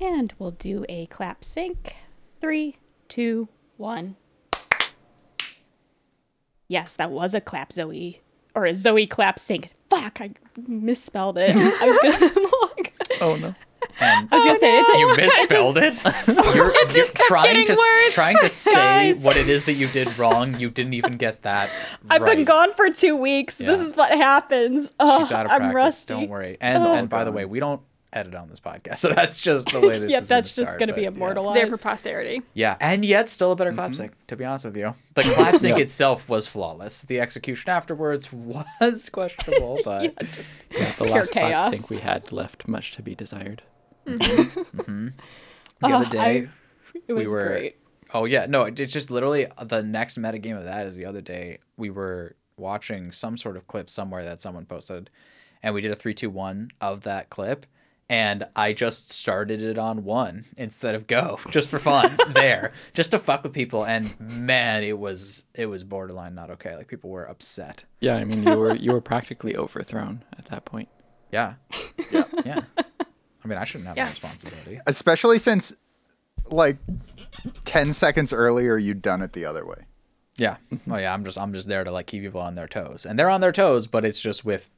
And we'll do a clap sync. 3, 2, 1. Yes, that was a clap Zoe. Or a Zoe clap sync. Fuck, I misspelled it. I was gonna look. Oh no. I was gonna say it's a, you misspelled just, it. You're trying to say guys. What it is that you did wrong. You didn't even get that. I've been gone for 2 weeks. Yeah. This is what happens. Oh, she's out of practice. Rusty. Don't worry. And by the way, we don't edit on this podcast, so that's just the way this. Yep, that's just going to be immortalized there for posterity. Yeah, and yet still a better clap sync. To be honest with you, the clap sync itself was flawless. The execution afterwards was questionable, but the last clap sync we had left much to be desired. The other day, it was great. Oh yeah, no, it's just literally the next metagame of that is the other day we were watching some sort of clip somewhere that someone posted, and we did a 3, 2, 1 of that clip, and I just started it on one instead of go just for fun there, just to fuck with people, and man, it was borderline not okay. Like people were upset. Yeah, I mean you were practically overthrown at that point. Yeah, yeah, yeah. I mean, I shouldn't have a responsibility. Especially since, like, 10 seconds earlier, you'd done it the other way. Yeah. Oh, yeah. I'm just there to, like, keep people on their toes. And they're on their toes, but it's just with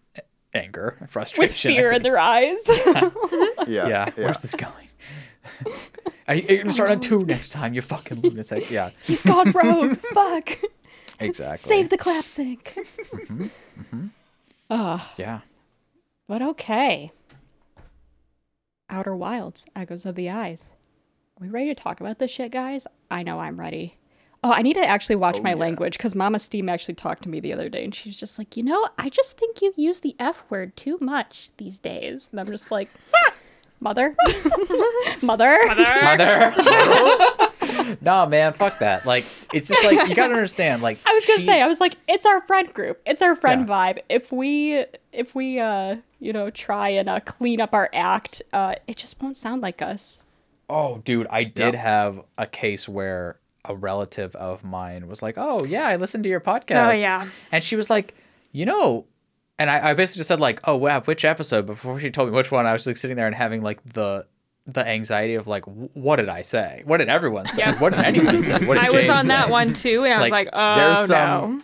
anger and frustration. With fear in their eyes. Yeah. Yeah. Where's this going? You're going to start on 2 next time, you fucking lunatic. Yeah. He's gone rogue. Fuck. Exactly. Save the clap sync. Yeah. But okay. Outer Wilds, Echoes of the Eyes. Are we ready to talk about this shit, guys? I know I'm ready. Oh, I need to actually watch my language, because Mama Steam actually talked to me the other day, and she's just like, you know, I just think you use the F word too much these days. And I'm just like, mother? Mother? Nah, man, fuck that. Like, it's just like, you gotta understand, like... I was gonna say, I was like, it's our friend group. It's our friend vibe. If we you know, try and clean up our act, it just won't sound like us. Oh, dude, I did have a case where a relative of mine was like, oh, yeah, I listened to your podcast. Oh, yeah. And she was like, you know... And I basically just said, like, oh, wow, which episode? Before she told me which one, I was, like, sitting there and having, like, the anxiety of like, what did I say? What did everyone say? Yeah. What did anyone say? What did James say? I was on that one too, and I was like, oh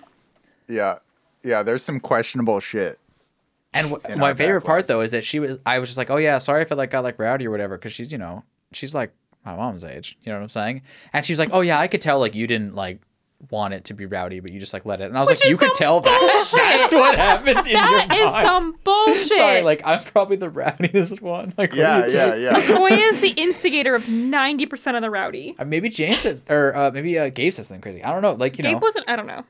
no. Yeah, there's some questionable shit. And my favorite part though is that I was just like, oh yeah, sorry if it like got like rowdy or whatever, because she's like my mom's age, you know what I'm saying? And she was like, oh yeah, I could tell like you didn't like want it to be rowdy, but you just like let it. And I was like, you could tell that. That's what happened in your mind. That is some bullshit. Sorry, like I'm probably the rowdiest one. Like, yeah. Boy is the instigator of 90% of the rowdy. Maybe James says, or maybe Gabe says something crazy. I don't know. Like Gabe wasn't. I don't know.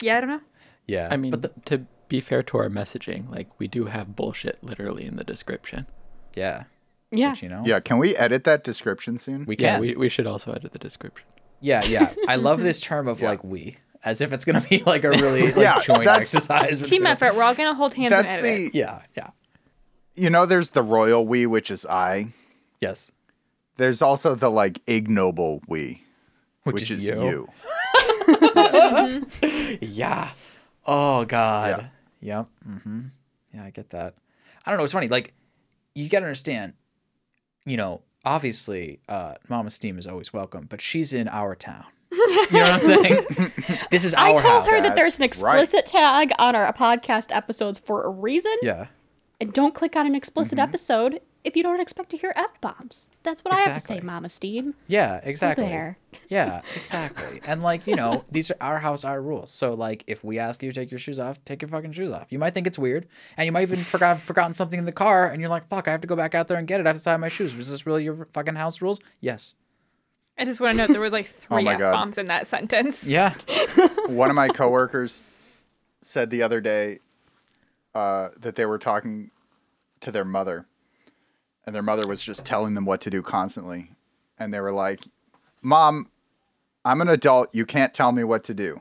Yeah, I don't know. Yeah, I mean, but to be fair to our messaging, like we do have bullshit literally in the description. Yeah. Yeah. Which, Yeah. Can we edit that description soon? We can. Yeah, we should also edit the description. Yeah. I love this term of like we, as if it's going to be like a really like joint exercise. Team effort. We're all going to hold hands and edit. Yeah. You know, there's the royal we, which is I. Yes. There's also the like ignoble we, which is you. Yeah. Oh, God. Yeah. Yeah, I get that. I don't know. It's funny. Like, you got to understand, obviously, Mama Steam is always welcome, but she's in our town. You know what I'm saying? This is our house. I told her that there's an explicit tag on our podcast episodes for a reason. Yeah. And don't click on an explicit episode if you don't expect to hear F-bombs. That's what I have to say, Mama Steam. Yeah, exactly. So there. Yeah, exactly. And like, these are our house, our rules. So like, if we ask you to take your shoes off, take your fucking shoes off. You might think it's weird, and you might even forgotten something in the car, and you're like, fuck, I have to go back out there and get it. I have to tie my shoes. Is this really your fucking house rules? Yes. I just want to note there were like 3 F-bombs in that sentence. Yeah. One of my coworkers said the other day that they were talking to their mother. And their mother was just telling them what to do constantly. And they were like, Mom, I'm an adult. You can't tell me what to do.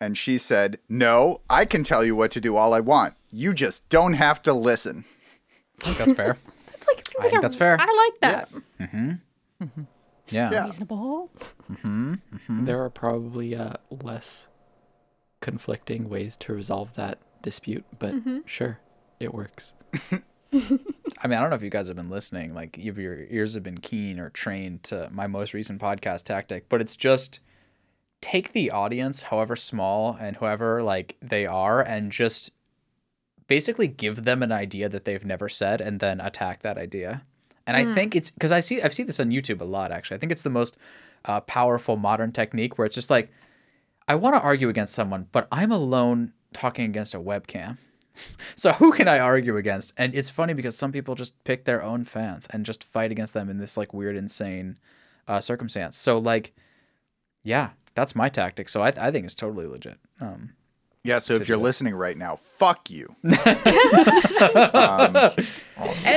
And she said, no, I can tell you what to do all I want. You just don't have to listen. I think that's fair. That's fair. I like that. Yeah. Reasonable. There are probably less conflicting ways to resolve that dispute. But sure, it works. I mean, I don't know if you guys have been listening, like if your ears have been keen or trained to my most recent podcast tactic, but it's just take the audience, however small and whoever like they are, and just basically give them an idea that they've never said and then attack that idea. And I think it's because I've seen this on YouTube a lot, actually. I think it's the most powerful modern technique where it's just like, I want to argue against someone, but I'm alone talking against a webcam. So who can I argue against? And it's funny because some people just pick their own fans and just fight against them in this like weird, insane circumstance. So like, yeah, that's my tactic. So I think it's totally legit. Yeah, so if you're listening right now, fuck you. And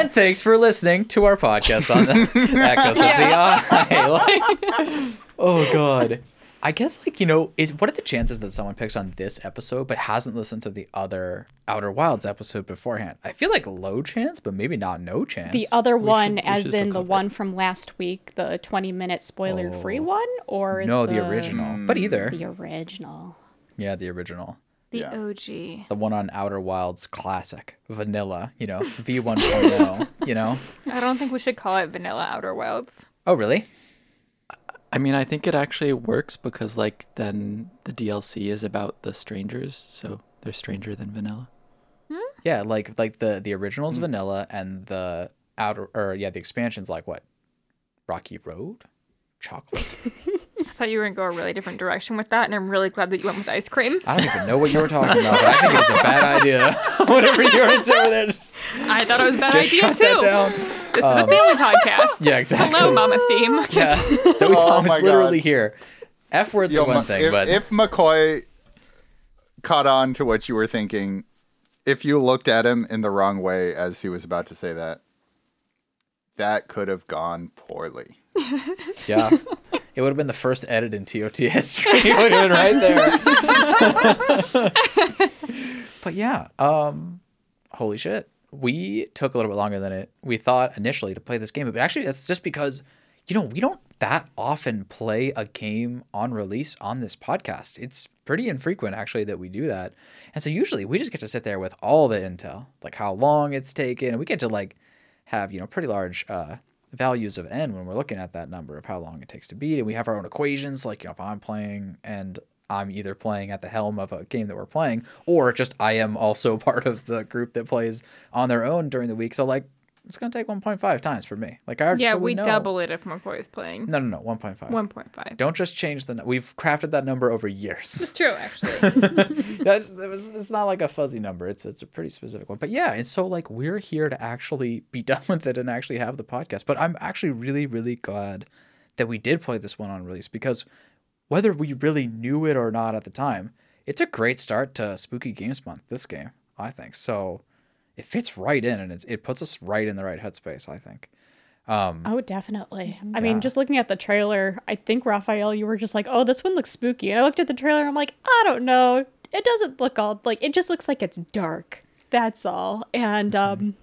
thanks for listening to our podcast on the Echoes of the Eye. Like, oh, God. I guess, like, you know, what are the chances that someone picks on this episode but hasn't listened to the other Outer Wilds episode beforehand? I feel like low chance, but maybe not no chance. The other one, as in the one from last week, the 20-minute spoiler-free one? Or no, the original. But either. The original. Yeah, the original. The OG. The one on Outer Wilds classic. Vanilla, you know, V1.0, you know? I don't think we should call it Vanilla Outer Wilds. Oh, really? I mean, I think it actually works because, like, then the DLC is about the strangers, so they're stranger than vanilla. Hmm? Yeah, like the original's vanilla, and the the expansion's like what? Rocky Road? Chocolate? I thought you were going to go a really different direction with that, and I'm really glad that you went with ice cream. I don't even know what you were talking about, but I think it was a bad idea. Whatever you were doing there, I thought it was a bad idea, too. Just shut that down. This is a family podcast. Yeah, exactly. Hello, Mama Steam. Yeah. Zoe's mom is literally here. F-words are one thing, but... If McCoy caught on to what you were thinking, if you looked at him in the wrong way as he was about to say that, that could have gone poorly. Yeah. It would have been the first edit in TOT history. It would have been right there. But yeah, holy shit. We took a little bit longer than we thought initially to play this game. But actually, that's just because, you know, we don't that often play a game on release on this podcast. It's pretty infrequent, actually, that we do that. And so usually we just get to sit there with all the intel, like how long it's taken. And we get to, like, have, you know, pretty large... values of n when we're looking at that number of how long it takes to beat, and we have our own equations, like, you know, if I'm playing and I'm either playing at the helm of a game that we're playing, or just I am also part of the group that plays on their own during the week, so like it's gonna take 1.5 times for me, like I yeah, so we double it if McCoy is playing. No 1.5. Don't just change the we've crafted that number over years. It's true, actually. It's not like a fuzzy number, it's a pretty specific one. But yeah, and so like we're here to actually be done with it and actually have the podcast. But I'm actually really, really glad that we did play this one on release, because whether we really knew it or not at the time, it's a great start to Spooky Games Month, this game, I think. So it fits right in, and it puts us right in the right headspace, I think. Oh, definitely. I mean, just looking at the trailer, I think, Raphael, you were just like, oh, this one looks spooky. And I looked at the trailer, and I'm like, I don't know. It doesn't look all, like, it just looks like it's dark. That's all. And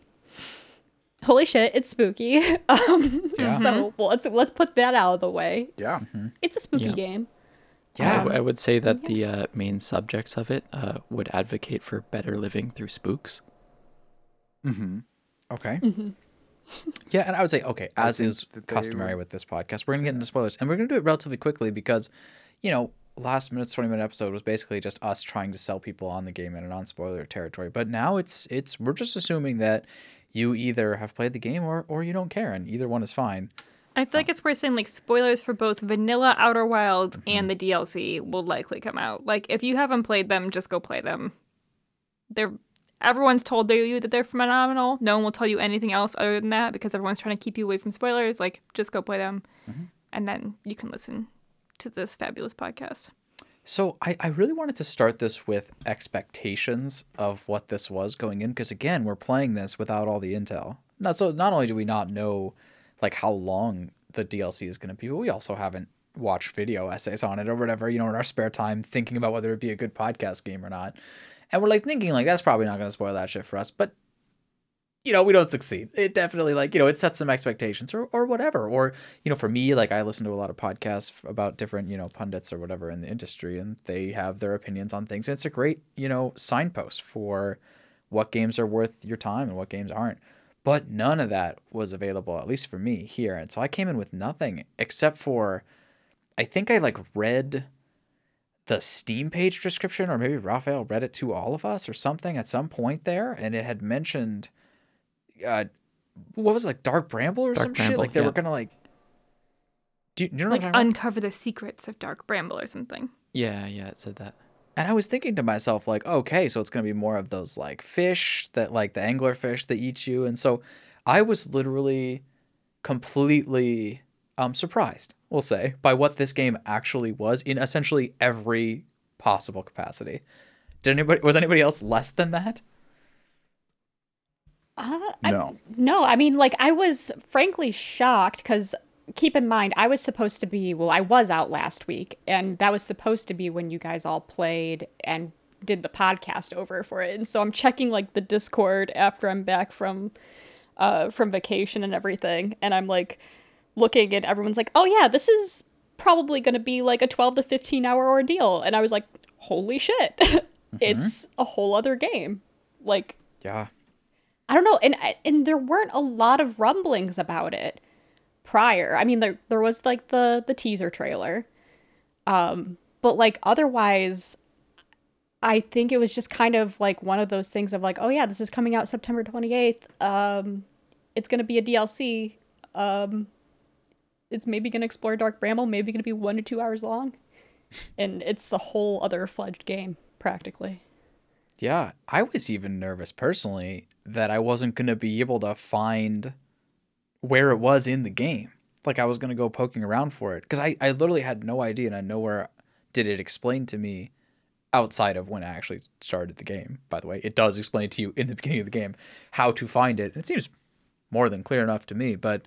holy shit, it's spooky. So well, let's put that out of the way. Yeah. Mm-hmm. It's a spooky game. Yeah. I would say that the main subjects of it would advocate for better living through spooks. Mm-hmm. Okay. Mm-hmm. Yeah, and I would say, okay, as is customary with this podcast, we're going to get into spoilers, and we're going to do it relatively quickly because, you know, last minute's 20-minute episode was basically just us trying to sell people on the game in a non-spoiler territory. But now it's we're just assuming that you either have played the game or you don't care, and either one is fine. I feel like it's worth saying, like, spoilers for both Vanilla Outer Wilds and the DLC will likely come out. Like, if you haven't played them, just go play them. Everyone's told you that they're phenomenal. No one will tell you anything else other than that because everyone's trying to keep you away from spoilers. Like, just go play them, and then you can listen to this fabulous podcast. So I really wanted to start this with expectations of what this was going in, because, again, we're playing this without all the intel. Not only do we not know, like, how long the DLC is going to be, but we also haven't watched video essays on it or whatever, you know, in our spare time thinking about whether it'd be a good podcast game or not. And we're like thinking, like, that's probably not going to spoil that shit for us. But, you know, we don't succeed. It definitely, like, you know, it sets some expectations or whatever. Or, you know, for me, like, I listen to a lot of podcasts about different, you know, pundits or whatever in the industry, and they have their opinions on things. And it's a great, you know, signpost for what games are worth your time and what games aren't. But none of that was available, at least for me, here. And so I came in with nothing except for, I think I like read the Steam page description, or maybe Raphael read it to all of us or something at some point there. And it had mentioned, what was it, like Dark Bramble or shit? Like they were going to like, do you know like what I'm talking uncover about? The secrets of Dark Bramble or something. Yeah, yeah, it said that. And I was thinking to myself, like, okay, so it's going to be more of those, like, fish that, like, the angler fish that eat you. And so I was literally completely surprised, we'll say, by what this game actually was in essentially every possible capacity. Was anybody else less than that? No. No, I mean, like, I was frankly shocked because... Keep in mind, I was supposed to be, well, I was out last week, and that was supposed to be when you guys all played and did the podcast over for it. And so I'm checking, like, the Discord after I'm back from vacation and everything, and I'm, like, looking, and everyone's like, oh, yeah, this is probably going to be, like, a 12 to 15-hour ordeal. And I was like, holy shit, mm-hmm. It's a whole other game. Like, yeah, I don't know, and there weren't a lot of rumblings about it. Prior, I mean, there was like the teaser trailer, but like otherwise, I think it was just kind of like one of those things of like, oh yeah, this is coming out September 28th. It's gonna be a DLC. It's maybe gonna explore Dark Bramble, maybe gonna be 1 to 2 hours long, and it's a whole other fledged game practically. Yeah, I was even nervous personally that I wasn't gonna be able to find where it was in the game. Like I was going to go poking around for it because I literally had no idea, and I nowhere did it explain to me outside of when I actually started the game. By the way, it does explain to you in the beginning of the game how to find it. And it seems more than clear enough to me, but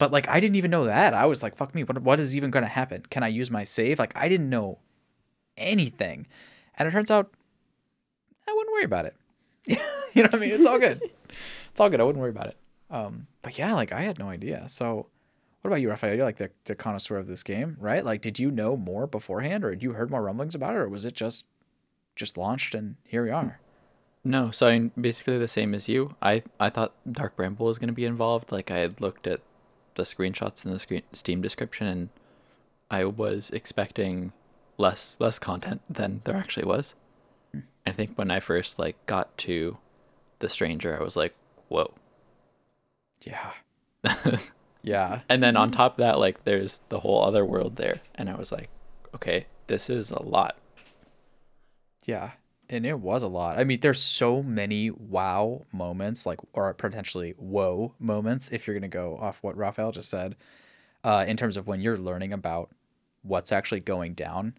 like I didn't even know that. I was like, fuck me, what is even going to happen? Can I use my save? Like I didn't know anything. And it turns out I wouldn't worry about it. You know what I mean? It's all good. It's all good. I wouldn't worry about it. But yeah, like I had no idea. So what about you, Raphael? You're like the connoisseur of this game, right? Like, did you know more beforehand, or had you heard more rumblings about it, or was it just launched and here we are? No. So I'm basically the same as you. I thought Dark Bramble was going to be involved. Like I had looked at the screenshots in the Steam description, and I was expecting less content than there actually was. I think when I first like got to the Stranger, I was like, whoa. Yeah. Yeah. And then on top of that, like there's the whole other world there. And I was like, okay, this is a lot. Yeah. And it was a lot. I mean, there's so many wow moments, like, or potentially whoa moments, if you're going to go off what Raphael just said, in terms of when you're learning about what's actually going down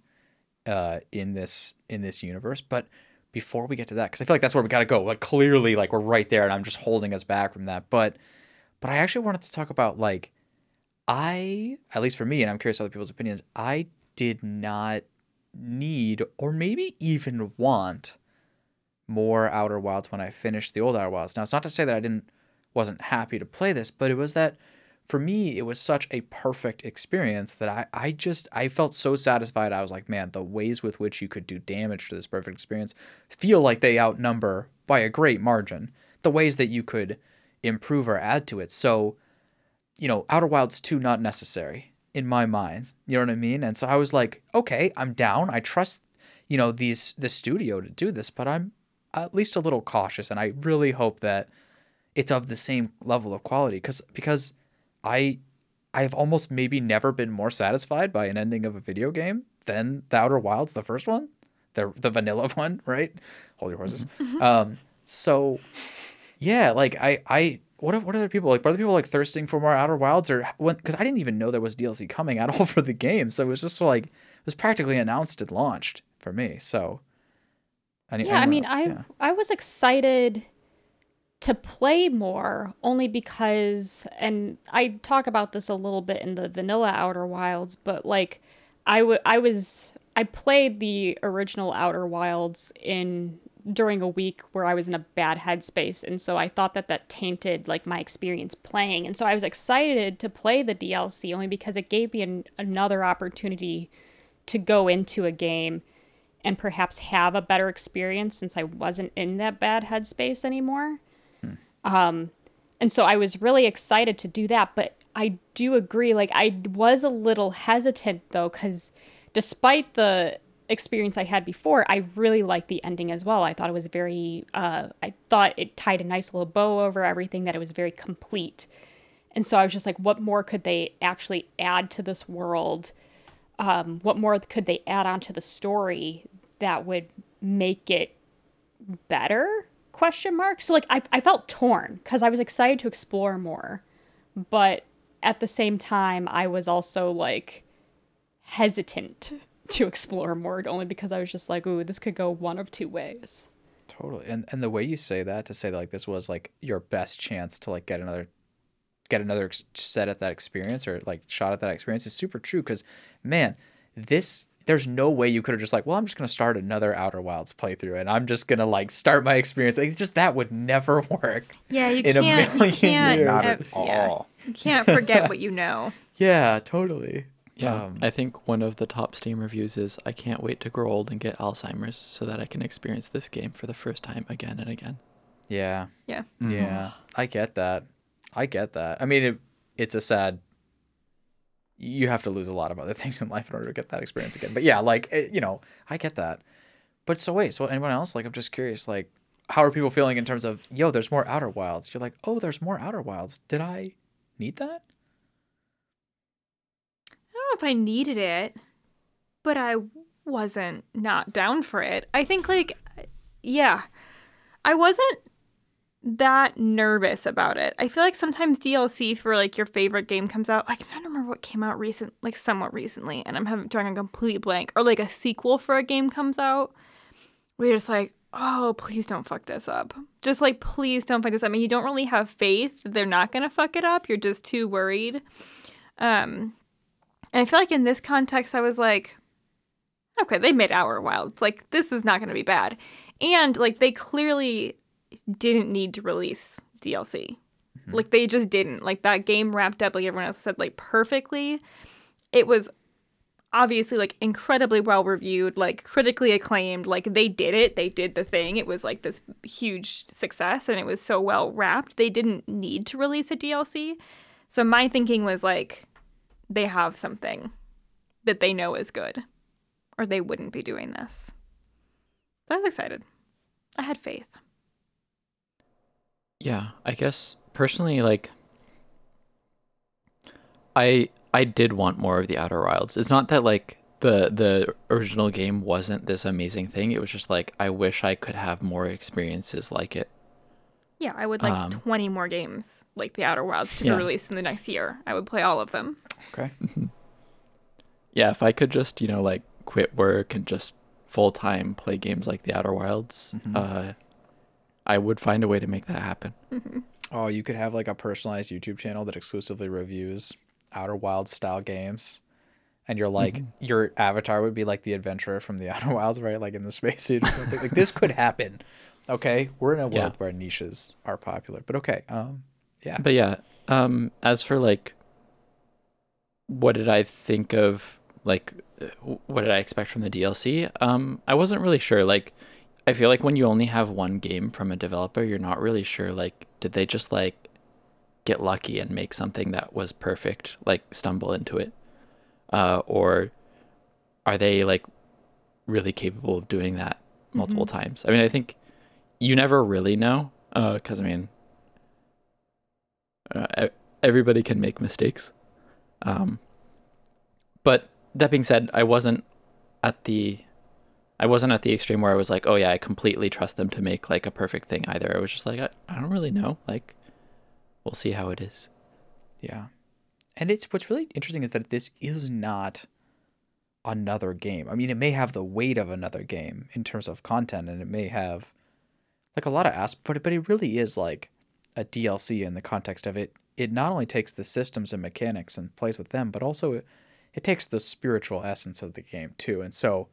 in this universe. But before we get to that, because I feel like that's where we got to go. Like clearly, like we're right there and I'm just holding us back from that. But I actually wanted to talk about, like, at least for me, and I'm curious other people's opinions, I did not need or maybe even want more Outer Wilds when I finished the old Outer Wilds. Now, it's not to say that wasn't happy to play this, but it was that, for me, it was such a perfect experience that I felt so satisfied. I was like, man, the ways with which you could do damage to this perfect experience feel like they outnumber by a great margin the ways that you could improve or add to it. So, you know, Outer Wilds 2, not necessary in my mind. You know what I mean? And so I was like, okay, I'm down. I trust, you know, the studio to do this, but I'm at least a little cautious. And I really hope that it's of the same level of quality because I've almost maybe never been more satisfied by an ending of a video game than the Outer Wilds, the first one, the vanilla one, right? Hold your horses. Mm-hmm. So yeah, like I what are other people like? Are other people like thirsting for more Outer Wilds or what? Because I didn't even know there was DLC coming at all for the game, so it was just like it was practically announced and launched for me. So I was excited to play more only because, and I talk about this a little bit in the vanilla Outer Wilds, but like I played the original Outer Wilds during a week where I was in a bad headspace. And so I thought that tainted like my experience playing. And so I was excited to play the DLC only because it gave me another opportunity to go into a game and perhaps have a better experience since I wasn't in that bad headspace anymore. And so I was really excited to do that. But I do agree, like, I was a little hesitant, though, because despite the experience I had before, I really liked the ending as well. I thought it was very, I thought it tied a nice little bow over everything, that it was very complete. And so I was just like, what more could they actually add to this world? What more could they add on to the story that would make it better? ? So like I felt torn because I was excited to explore more, but at the same time I was also like hesitant to explore more, only because I was just like, ooh, this could go one of two ways. Totally. And the way you say that, to say that like this was like your best chance to like get another set at that experience, or like shot at that experience, is super true. Because man, there's no way you could have just like, well, I'm just going to start another Outer Wilds playthrough and I'm just going to like start my experience. Like, just that would never work. Yeah, you can't. Not at all. Yeah. You can't forget what you know. Yeah, totally. Yeah, I think one of the top Steam reviews is, I can't wait to grow old and get Alzheimer's so that I can experience this game for the first time again and again. Yeah. Yeah. Mm-hmm. Yeah. I get that. I mean, it's a sad... You have to lose a lot of other things in life in order to get that experience again. But yeah, like, you know, I get that. But so wait, so anyone else? Like, I'm just curious, like, how are people feeling in terms of, yo, there's more Outer Wilds? You're like, oh, there's more Outer Wilds. Did I need that? I don't know if I needed it, but I wasn't not down for it. I think, like, yeah, I wasn't that nervous about it. I feel like sometimes DLC for like your favorite game comes out. I can't remember what came out recent, like somewhat recently, and I'm drawing a complete blank. Or like a sequel for a game comes out. We're just like, oh, please don't fuck this up. Just like, please don't fuck this up. I mean, you don't really have faith that they're not gonna fuck it up. You're just too worried. And I feel like in this context, I was like, okay, they made Outer Wilds. Like, this is not gonna be bad. And like, they clearly didn't need to release DLC. Mm-hmm. Like, they just didn't. Like, that game wrapped up, like everyone else said, like, perfectly. It was obviously, like, incredibly well-reviewed, like, critically acclaimed. Like, they did it. They did the thing. It was, like, this huge success, and it was so well-wrapped. They didn't need to release a DLC. So my thinking was, like, they have something that they know is good, or they wouldn't be doing this. So I was excited. I had faith. Yeah, I guess personally, like, I did want more of the Outer Wilds. It's not that like the original game wasn't this amazing thing. It was just like, I wish I could have more experiences like it. Yeah, I would like 20 more games like the Outer Wilds to be released in the next year. I would play all of them. Okay. Yeah, if I could just, you know, like quit work and just full time play games like the Outer Wilds, mm-hmm. I would find a way to make that happen. Mm-hmm. Oh, you could have like a personalized YouTube channel that exclusively reviews Outer Wilds style games. And you're like, mm-hmm. your avatar would be like the adventurer from the Outer Wilds, right? Like in the spacesuit or something. Like, this could happen. Okay. We're in a world where niches are popular, but okay. Yeah. But yeah. As for like, what did I think of, like, what did I expect from the DLC? I wasn't really sure. Like, I feel like when you only have one game from a developer, you're not really sure, like, did they just, like, get lucky and make something that was perfect, like, stumble into it? Or are they, like, really capable of doing that multiple mm-hmm. times? I mean, I think you never really know, because, I mean, everybody can make mistakes. But that being said, I wasn't at the extreme where I was like, oh yeah, I completely trust them to make like a perfect thing either. I was just like, I don't really know. Like, we'll see how it is. Yeah. And it's, what's really interesting is that this is not another game. I mean, it may have the weight of another game in terms of content, and it may have like a lot of aspects, but it really is like a DLC in the context of it. It not only takes the systems and mechanics and plays with them, but also it takes the spiritual essence of the game too. And so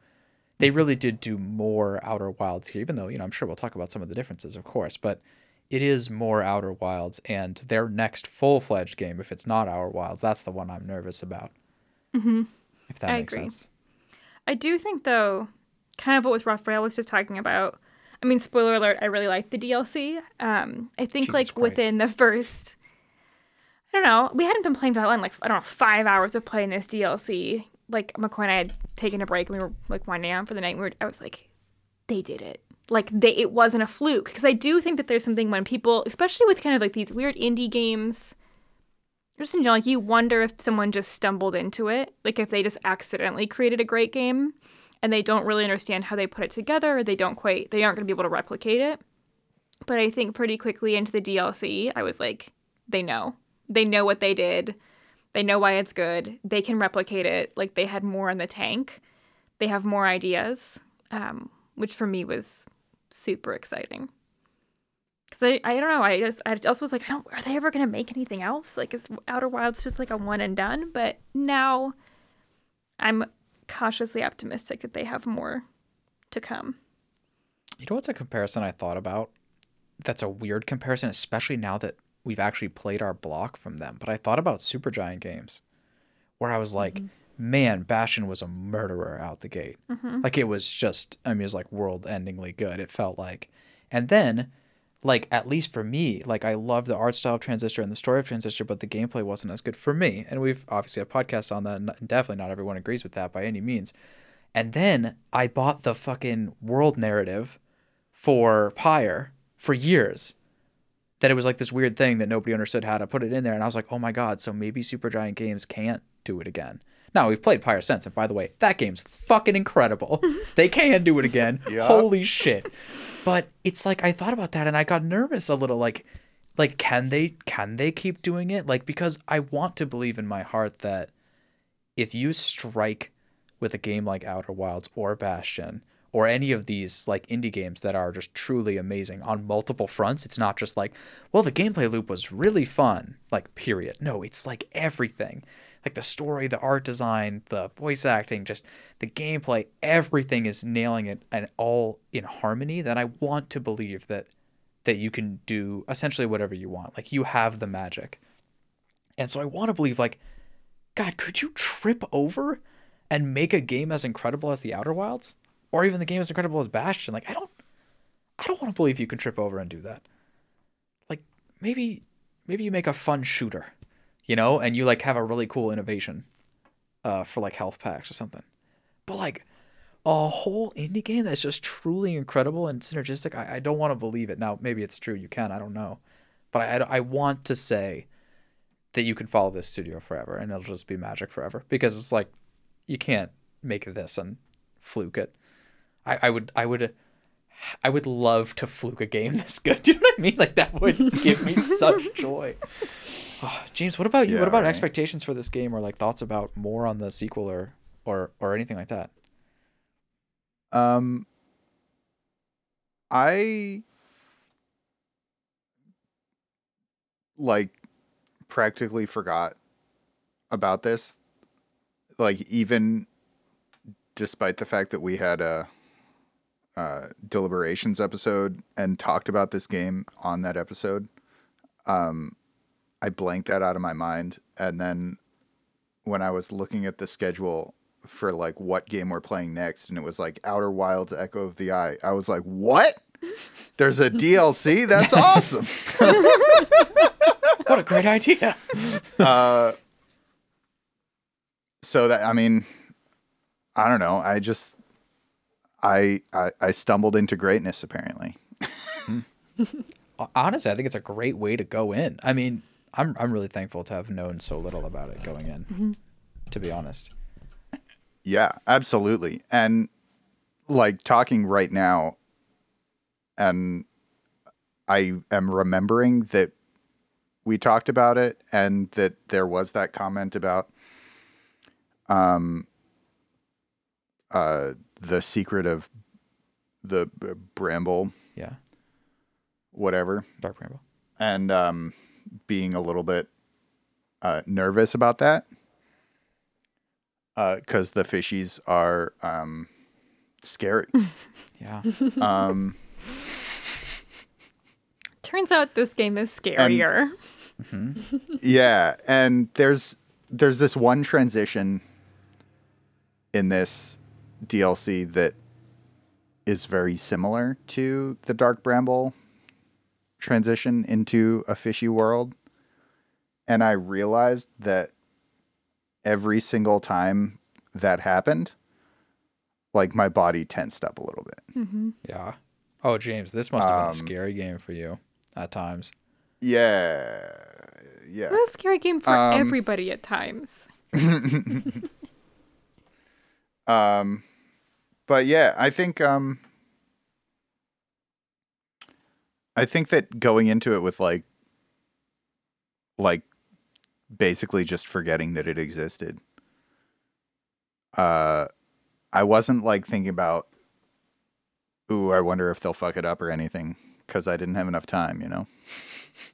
they really did do more Outer Wilds here, even though, you know, I'm sure we'll talk about some of the differences, of course, but it is more Outer Wilds. And their next full-fledged game, if it's not Outer Wilds, that's the one I'm nervous about, mm-hmm. if that makes sense. I do think, though, kind of what Rothbrail was just talking about, I mean, spoiler alert, I really liked the DLC. I think Jesus Christ. Within the first, I don't know, we hadn't been playing Valorant, like, I don't know, 5 hours of playing this DLC. Like, McCoy and I had taken a break and we were like winding down for the night. And I was like, they did it. Like, it wasn't a fluke. Because I do think that there's something when people, especially with kind of like these weird indie games, just in general, like, you wonder if someone just stumbled into it. Like, if they just accidentally created a great game and they don't really understand how they put it together, or they aren't going to be able to replicate it. But I think pretty quickly into the DLC, I was like, they know. They know what they did. They know why it's good. They can replicate it. Like, they had more in the tank. They have more ideas, which for me was super exciting. Because I don't know. I also was like, are they ever going to make anything else? Like, is Outer Wilds just like a one and done? But now I'm cautiously optimistic that they have more to come. You know what's a comparison I thought about? That's a weird comparison, especially now that we've actually played our block from them. But I thought about Supergiant Games, where I was like, man, Bastion was a murderer out the gate. Mm-hmm. Like, it was just, I mean, it was like world-endingly good, it felt like. And then, like, at least for me, like, I love the art style of Transistor and the story of Transistor, but the gameplay wasn't as good for me. And we've obviously had podcasts on that, and definitely not everyone agrees with that by any means. And then I bought the fucking world narrative for Pyre for years. That it was like this weird thing that nobody understood how to put it in there. And I was like, oh my God, so maybe Supergiant Games can't do it again. Now, we've played Pyre since. And by the way, that game's fucking incredible. They can do it again. Yeah. Holy shit. But it's like, I thought about that and I got nervous a little. Like, can they keep doing it? Like, because I want to believe in my heart that if you strike with a game like Outer Wilds or Bastion, or any of these like indie games that are just truly amazing on multiple fronts. It's not just like, well, the gameplay loop was really fun, like, period. No, it's like everything. Like, the story, the art design, the voice acting, just the gameplay, everything is nailing it and all in harmony. Then I want to believe that you can do essentially whatever you want. Like, you have the magic. And so I want to believe, like, God, could you trip over and make a game as incredible as the Outer Wilds? Or even the game as incredible as Bastion. Like, I don't want to believe you can trip over and do that. Like, maybe you make a fun shooter, you know, and you like have a really cool innovation for like health packs or something. But like a whole indie game that's just truly incredible and synergistic, I don't want to believe it. Now, maybe it's true. You can. I don't know. But I want to say that you can follow this studio forever and it'll just be magic forever. Because it's like, you can't make this and fluke it. I would love to fluke a game this good. Do you know what I mean? Like, that would give me such joy. Oh, James, what about you? Yeah, what about expectations for this game, or like thoughts about more on the sequel or anything like that? I like practically forgot about this. Like, even despite the fact that we had a deliberations episode and talked about this game on that episode, I blanked that out of my mind. And then when I was looking at the schedule for like what game we're playing next, and it was like Outer Wilds, Echo of the Eye, I was like, what? There's a DLC? That's awesome. What a great idea. So that, I mean, I don't know. I just, I stumbled into greatness, apparently. Honestly, I think it's a great way to go in. I mean, I'm really thankful to have known so little about it going in, to be honest. Yeah, absolutely. And like, talking right now, and I am remembering that we talked about it and that there was that comment about, the secret of the Bramble. Yeah. Whatever. Dark Bramble. And being a little bit nervous about that. Because the fishies are scary. Yeah. Turns out this game is scarier. And, yeah. And there's this one transition in this DLC that is very similar to the Dark Bramble transition into a fishy world. And I realized that every single time that happened, like, my body tensed up a little bit. Mm-hmm. Yeah. Oh, James, this must have been a scary game for you at times. Yeah. Yeah. It's a scary game for everybody at times. But yeah, I think that going into it with like basically just forgetting that it existed. I wasn't like thinking about, ooh, I wonder if they'll fuck it up or anything, because I didn't have enough time, you know?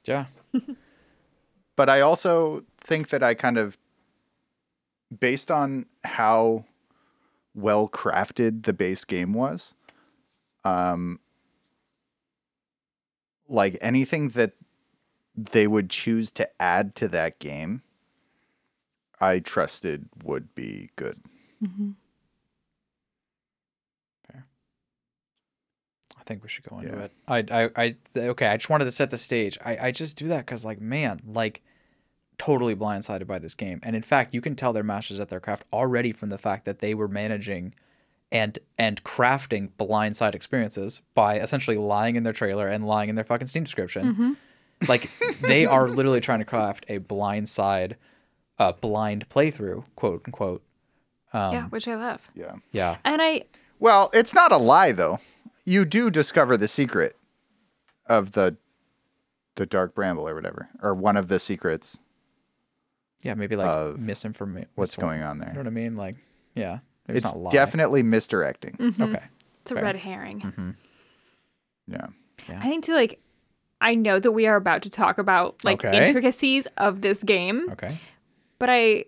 Yeah. But I also think that I kind of, based on how well crafted the base game was, like anything that they would choose to add to that game, I trusted would be good. Mm-hmm. Fair. I think we should go into it. Okay. I just wanted to set the stage. I just do that because, like, man, like, totally blindsided by this game. And in fact, you can tell they're masters at their craft already from the fact that they were managing and crafting blindside experiences by essentially lying in their trailer and lying in their fucking Steam description. Mm-hmm. Like, they are literally trying to craft a blindside, blind playthrough, quote unquote. Yeah, which I love. Yeah. Yeah. And well, it's not a lie though. You do discover the secret of the Dark Bramble or whatever, or one of the secrets. Yeah, maybe like misinformation. What's going on there? You know what I mean? Like, yeah, it's not definitely misdirecting. Mm-hmm. Okay, it's fair. A red herring. Mm-hmm. Yeah, I think too. Like, I know that we are about to talk about like intricacies of this game. Okay, but I've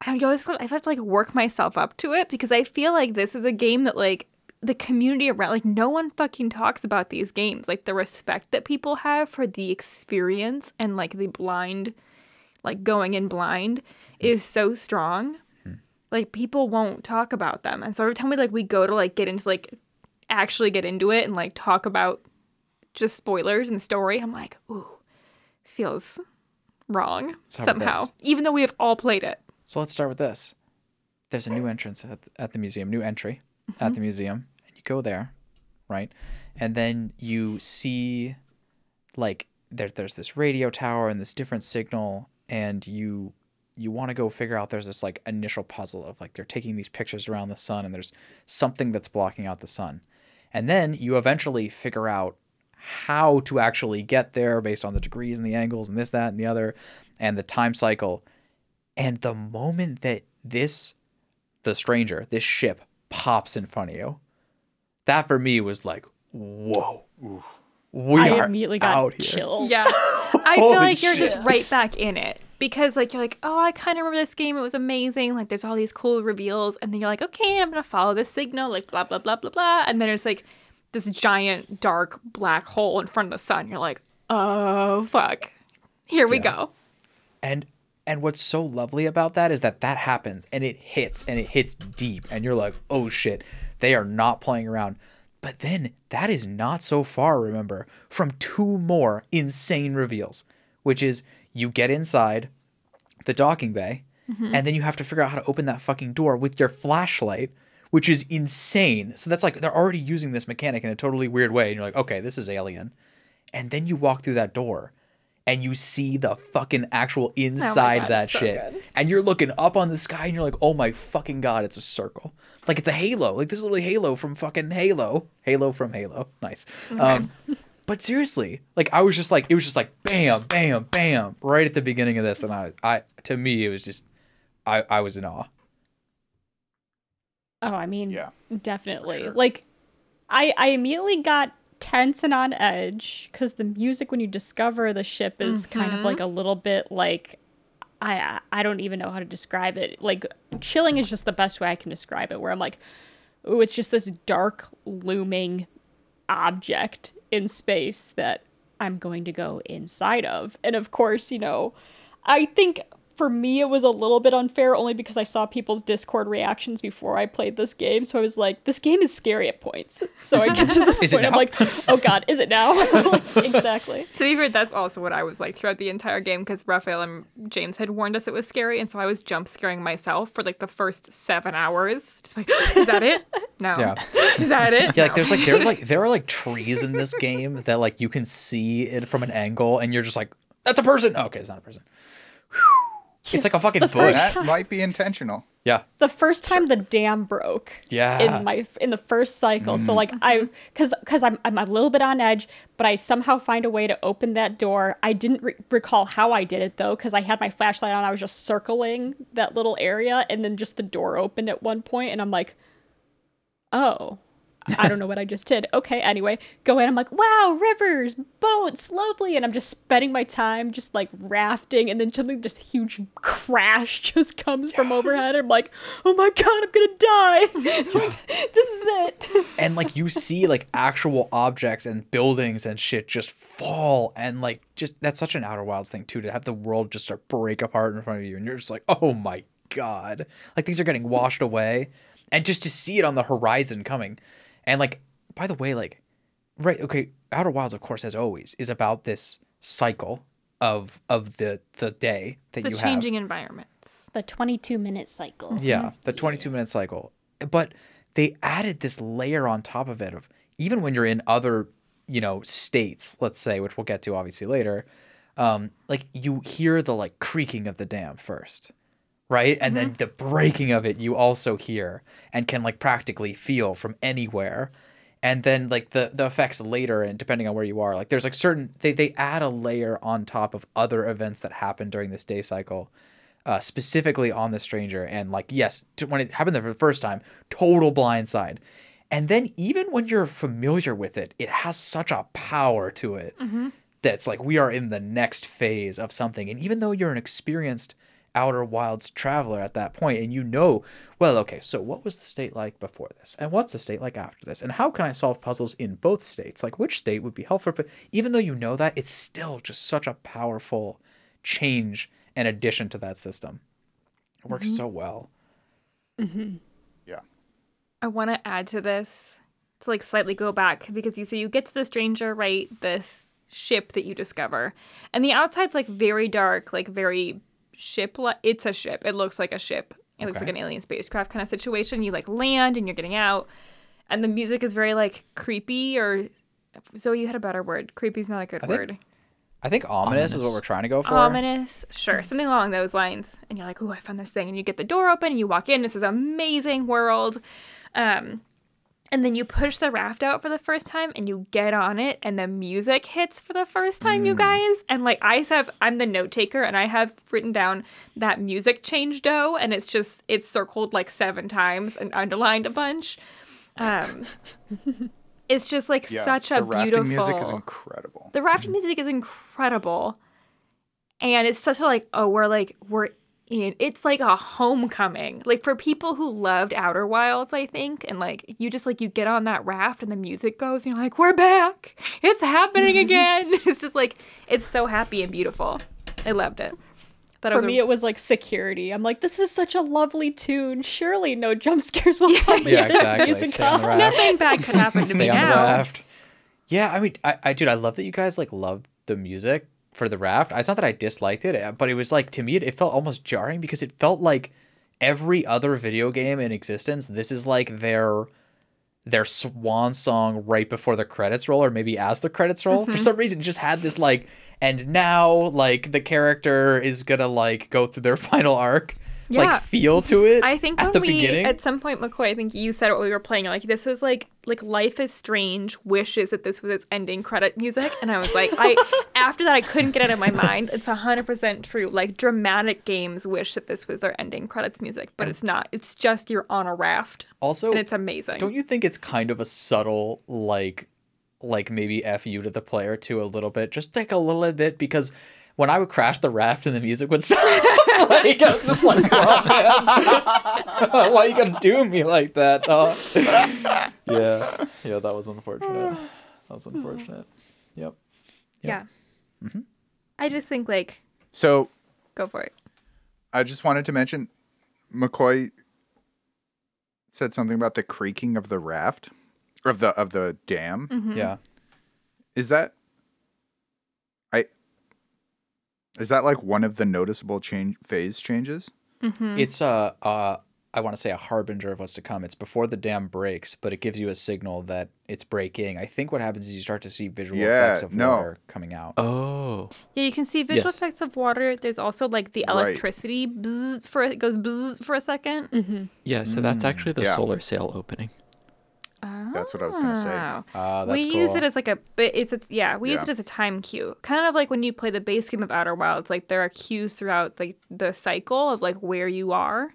had to like work myself up to it because I feel like this is a game that like the community around, like, no one fucking talks about these games. Like, the respect that people have for the experience and like the blind. Like, going in blind is so strong. Mm. Like, people won't talk about them. And so every time we, like, we go to, like, actually get into it and, like, talk about just spoilers and story, I'm like, ooh, feels wrong somehow. Even though we have all played it. So let's start with this. There's a new entrance at the museum, new entry mm-hmm. at the museum. And you go there, right? And then you see, like, there's this radio tower and this different signal. And you want to go figure out, there's this like initial puzzle of like they're taking these pictures around the sun and there's something that's blocking out the sun. And then you eventually figure out how to actually get there based on the degrees and the angles and this, that, and the other, and the time cycle. And the moment that this ship pops in front of you, that for me was like, whoa, oof. I immediately got chills. Yeah. I feel like you're just right back in it because like you're like, oh, I kind of remember this game. It was amazing. Like there's all these cool reveals. And then you're like, okay, I'm going to follow this signal, like blah, blah, blah, blah, blah. And then it's like this giant dark black hole in front of the sun. You're like, oh, fuck. Here we go. And what's so lovely about that is that happens and it hits deep. And you're like, oh, shit, they are not playing around. But then that is not so far, remember, from two more insane reveals, which is you get inside the docking bay mm-hmm. and then you have to figure out how to open that fucking door with your flashlight, which is insane. So that's like they're already using this mechanic in a totally weird way. And you're like, okay, this is alien. And then you walk through that door and you see the fucking actual inside that shit. So good. And you're looking up on the sky and you're like, oh my fucking God, it's a circle. Like, it's a halo. Like, this is literally Halo from fucking Halo. Halo from Halo. Nice. Okay. But seriously, like, I was just like, it was just like, bam, bam, bam, right at the beginning of this. And I to me, it was just, I was in awe. Oh, I mean, yeah, definitely. Sure. Like, I immediately got tense and on edge because the music when you discover the ship is mm-hmm. kind of like a little bit like, I don't even know how to describe it. Like, chilling is just the best way I can describe it, where I'm like, ooh, it's just this dark, looming object in space that I'm going to go inside of. And of course, you know, I think for me, it was a little bit unfair only because I saw people's Discord reactions before I played this game. So I was like, this game is scary at points. So I get to this point, I'm like, oh God, is it now? Like, exactly. So you've heard that's also what I was like throughout the entire game because Raphael and James had warned us it was scary. And so I was jump scaring myself for like the first 7 hours. Just like, is that it? No. Yeah. Is that it? Yeah, no. Like there's like there are like trees in this game that like you can see it from an angle and you're just like, that's a person. Oh, okay, it's not a person. It's like a fucking bush. That might be intentional. Yeah. The first time the dam broke. Yeah. In the first cycle, so like I'm a little bit on edge, but I somehow find a way to open that door. I didn't recall how I did it though, because I had my flashlight on. I was just circling that little area, and then just the door opened at one point, and I'm like, oh, I don't know what I just did. Okay, anyway, go in. I'm like, wow, rivers, boats, lovely. And I'm just spending my time just like rafting. And then something just huge crash just comes from overhead. I'm like, oh my God, I'm going to die. Like, this is it. And like you see like actual objects and buildings and shit just fall. And like just that's such an Outer Wilds thing too, to have the world just start break apart in front of you. And you're just like, oh my God. Like things are getting washed away. And just to see it on the horizon coming. And, like, by the way, like, right, okay, Outer Wilds, of course, as always, is about this cycle of the day that you have. The changing environments. The 22-minute cycle. Yeah, the 22-minute cycle. But they added this layer on top of it of even when you're in other, you know, states, let's say, which we'll get to, obviously, later, like, you hear the, like, creaking of the dam first. Right. And then the breaking of it, you also hear and can like practically feel from anywhere. And then like the effects later and depending on where you are, like there's like certain they add a layer on top of other events that happen during this day cycle, specifically on the stranger. And like, yes, when it happened there for the first time, total blindside. And then even when you're familiar with it, it has such a power to it that's like we are in the next phase of something. And even though you're an experienced Outer Wilds traveler at that point, and you know, well, okay, so what was the state like before this, and what's the state like after this, and how can I solve puzzles in both states, like which state would be helpful? But even though you know that, it's still just such a powerful change and addition to that system. It works so well. Yeah, I want to add to this to like slightly go back, because you you get to the stranger, right, this ship that you discover, and the outside's like very dark, like very it's a ship. It looks like a ship. It looks like an alien spacecraft kind of situation. You like land and you're getting out, and the music is very like creepy. Or Zoe, you had a better word. Creepy's not a good word. I think ominous is what we're trying to go for. Ominous, sure, something along those lines. And you're like, "Ooh, I found this thing!" And you get the door open and you walk in. This is an amazing world. And then you push the raft out for the first time, and you get on it, and the music hits for the first time, you guys. And like I'm the note taker, and I have written down that music change do, and it's circled like 7 times and underlined a bunch. It's just like such a beautiful. The rafting music is incredible. The rafting music is incredible, and it's such a like we're. It's like a homecoming, like for people who loved Outer Wilds, I think. And like you just like you get on that raft and the music goes and you're like, we're back, it's happening again. It's just like it's so happy and beautiful. I loved it. For me, it was like security. I'm like, this is such a lovely tune. Surely no jump scares will come. Music nothing bad could happen to me on now. The raft. Yeah, I mean, dude, I love that you guys like love the music for the raft. It's not that I disliked it, but it was like, to me, it felt almost jarring because it felt like every other video game in existence, this is like their swan song right before the credits roll, or maybe as the credits roll. For some reason, it just had this like, and now like the character is gonna like go through their final arc. Like feel to it. I think at the beginning, at some point, McCoy, I think you said it while we were playing. You're like, this is like Life is Strange wishes that this was its ending credit music, and I was like, after that I couldn't get it out of my mind. It's 100% true. Like dramatic games wish that this was their ending credits music, but it's not. It's just you're on a raft. Also, and it's amazing. Don't you think it's kind of a subtle like maybe F you to the player too a little bit, just like a little bit, because when I would crash the raft and the music would stop, like, I was just like, oh, man. Why you gotta do me like that? Oh. Yeah, that was unfortunate. Yep. Yeah. I just think, like... So... Go for it. I just wanted to mention, McCoy said something about the creaking of the raft, of the dam. Mm-hmm. Yeah. Is that like one of the noticeable phase changes? Mm-hmm. It's I want to say a harbinger of what's to come. It's before the dam breaks, but it gives you a signal that it's breaking. I think what happens is you start to see visual effects of water coming out. Oh. Yeah, you can see visual effects of water. There's also like the electricity bzzz for it goes bzzz for a second. Mm-hmm. Yeah, so that's actually the solar sail opening. Oh. That's what I was going to say. That's cool. Use it as like use it as a time cue. Kind of like when you play the base game of Outer Wilds, like there are cues throughout like the cycle of like where you are.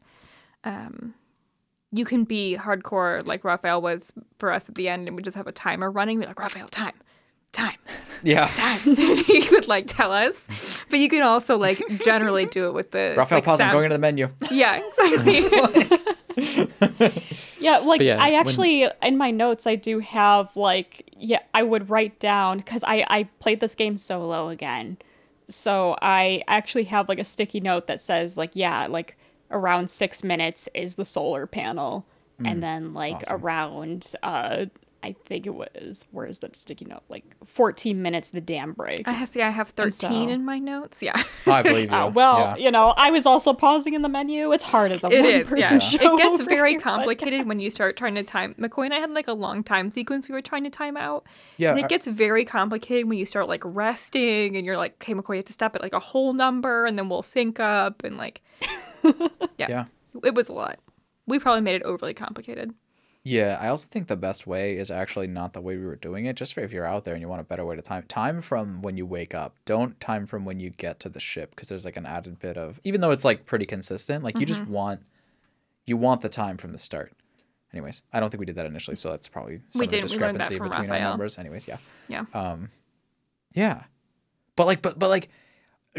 You can be hardcore like Raphael was for us at the end, and we just have a timer running. We're like, Raphael, time. Yeah. Time. He would like tell us. But you can also like generally do it with the Raphael, like, pause, I'm going into the menu. Yeah, exactly. Yeah, like yeah, I actually in my notes I do have like I would write down because I played this game solo again. So I actually have like a sticky note that says like around 6 minutes is the solar panel, and then like around I think it was, where is that sticky note? Like 14 minutes the dam breaks. I have 13 in my notes. Yeah, I believe you. You know, I was also pausing in the menu. It's hard as a one-person show. It gets very complicated when you start trying to time. McCoy and I had like a long time sequence we were trying to time out. Yeah, and it gets very complicated when you start like resting and you're like, okay, McCoy, you have to stop at like a whole number and then we'll sync up and like. Yeah, it was a lot. We probably made it overly complicated. Yeah, I also think the best way is actually not the way we were doing it. Just for if you're out there and you want a better way to time from when you wake up. Don't time from when you get to the ship, because there's like an added bit of, even though it's like pretty consistent, like you just want the time from the start. Anyways, I don't think we did that initially, so that's probably some of the discrepancy between Raphael. Our numbers. Anyways, yeah. Yeah, but like,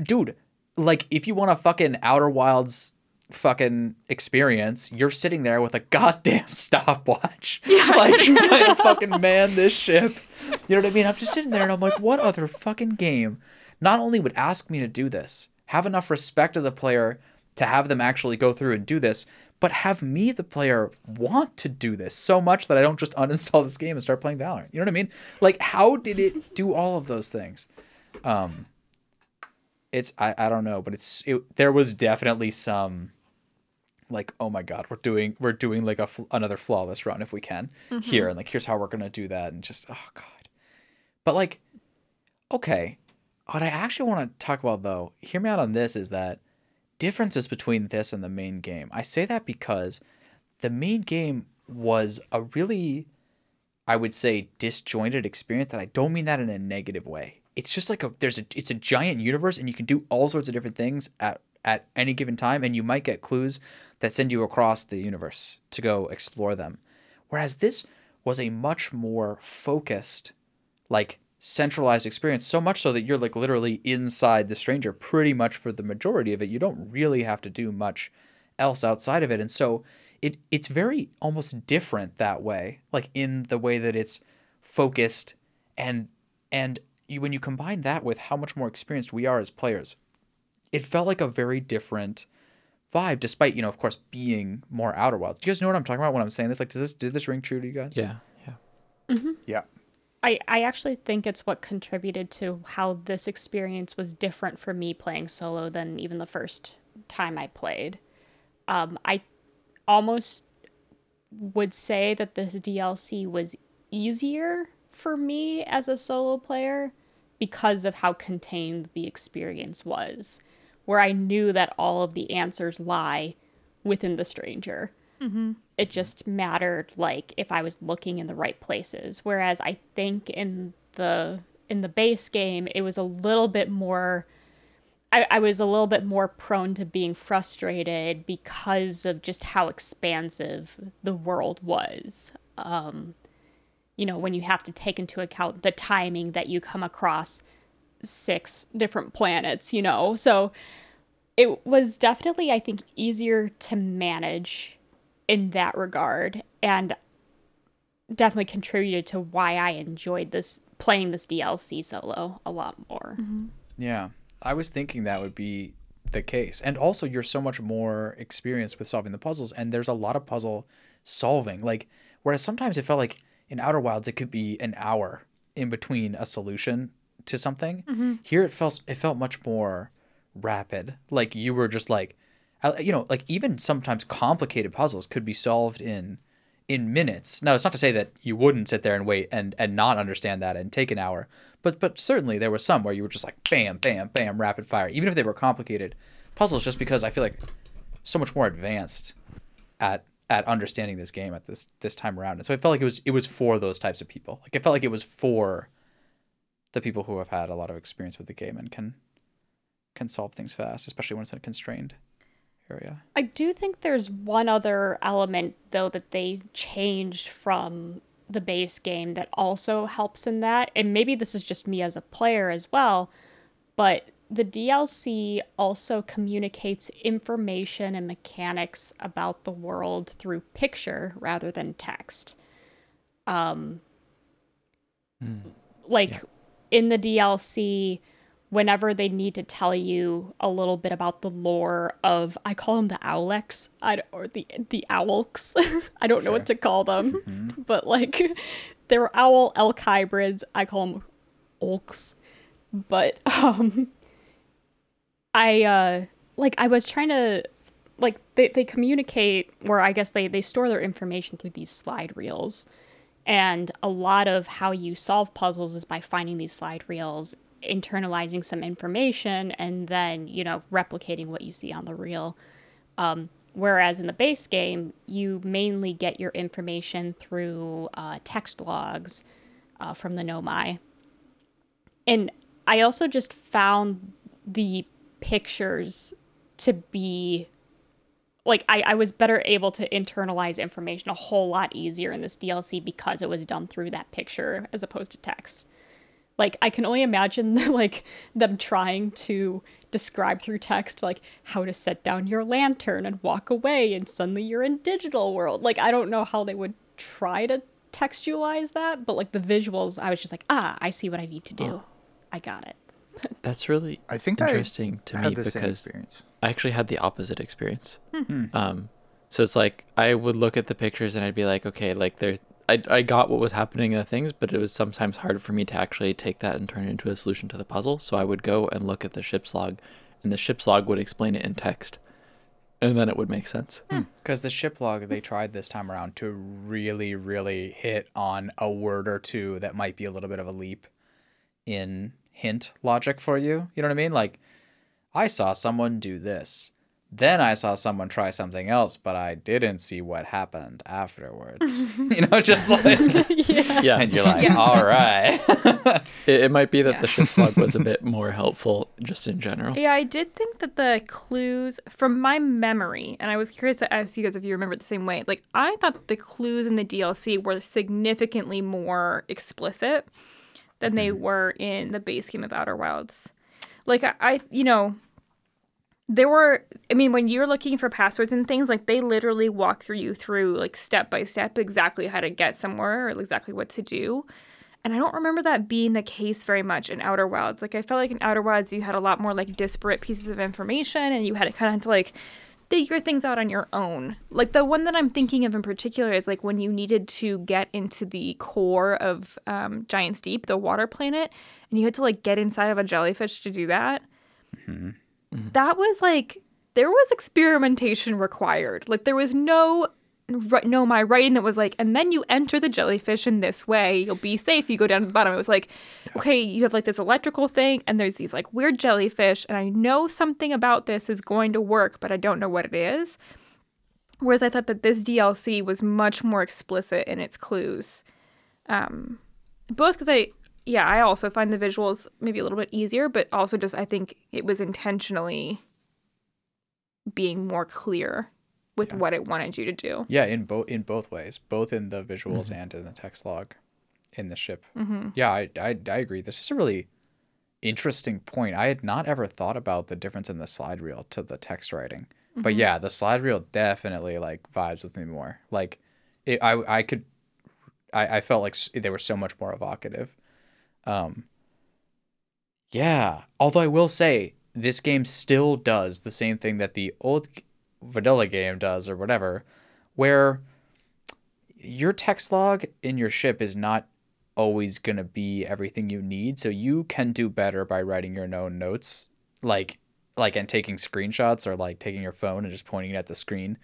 dude. Like, if you want a fucking Outer Wilds fucking experience, you're sitting there with a goddamn stopwatch. Yeah. Like, you might fucking man this ship. You know what I mean? I'm just sitting there and I'm like, what other fucking game not only would ask me to do this, have enough respect to the player to have them actually go through and do this, but have me, the player, want to do this so much that I don't just uninstall this game and start playing Valorant. You know what I mean? Like, how did it do all of those things? It's I don't know, but there was definitely some like, oh my god, we're doing like another flawless run if we can here, and like here's how we're gonna do that, and just oh god. But like, okay, what I actually want to talk about though, hear me out on this, is that differences between this and the main game. I say that because the main game was a really, I would say, disjointed experience, and I don't mean that in a negative way. It's just like it's a giant universe, and you can do all sorts of different things at any given time, and you might get clues that send you across the universe to go explore them. Whereas this was a much more focused, like centralized experience, so much so that you're like literally inside the stranger pretty much for the majority of it. You don't really have to do much else outside of it. And so it's very almost different that way, like in the way that it's focused and when you combine that with how much more experienced we are as players, it felt like a very different vibe, despite, you know, of course, being more Outer Wilds. Do you guys know what I'm talking about when I'm saying this? Like, did this ring true to you guys? Yeah. Mm-hmm. Yeah. I actually think it's what contributed to how this experience was different for me playing solo than even the first time I played. I almost would say that this DLC was easier for me as a solo player because of how contained the experience was, where I knew that all of the answers lie within the stranger. Mm-hmm. It just mattered, like, if I was looking in the right places. Whereas I think in the base game, it was a little bit more, I was a little bit more prone to being frustrated because of just how expansive the world was. You know, when you have to take into account the timing that you come across 6 different planets, you know. So it was definitely, I think, easier to manage in that regard, and definitely contributed to why I enjoyed playing this DLC solo a lot more. Mm-hmm. Yeah, I was thinking that would be the case. And also you're so much more experienced with solving the puzzles, and there's a lot of puzzle solving. Like, whereas sometimes it felt like in Outer Wilds it could be an hour in between a solution to something. Mm-hmm. Here it felt much more rapid. Like you were just like, you know, like even sometimes complicated puzzles could be solved in minutes. Now, it's not to say that you wouldn't sit there and wait and not understand that and take an hour, but certainly there were some where you were just like bam, bam, bam, rapid fire, even if they were complicated puzzles, just because I feel like so much more advanced at understanding this game at this time around. And so it felt like it was for those types of people. Like it felt like it was for the people who have had a lot of experience with the game and can solve things fast, especially when it's in a constrained area. I do think there's one other element, though, that they changed from the base game that also helps in that. And maybe this is just me as a player as well, but the DLC also communicates information and mechanics about the world through picture rather than text. In the DLC, whenever they need to tell you a little bit about the lore of, I call them the Owleks, or the Owlks. I don't know what to call them, mm-hmm. but like they were owl elk hybrids. I call them Olks. But I was trying to, like, they communicate, or I guess they store their information through these slide reels, and a lot of how you solve puzzles is by finding these slide reels, internalizing some information, and then, you know, replicating what you see on the reel. Whereas in the base game, you mainly get your information through text logs from the Nomai. And I also just found the pictures to be, like, I was better able to internalize information a whole lot easier in this DLC because it was done through that picture as opposed to text. Like, I can only imagine, like, them trying to describe through text, like, how to set down your lantern and walk away, and suddenly you're in digital world. Like, I don't know how they would try to textualize that, but, like, the visuals, I was just like, I see what I need to do. Oh. I got it. That's really interesting to me, because I actually had the opposite experience. Mm-hmm. So it's like, I would look at the pictures and I'd be like, okay, like, they're, I got what was happening in the things, but it was sometimes hard for me to actually take that and turn it into a solution to the puzzle. So I would go and look at the ship's log, and the ship's log would explain it in text, and then it would make sense. Because the ship log, they tried this time around to really, really hit on a word or two that might be a little bit of a leap in hint logic for you. You know what I mean? Like, I saw someone do this. Then I saw someone try something else, but I didn't see what happened afterwards. You know, just like, and you're like, all right. It might be that the ship's log was a bit more helpful just in general. Yeah, I did think that the clues, from my memory, and I was curious to ask you guys if you remember it the same way, like, I thought that the clues in the DLC were significantly more explicit than they were in the base game of Outer Wilds. Like, I you know, there were, I mean, when you're looking for passwords and things, like, they literally walk through, like, step by step exactly how to get somewhere or exactly what to do. And I don't remember that being the case very much in Outer Wilds. Like, I felt like in Outer Wilds you had a lot more, like, disparate pieces of information, and you had to kind of, like, figure things out on your own. Like, the one that I'm thinking of in particular is, like, when you needed to get into the core of Giant's Deep, the water planet, and you had to, like, get inside of a jellyfish to do that. Mm-hmm. Mm-hmm. That was, like, there was experimentation required. Like, there was no my writing that was like, and then you enter the jellyfish in this way, you'll be safe, you go down to the bottom. It was like, okay, you have, like, this electrical thing, and there's these, like, weird jellyfish, and I know something about this is going to work, but I don't know what it is. Whereas I thought that this DLC was much more explicit in its clues. Both because I also find the visuals maybe a little bit easier, but also just I think it was intentionally being more clear with what it wanted you to do. Yeah, in both ways, both in the visuals and in the text log in the ship. Mm-hmm. Yeah, I agree. This is a really interesting point. I had not ever thought about the difference in the slide reel to the text writing. Mm-hmm. But yeah, the slide reel definitely, like, vibes with me more. Like, I felt like they were so much more evocative. Although I will say, this game still does the same thing that the old vanilla game does or whatever, where your text log in your ship is not always going to be everything you need. So you can do better by writing your own notes, like and taking screenshots, or like taking your phone and just pointing it at the screen.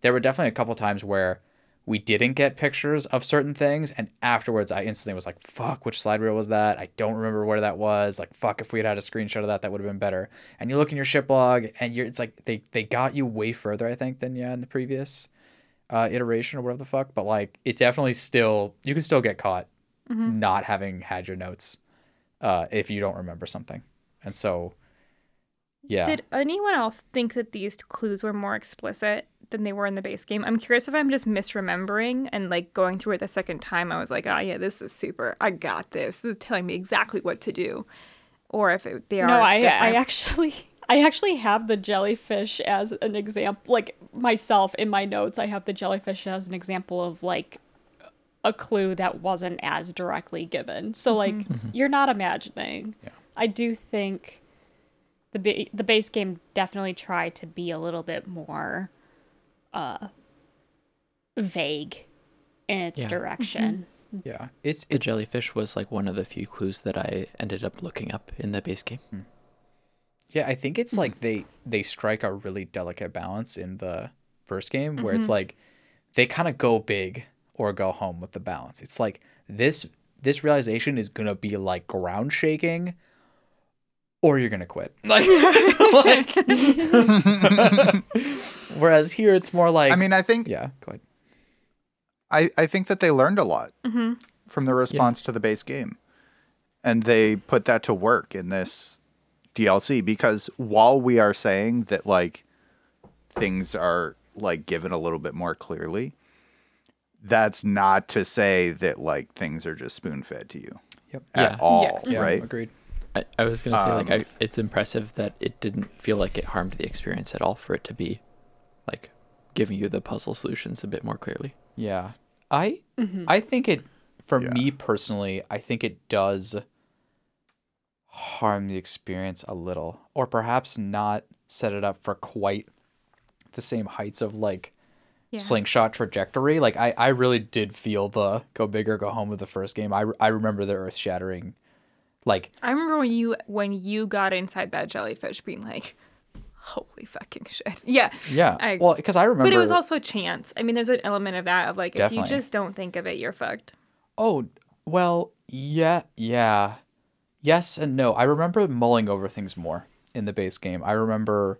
There were definitely a couple times where we didn't get pictures of certain things, and afterwards I instantly was like, fuck, which slide reel was that? I don't remember where that was. Like, fuck, if we had had a screenshot of that, that would have been better. And you look in your ship log and it's like they got you way further, I think, than in the previous iteration or whatever the fuck. But like, it definitely still, you can still get caught not having had your notes if you don't remember something. And so, yeah. Did anyone else think that these clues were more explicit than they were in the base game? I'm curious if I'm just misremembering, and like going through it the second time, I was like, oh yeah, this is super. I got this. This is telling me exactly what to do. Or if it, they are. No, I actually have the jellyfish as an example. Like myself in my notes, I have the jellyfish as an example of like a clue that wasn't as directly given. So like you're not imagining. Yeah. I do think the base game definitely tried to be a little bit more vague in its direction. Yeah, it's the jellyfish was like one of the few clues that I ended up looking up in the base game. Yeah, I think it's like they strike a really delicate balance in the first game where it's like they kind of go big or go home with the balance. It's like this realization is gonna be like ground shaking, or you're gonna quit. Like, whereas here it's more like, I mean, I think go ahead. I think that they learned a lot from the response to the base game, and they put that to work in this DLC, because while we are saying that like things are like given a little bit more clearly, that's not to say that like things are just spoon fed to you at all. Right? Agreed. I was going to say, like, it's impressive that it didn't feel like it harmed the experience at all for it to be, like, giving you the puzzle solutions a bit more clearly. Yeah. I think it, for me personally, I think it does harm the experience a little, or perhaps not set it up for quite the same heights of, like, slingshot trajectory. Like, I really did feel the go big or go home with the first game. I remember the earth-shattering. Like, I remember when you got inside that jellyfish being like, holy fucking shit. Yeah. Well, because I remember. But it was also chance. I mean, there's an element of that of like, definitely. If you just don't think of it, you're fucked. Oh, well, yeah. Yes and no. I remember mulling over things more in the base game. I remember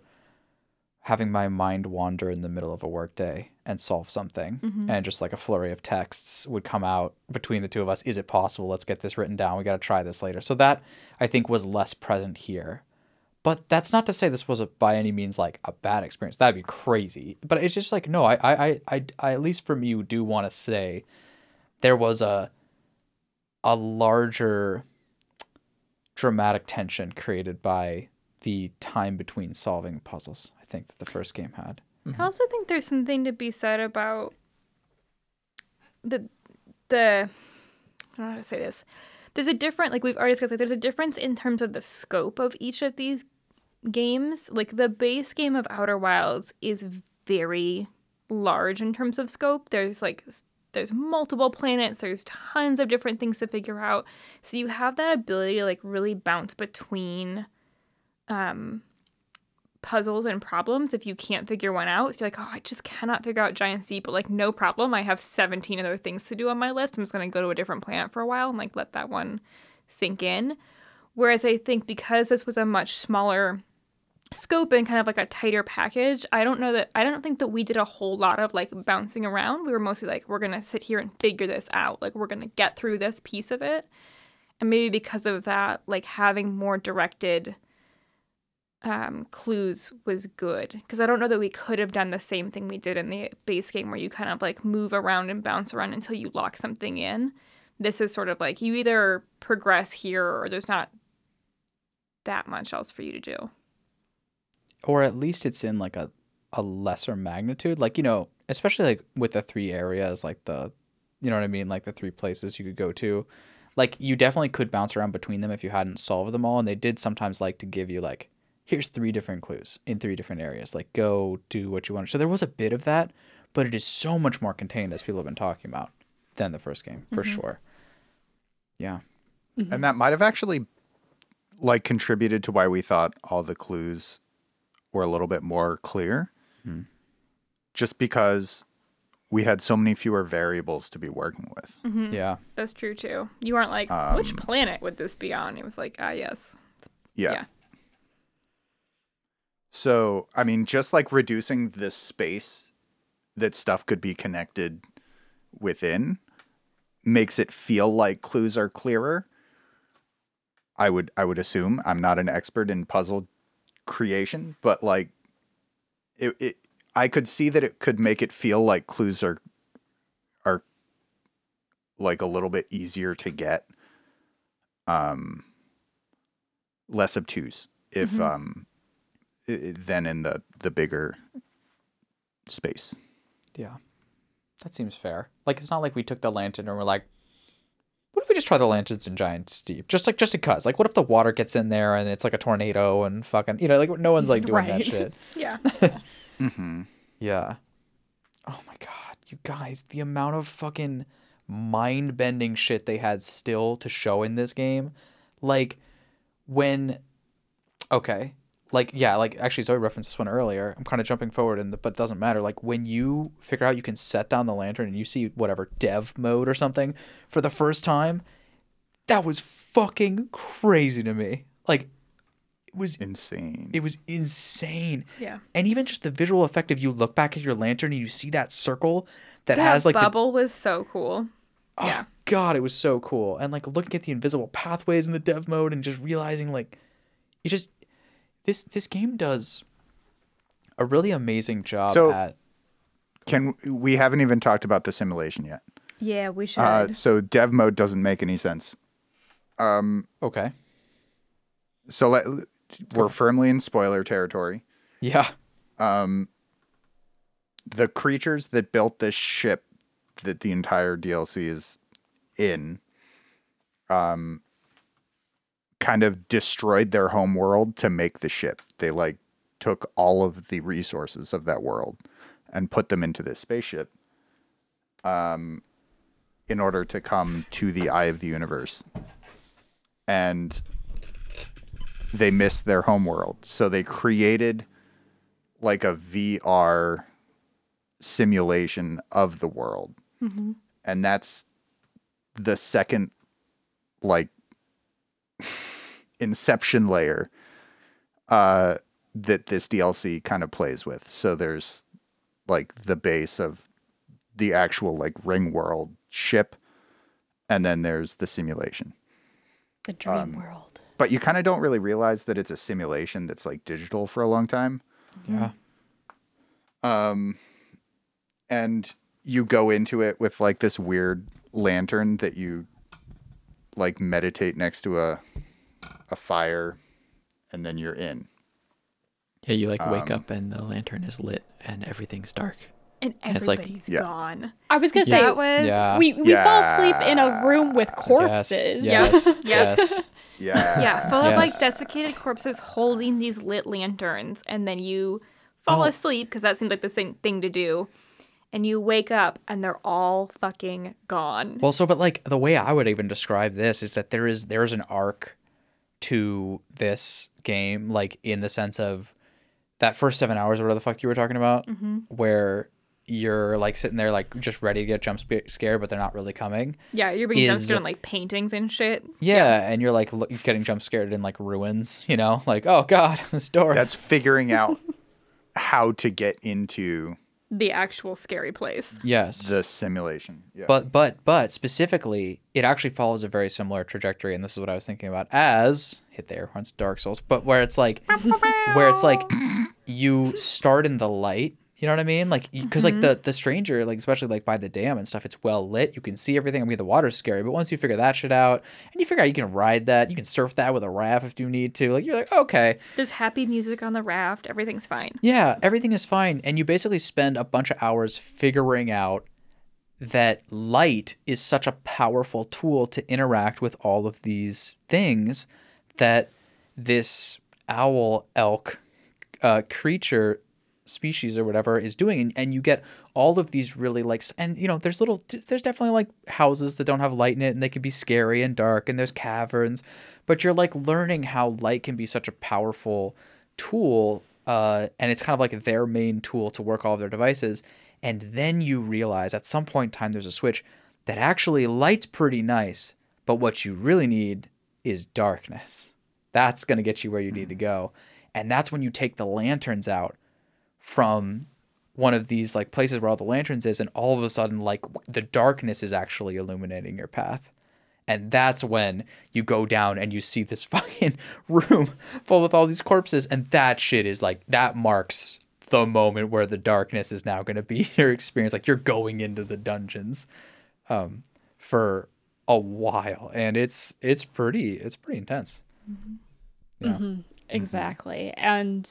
having my mind wander in the middle of a work day and solve something. And just like a flurry of texts would come out between the two of us. Is it possible? Let's get this written down. We got to try this later. So that, I think, was less present here. But that's not to say this was by any means like a bad experience. That'd be crazy. But it's just like, no, I at least from you do want to say there was a larger dramatic tension created by the time between solving puzzles, I think, that the first game had. I also think there's something to be said about the I don't know how to say this. There's a different, like we've already discussed, like there's a difference in terms of the scope of each of these games. Like the base game of Outer Wilds is very large in terms of scope. There's multiple planets, there's tons of different things to figure out. So you have that ability to like really bounce between puzzles and problems if you can't figure one out. So you're like, oh, I just cannot figure out Giant's Deep, but like, no problem. I have 17 other things to do on my list. I'm just going to go to a different planet for a while and like let that one sink in. Whereas I think because this was a much smaller scope and kind of like a tighter package, I don't think that we did a whole lot of like bouncing around. We were mostly like, we're going to sit here and figure this out. Like, we're going to get through this piece of it. And maybe because of that, like having more directed clues was good, because I don't know that we could have done the same thing we did in the base game where you kind of like move around and bounce around until you lock something in. This is sort of like you either progress here or there's not that much else for you to do. Or at least it's in like a lesser magnitude, like, you know, especially like with the three areas, like the, you know what I mean, like the three places you could go to, like you definitely could bounce around between them if you hadn't solved them all. And they did sometimes like to give you like, here's 3 different clues in 3 different areas. Like, go do what you want. So there was a bit of that, but it is so much more contained, as people have been talking about, than the first game, for sure. Yeah. Mm-hmm. And that might have actually, like, contributed to why we thought all the clues were a little bit more clear. Mm. Just because we had so many fewer variables to be working with. Mm-hmm. Yeah. That's true, too. You weren't like, which planet would this be on? It was like, ah, yes. Yeah. Yeah. So, I mean, just like reducing this space that stuff could be connected within makes it feel like clues are clearer. I would assume. I'm not an expert in puzzle creation, but like it I could see that it could make it feel like clues are like a little bit easier to get, less obtuse if than in the bigger space. Yeah. That seems fair. Like, it's not like we took the lantern and we're like, what if we just try the lanterns in Giant's Deep? Just because. Like, what if the water gets in there and it's like a tornado and fucking, you know, like, no one's like doing that shit. Yeah. Mm-hmm. Yeah. Oh my God. You guys, the amount of fucking mind-bending shit they had still to show in this game. Like, when, okay. Like, yeah, like, actually, Zoe referenced this one earlier. I'm kind of jumping forward, but it doesn't matter. Like, when you figure out you can set down the lantern and you see whatever dev mode or something for the first time, that was fucking crazy to me. Like, it was insane. It was insane. Yeah. And even just the visual effect of you look back at your lantern and you see that circle that has like bubble was so cool. Oh, yeah. God, it was so cool. And like looking at the invisible pathways in the dev mode and just realizing like you just. This game does a really amazing job at... We haven't even talked about the simulation yet. Yeah, we should. So dev mode doesn't make any sense. Okay. So we're firmly in spoiler territory. Yeah. The creatures that built this ship that the entire DLC is in... kind of destroyed their home world to make the ship. They like took all of the resources of that world and put them into this spaceship in order to come to the eye of the universe. And they missed their home world. So they created like a VR simulation of the world. Mm-hmm. And that's the second like inception layer that this DLC kind of plays with. So there's like the base of the actual like Ringworld ship, and then there's the simulation, the dream world. But you kind of don't really realize that it's a simulation that's like digital for a long time. Yeah. And you go into it with like this weird lantern that you like meditate next to a fire, and then you're in. Yeah, you like wake up and the lantern is lit and everything's dark. And everybody's gone. Yeah. I was going to say, we fall asleep in a room with corpses. Yes. Yeah, full of like desiccated corpses holding these lit lanterns, and then you fall asleep because that seems like the same thing to do. And you wake up and they're all fucking gone. Well, so, but like the way I would even describe this is that there's an arc to this game, like in the sense of that first 7 hours or whatever the fuck you were talking about, where you're like sitting there like just ready to get jump scared, but they're not really coming. Yeah, you're being jump scared in like paintings and shit. Yeah, and you're like getting jump scared in like ruins, you know? Like, oh God, this door. That's figuring out how to get into... the actual scary place. Yes. The simulation. Yeah. But specifically, it actually follows a very similar trajectory, and this is what I was thinking about once Dark Souls, but where it's like you start in the light, you know what I mean? Like, because like the stranger, like especially like by the dam and stuff, it's well lit. You can see everything. I mean, the water's scary, but once you figure that shit out, and you figure out you can ride that, you can surf that with a raft if you need to. Like, you're like, okay. There's happy music on the raft. Everything's fine. Yeah, everything is fine. And you basically spend a bunch of hours figuring out that light is such a powerful tool to interact with all of these things that this owl elk creature species or whatever is doing, and you get all of these really like, and you know, there's definitely like houses that don't have light in it, and they can be scary and dark, and there's caverns, but you're like learning how light can be such a powerful tool, and it's kind of like their main tool to work all of their devices. And then you realize at some point in time there's a switch that actually light's pretty nice, but what you really need is darkness. That's going to get you where you need to go. And that's when you take the lanterns out from one of these like places where all the lanterns is, and all of a sudden like the darkness is actually illuminating your path. And that's when you go down and you see this fucking room full with all these corpses, and that shit is like, that marks the moment where the darkness is now going to be your experience. Like you're going into the dungeons for a while, and it's pretty intense. Mm-hmm. Yeah. Mm-hmm. Exactly. Mm-hmm. And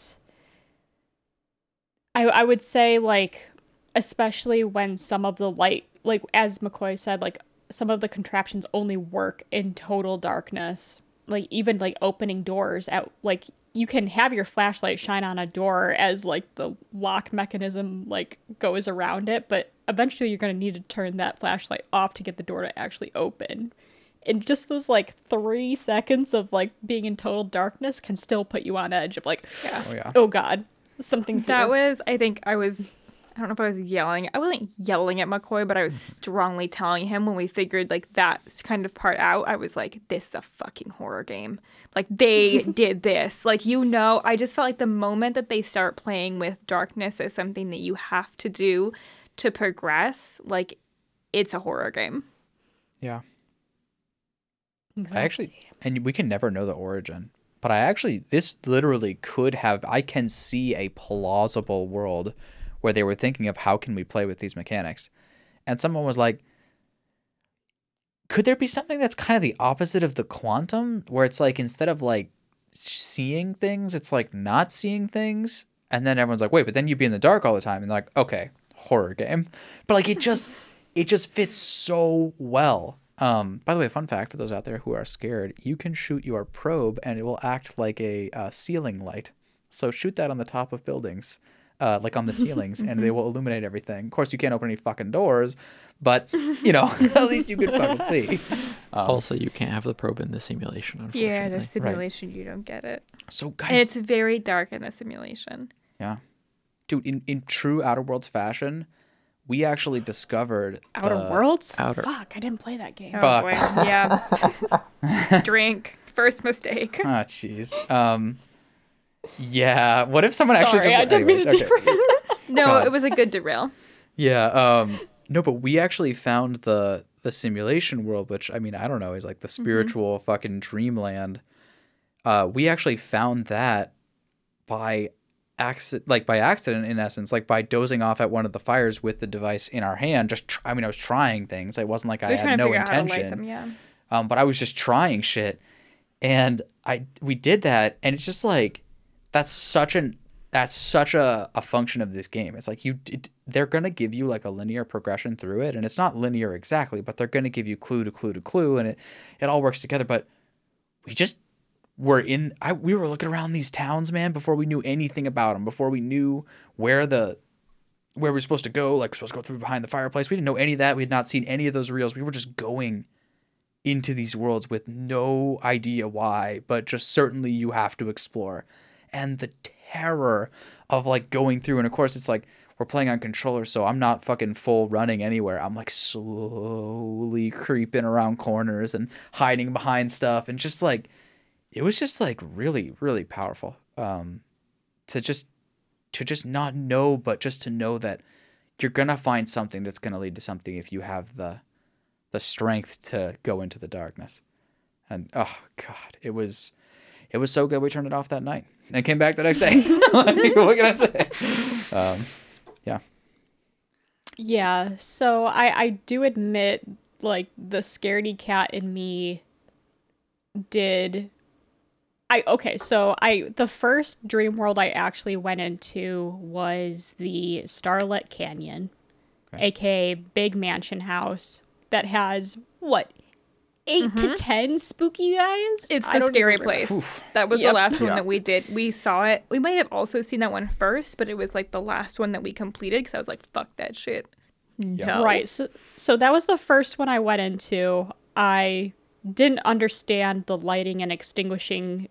I would say, like, especially when some of the light, like as McCoy said, like some of the contraptions only work in total darkness, like even like opening doors at, like, you can have your flashlight shine on a door as like the lock mechanism like goes around it, but eventually you're going to need to turn that flashlight off to get the door to actually open. And just those like 3 seconds of like being in total darkness can still put you on edge of like, yeah. Oh, yeah. Oh God, something's that here. Was, I think I don't know if I was yelling. I wasn't yelling at McCoy, but I was strongly telling him when we figured like that kind of part out, I was like, this is a fucking horror game. Like they did this. Like, you know, I just felt like the moment that they start playing with darkness as something that you have to do to progress, like it's a horror game. Yeah. Exactly. I actually, and we can never know the origin, but I actually, this literally could have, I can see a plausible world where they were thinking of how can we play with these mechanics. And someone was like, could there be something that's kind of the opposite of the quantum, where it's like, instead of like seeing things, it's like not seeing things. And then everyone's like, wait, but then you'd be in the dark all the time. And they're like, okay, horror game. But like, it just fits so well. By the way, fun fact for those out there who are scared, you can shoot your probe and it will act like a ceiling light. So shoot that on the top of buildings. Like on the ceilings, and they will illuminate everything. Of course, you can't open any fucking doors, but, you know, at least you can fucking see. Also, you can't have the probe in the simulation, unfortunately. Yeah, the simulation, right. You don't get it. So, guys... And it's very dark in the simulation. Yeah. Dude, in true Outer Worlds fashion, we actually discovered... Outer Worlds? Fuck, I didn't play that game. Oh, fuck. Boy. Yeah. Drink. First mistake. Oh, jeez. Yeah, what if someone actually just... Sorry, I didn't mean to derail. No, it was a good derail. Yeah, no, but we actually found the simulation world, which, I mean, I don't know, is like the spiritual fucking dreamland. We actually found that by accident, in essence, like by dozing off at one of the fires with the device in our hand. Just, I was trying things. It wasn't like I had no intention. Them, yeah. But I was just trying shit, and we did that, and it's just like... That's such a function of this game. It's like they're going to give you like a linear progression through it, and it's not linear exactly, but they're going to give you clue to clue to clue, and it all works together. But we just were we were looking around these towns, man, before we knew anything about them, before we knew where we were supposed to go, like supposed to go through behind the fireplace. We didn't know any of that. We had not seen any of those reels. We were just going into these worlds with no idea why, but just certainly you have to explore. And the terror of like going through, and of course it's like we're playing on controller, so I'm not fucking full running anywhere. I'm like slowly creeping around corners and hiding behind stuff, and just like it was just like really, really powerful to just not know, but just to know that you're gonna find something that's gonna lead to something if you have the strength to go into the darkness. And oh God, it was so good. We turned it off that night and came back the next day. Like, what can I say? Yeah. Yeah. So I do admit, like, the scaredy cat in me the first dream world I actually went into was the Starlit Canyon, okay. AKA Big Mansion House, that has, what, 8 to 10 spooky guys. It's the Scary Place. Oof. That was the last one that we did. We saw it. We might have also seen that one first, but it was like the last one that we completed because I was like, fuck that shit. No. Right. So that was the first one I went into. I didn't understand the lighting and extinguishing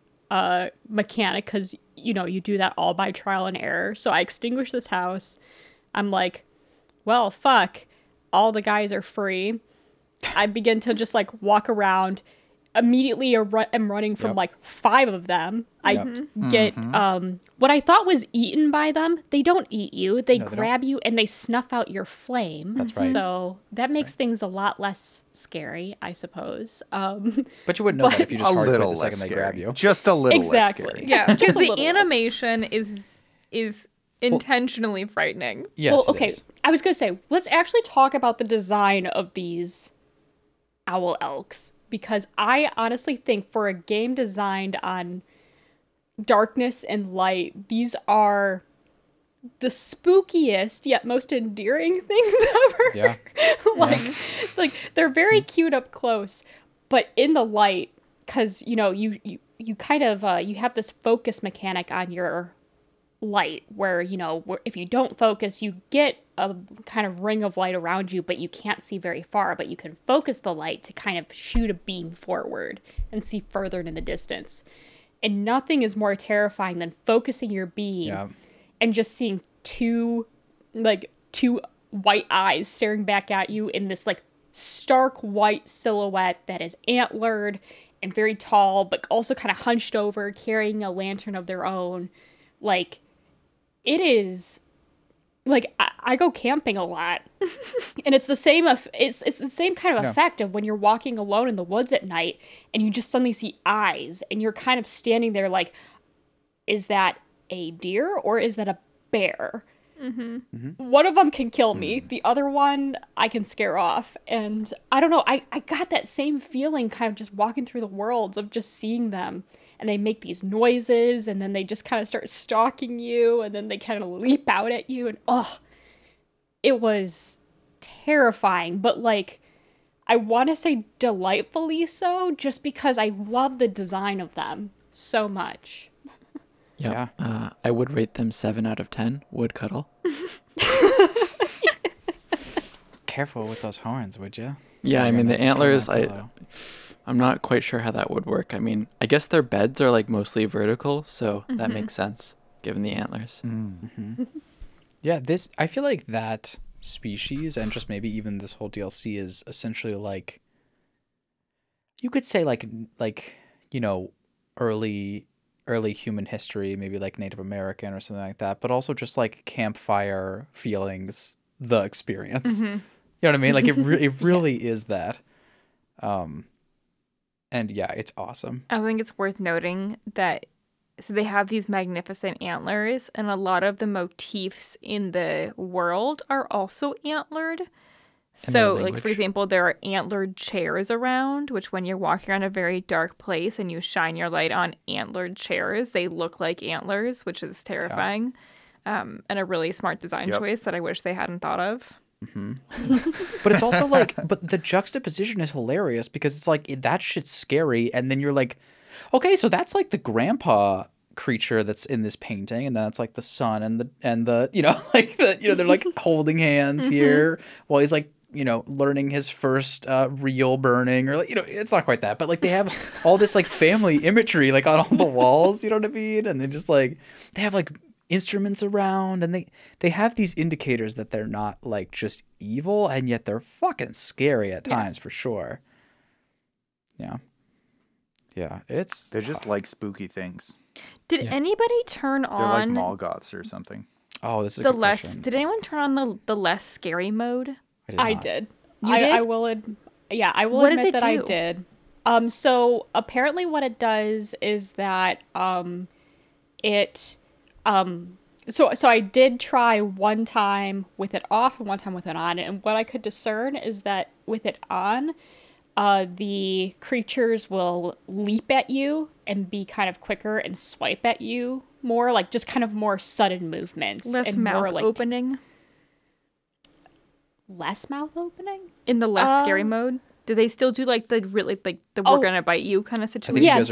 mechanic because, you know, you do that all by trial and error. So I extinguished this house. I'm like, well, fuck. All the guys are free. I begin to just like walk around. Immediately I'm running from like 5 of them. I get what I thought was eaten by them. They don't eat you. They grab you and they snuff out your flame. That's right. So that makes things a lot less scary, I suppose. But you wouldn't know that if you just hard the second they grab you. Just a little less scary. Yeah, because the animation is intentionally frightening. Yes, well, okay. I was going to say, let's actually talk about the design of these owl elks, because I honestly think for a game designed on darkness and light, these are the spookiest yet most endearing things ever. Yeah. like they're very cute up close, but in the light, because you know you kind of you have this focus mechanic on your light where, you know, if you don't focus, you get a kind of ring of light around you, but you can't see very far, but you can focus the light to kind of shoot a beam forward and see further in the distance. And nothing is more terrifying than focusing your beam and just seeing two white eyes staring back at you in this like stark white silhouette that is antlered and very tall, but also kind of hunched over, carrying a lantern of their own. Like, it is like I go camping a lot and it's the same it's the same kind of effect of when you're walking alone in the woods at night and you just suddenly see eyes and you're kind of standing there like, is that a deer or is that a bear? One of them can kill me, the other one I can scare off. And I don't know, I got that same feeling kind of just walking through the worlds of just seeing them. And they make these noises, and then they just kind of start stalking you, and then they kind of leap out at you, and it was terrifying, but like, I want to say delightfully so, just because I love the design of them so much. Yeah. I would rate them 7 out of 10. Woodcuddle. Careful with those horns, would you? Yeah, I mean the antlers. I'm not quite sure how that would work. I mean, I guess their beds are like mostly vertical, so that makes sense given the antlers. Yeah, this, I feel like that species and just maybe even this whole DLC is essentially like, you could say like, you know, early human history, maybe like Native American or something like that, but also just like campfire feelings, the experience. You know what I mean? Like it really is that. And yeah, it's awesome. I think it's worth noting that so they have these magnificent antlers, and a lot of the motifs in the world are also antlered. And so, like, for example, there are antlered chairs around, which when you're walking around a very dark place and you shine your light on antlered chairs, they look like antlers, which is terrifying, and a really smart design choice that I wish they hadn't thought of. But it's also like, but the juxtaposition is hilarious because it's like that shit's scary, and then you're like, okay, so that's like the grandpa creature that's in this painting, and then it's like the son and the you know, like the, you know, they're like holding hands here while he's like, you know, learning his first real burning, or like, you know, it's not quite that, but like they have all this like family imagery like on all the walls, you know what I mean? And they just like, they have like instruments around, and they have these indicators that they're not like just evil, and yet they're fucking scary at times for sure. Yeah, it's, they're just like spooky things. Did anybody turn on, they're like mall goths or something? Oh, this is the less question. Did anyone turn on the less scary mode? I did. You did? I will what admit that do? I did. So apparently what it does is that So I did try one time with it off and one time with it on, and what I could discern is that with it on, the creatures will leap at you and be kind of quicker and swipe at you more, like just kind of more sudden movements. Less and mouth more, like, opening? Less mouth opening? In the less scary mode? Do they still do like the really like the we're gonna bite you kind of situation? Yeah,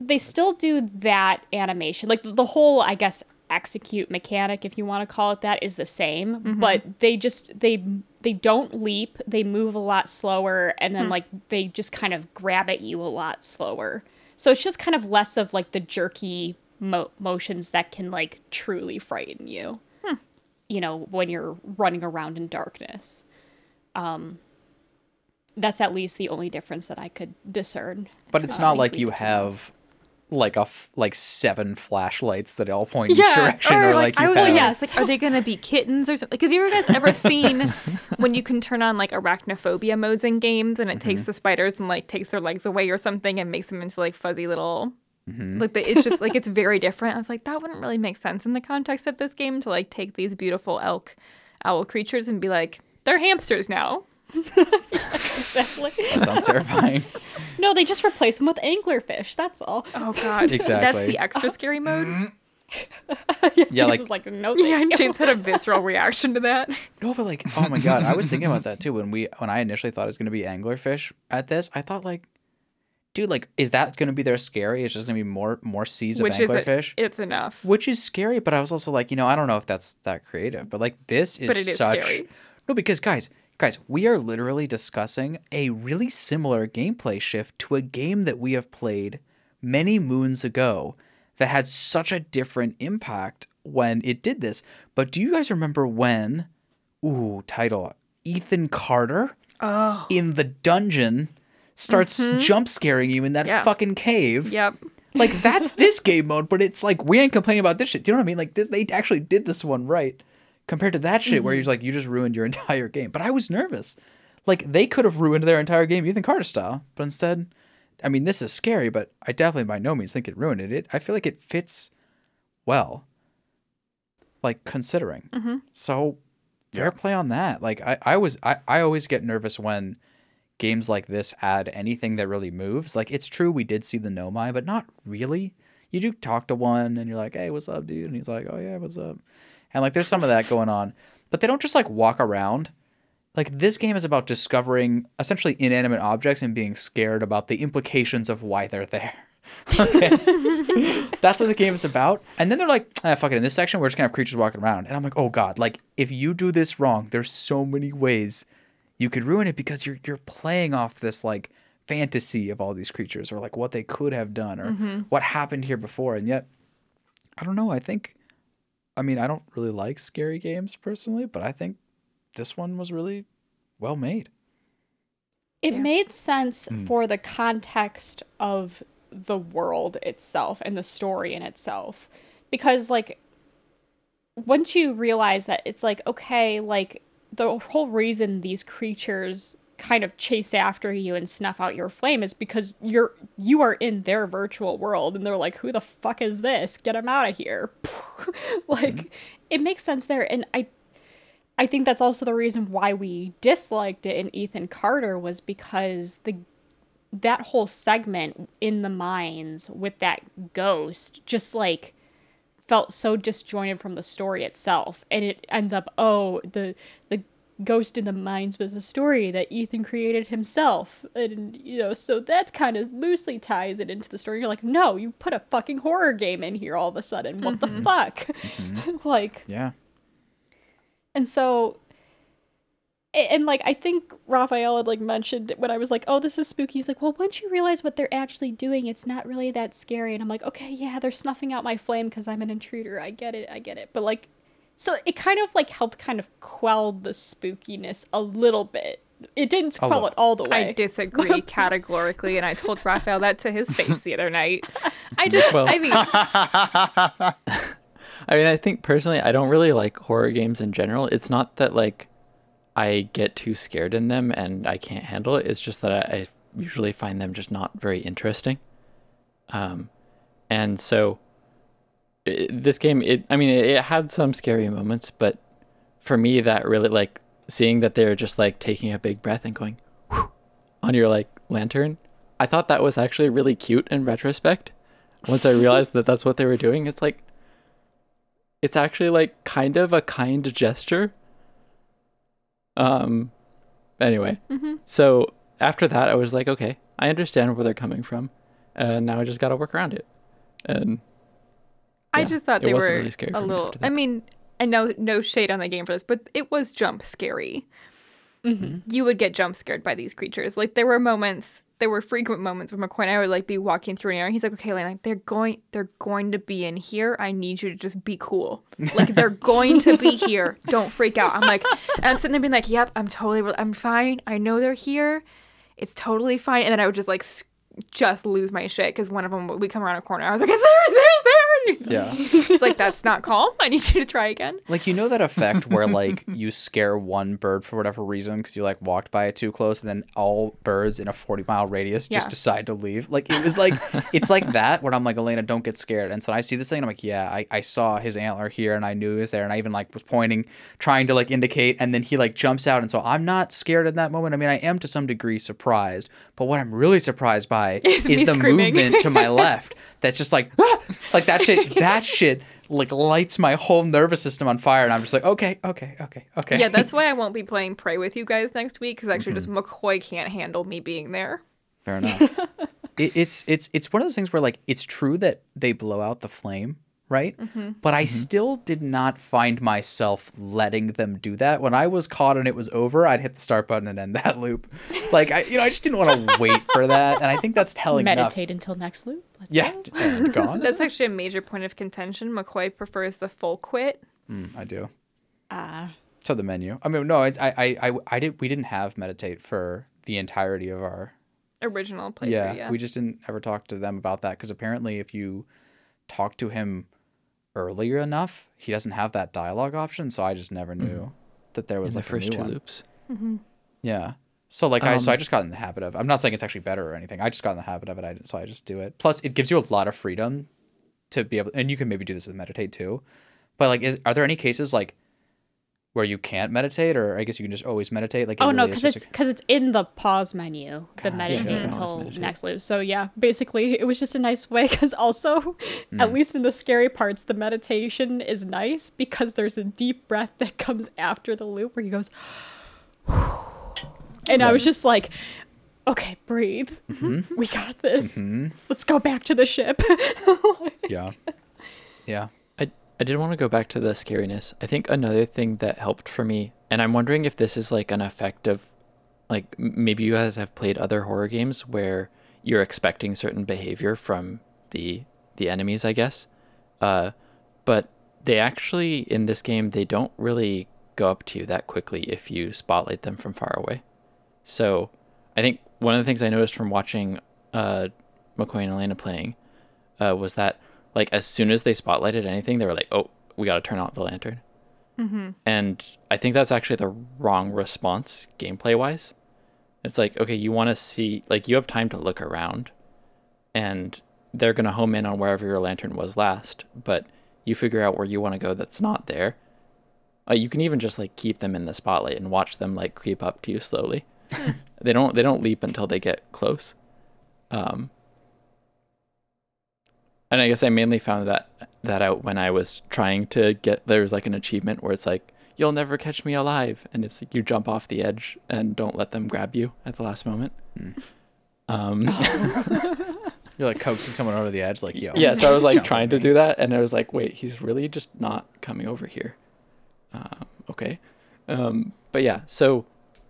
they still do that animation. Like the whole, I guess, execute mechanic, if you want to call it that, is the same, mm-hmm. but they don't leap. They move a lot slower, and then like they just kind of grab at you a lot slower. So it's just kind of less of like the jerky motions that can like truly frighten you. You know, when you're running around in darkness. That's at least the only difference that I could discern. But it's not like you have like seven flashlights that all point each direction, or like you have. Yes. Like, are they gonna be kittens or something? Like, have you guys ever seen when you can turn on like arachnophobia modes in games, and it takes the spiders and like takes their legs away or something and makes them into like fuzzy little. Like, but it's just like it's very different. I was like, that wouldn't really make sense in the context of this game to like take these beautiful owl creatures and be like, they're hamsters now. Yes, exactly. That sounds terrifying. No, they just replace them with anglerfish. That's all. Oh God, exactly. That's the extra scary mode. Yeah, James is like, no. Yeah, James had a visceral reaction to that. No, but like, oh my God, I was thinking about that too when I initially thought it was going to be anglerfish. At this, I thought like. Dude, like, is that going to be their scary? It's just going to be more seas of anglerfish? It's enough. Which is scary, but I was also like, you know, I don't know if that's that creative. But, like, this is such... But it is scary. No, because, guys, we are literally discussing a really similar gameplay shift to a game that we have played many moons ago that had such a different impact when it did this. But do you guys remember when... Ooh, title. Ethan Carter in the dungeon... starts jump scaring you in that fucking cave. Yep. Like, that's this game mode, but it's like, we ain't complaining about this shit. Do you know what I mean? Like, they actually did this one right compared to that shit where you're like, you just ruined your entire game. But I was nervous. Like, they could have ruined their entire game Ethan Carter style, but instead, I mean, this is scary, but I definitely by no means think it ruined it. I feel like it fits well, like, considering. Mm-hmm. So, fair play on that. Like, I always get nervous when... games like this add anything that really moves. Like, it's true we did see the Nomai, but not really. You do talk to one and you're like, hey, what's up, dude? And he's like, oh yeah, what's up? And like, there's some of that going on, but they don't just like walk around. Like, this game is about discovering essentially inanimate objects and being scared about the implications of why they're there. Okay. That's what the game is about. And then they're like, fuck it, in this section we're just gonna have creatures walking around. And I'm like, oh God, like, if you do this wrong, there's so many ways you could ruin it, because you're playing off this like fantasy of all these creatures, or like what they could have done, or what happened here before. And yet, I don't know. I don't really like scary games personally, but I think this one was really well made. It made sense for the context of the world itself and the story in itself, because like once you realize that it's like, okay, like, the whole reason these creatures kind of chase after you and snuff out your flame is because you are in their virtual world, and they're like, who the fuck is this? Get him out of here. Like, it makes sense there. And I think that's also the reason why we disliked it in Ethan Carter, was because that whole segment in the mines with that ghost just like felt so disjointed from the story itself. And it ends up, the ghost in the mines was a story that Ethan created himself. And, you know, so that kind of loosely ties it into the story. You're like, no, you put a fucking horror game in here all of a sudden. What the fuck? Like, yeah. And so, and like, I think Raphael had like mentioned when I was like, oh, this is spooky. He's like, well, once you realize what they're actually doing, it's not really that scary. And I'm like, okay, yeah, they're snuffing out my flame because I'm an intruder. I get it. But like, so it kind of like helped kind of quell the spookiness a little bit. It didn't quell it all the way. I disagree categorically. And I told Raphael that to his face the other night. I think personally, I don't really like horror games in general. It's not that like, I get too scared in them and I can't handle it. It's just that I usually find them just not very interesting. And so this game, it had some scary moments, but for me, that really like seeing that they're just like taking a big breath and going whew, on your like lantern. I thought that was actually really cute in retrospect. Once I realized that that's what they were doing, it's like, it's actually like kind of a kind gesture. Anyway, so after that, I was like, okay, I understand where they're coming from. And now I just got to work around it. And I just thought they were really a little, I mean, and no shade on the game for this, but it was jump scary. You would get jump scared by these creatures. Like there were moments, there were frequent moments where McCoy and I would like be walking through an area. And he's like, okay, Lane, like, they're going to be in here. I need you to just be cool. Like they're going to be here. Don't freak out. I'm like, and I'm sitting there being like, yep, I'm fine. I know they're here. It's totally fine. And then I would just lose my shit because one of them we come around a corner. I was like, it's there. Yeah, it's like that's not calm. I need you to try again. Like you know that effect where like you scare one bird for whatever reason because you like walked by it too close, and then all birds in a 40-mile radius just decide to leave. Like it was like it's like that where I'm like Elena, don't get scared. And so I see this thing, and I'm like, yeah, I saw his antler here, and I knew he was there, and I even like was pointing, trying to like indicate, and then he like jumps out, and so I'm not scared in that moment. I mean, I am to some degree surprised, but what I'm really surprised by. Is the screaming. Movement to my left that's just like ah! Like that shit like lights my whole nervous system on fire, and I'm just like okay. Yeah, that's why I won't be playing Prey with you guys next week because actually just McCoy can't handle me being there. Fair enough. It's one of those things where like it's true that they blow out the flame, right? But I still did not find myself letting them do that. When I was caught and it was over, I'd hit the start button and end that loop. Like, I just didn't want to wait for that. And I think that's telling Meditate enough. Until next loop. Let's go. And gone. That's actually a major point of contention. McCoy prefers the full quit. I do. So the menu. I mean, no, we didn't have meditate for the entirety of our original playthrough. Yeah, we just didn't ever talk to them about that because apparently if you talk to him earlier enough he doesn't have that dialogue option, so I just never knew that there was in like the first two loops. Yeah, so like I just got in the habit of, I'm not saying it's actually better or anything, I just got in the habit of it, so I just do it. Plus it gives you a lot of freedom to be able, and you can maybe do this with meditate too, but like are there any cases like where you can't meditate, or I guess you can just always meditate? Like, no, because it's in the pause menu, the meditate until next loop. So yeah, basically it was just a nice way because also, at least in the scary parts, the meditation is nice because there's a deep breath that comes after the loop where he goes, and I was just like, okay, breathe. We got this. Let's go back to the ship. Yeah. I did want to go back to the scariness. I think another thing that helped for me, and I'm wondering if this is like an effect of, like maybe you guys have played other horror games where you're expecting certain behavior from the enemies, I guess. But they actually, in this game, they don't really go up to you that quickly if you spotlight them from far away. So I think one of the things I noticed from watching McCoy and Elena playing was that like as soon as they spotlighted anything, they were like, "Oh, we got to turn out the lantern." And I think that's actually the wrong response gameplay-wise. It's like, okay, you want to see, like you have time to look around, and they're gonna home in on wherever your lantern was last. But you figure out where you want to go that's not there. You can even just like keep them in the spotlight and watch them like creep up to you slowly. They don't leap until they get close. And I guess I mainly found that out when I was trying to get, there was like an achievement where it's like, you'll never catch me alive. And it's like, you jump off the edge and don't let them grab you at the last moment. You're like coaxing someone over the edge. Like, yo. Yeah, so I was like trying to do that. And I was like, wait, he's really just not coming over here. Okay. But yeah, so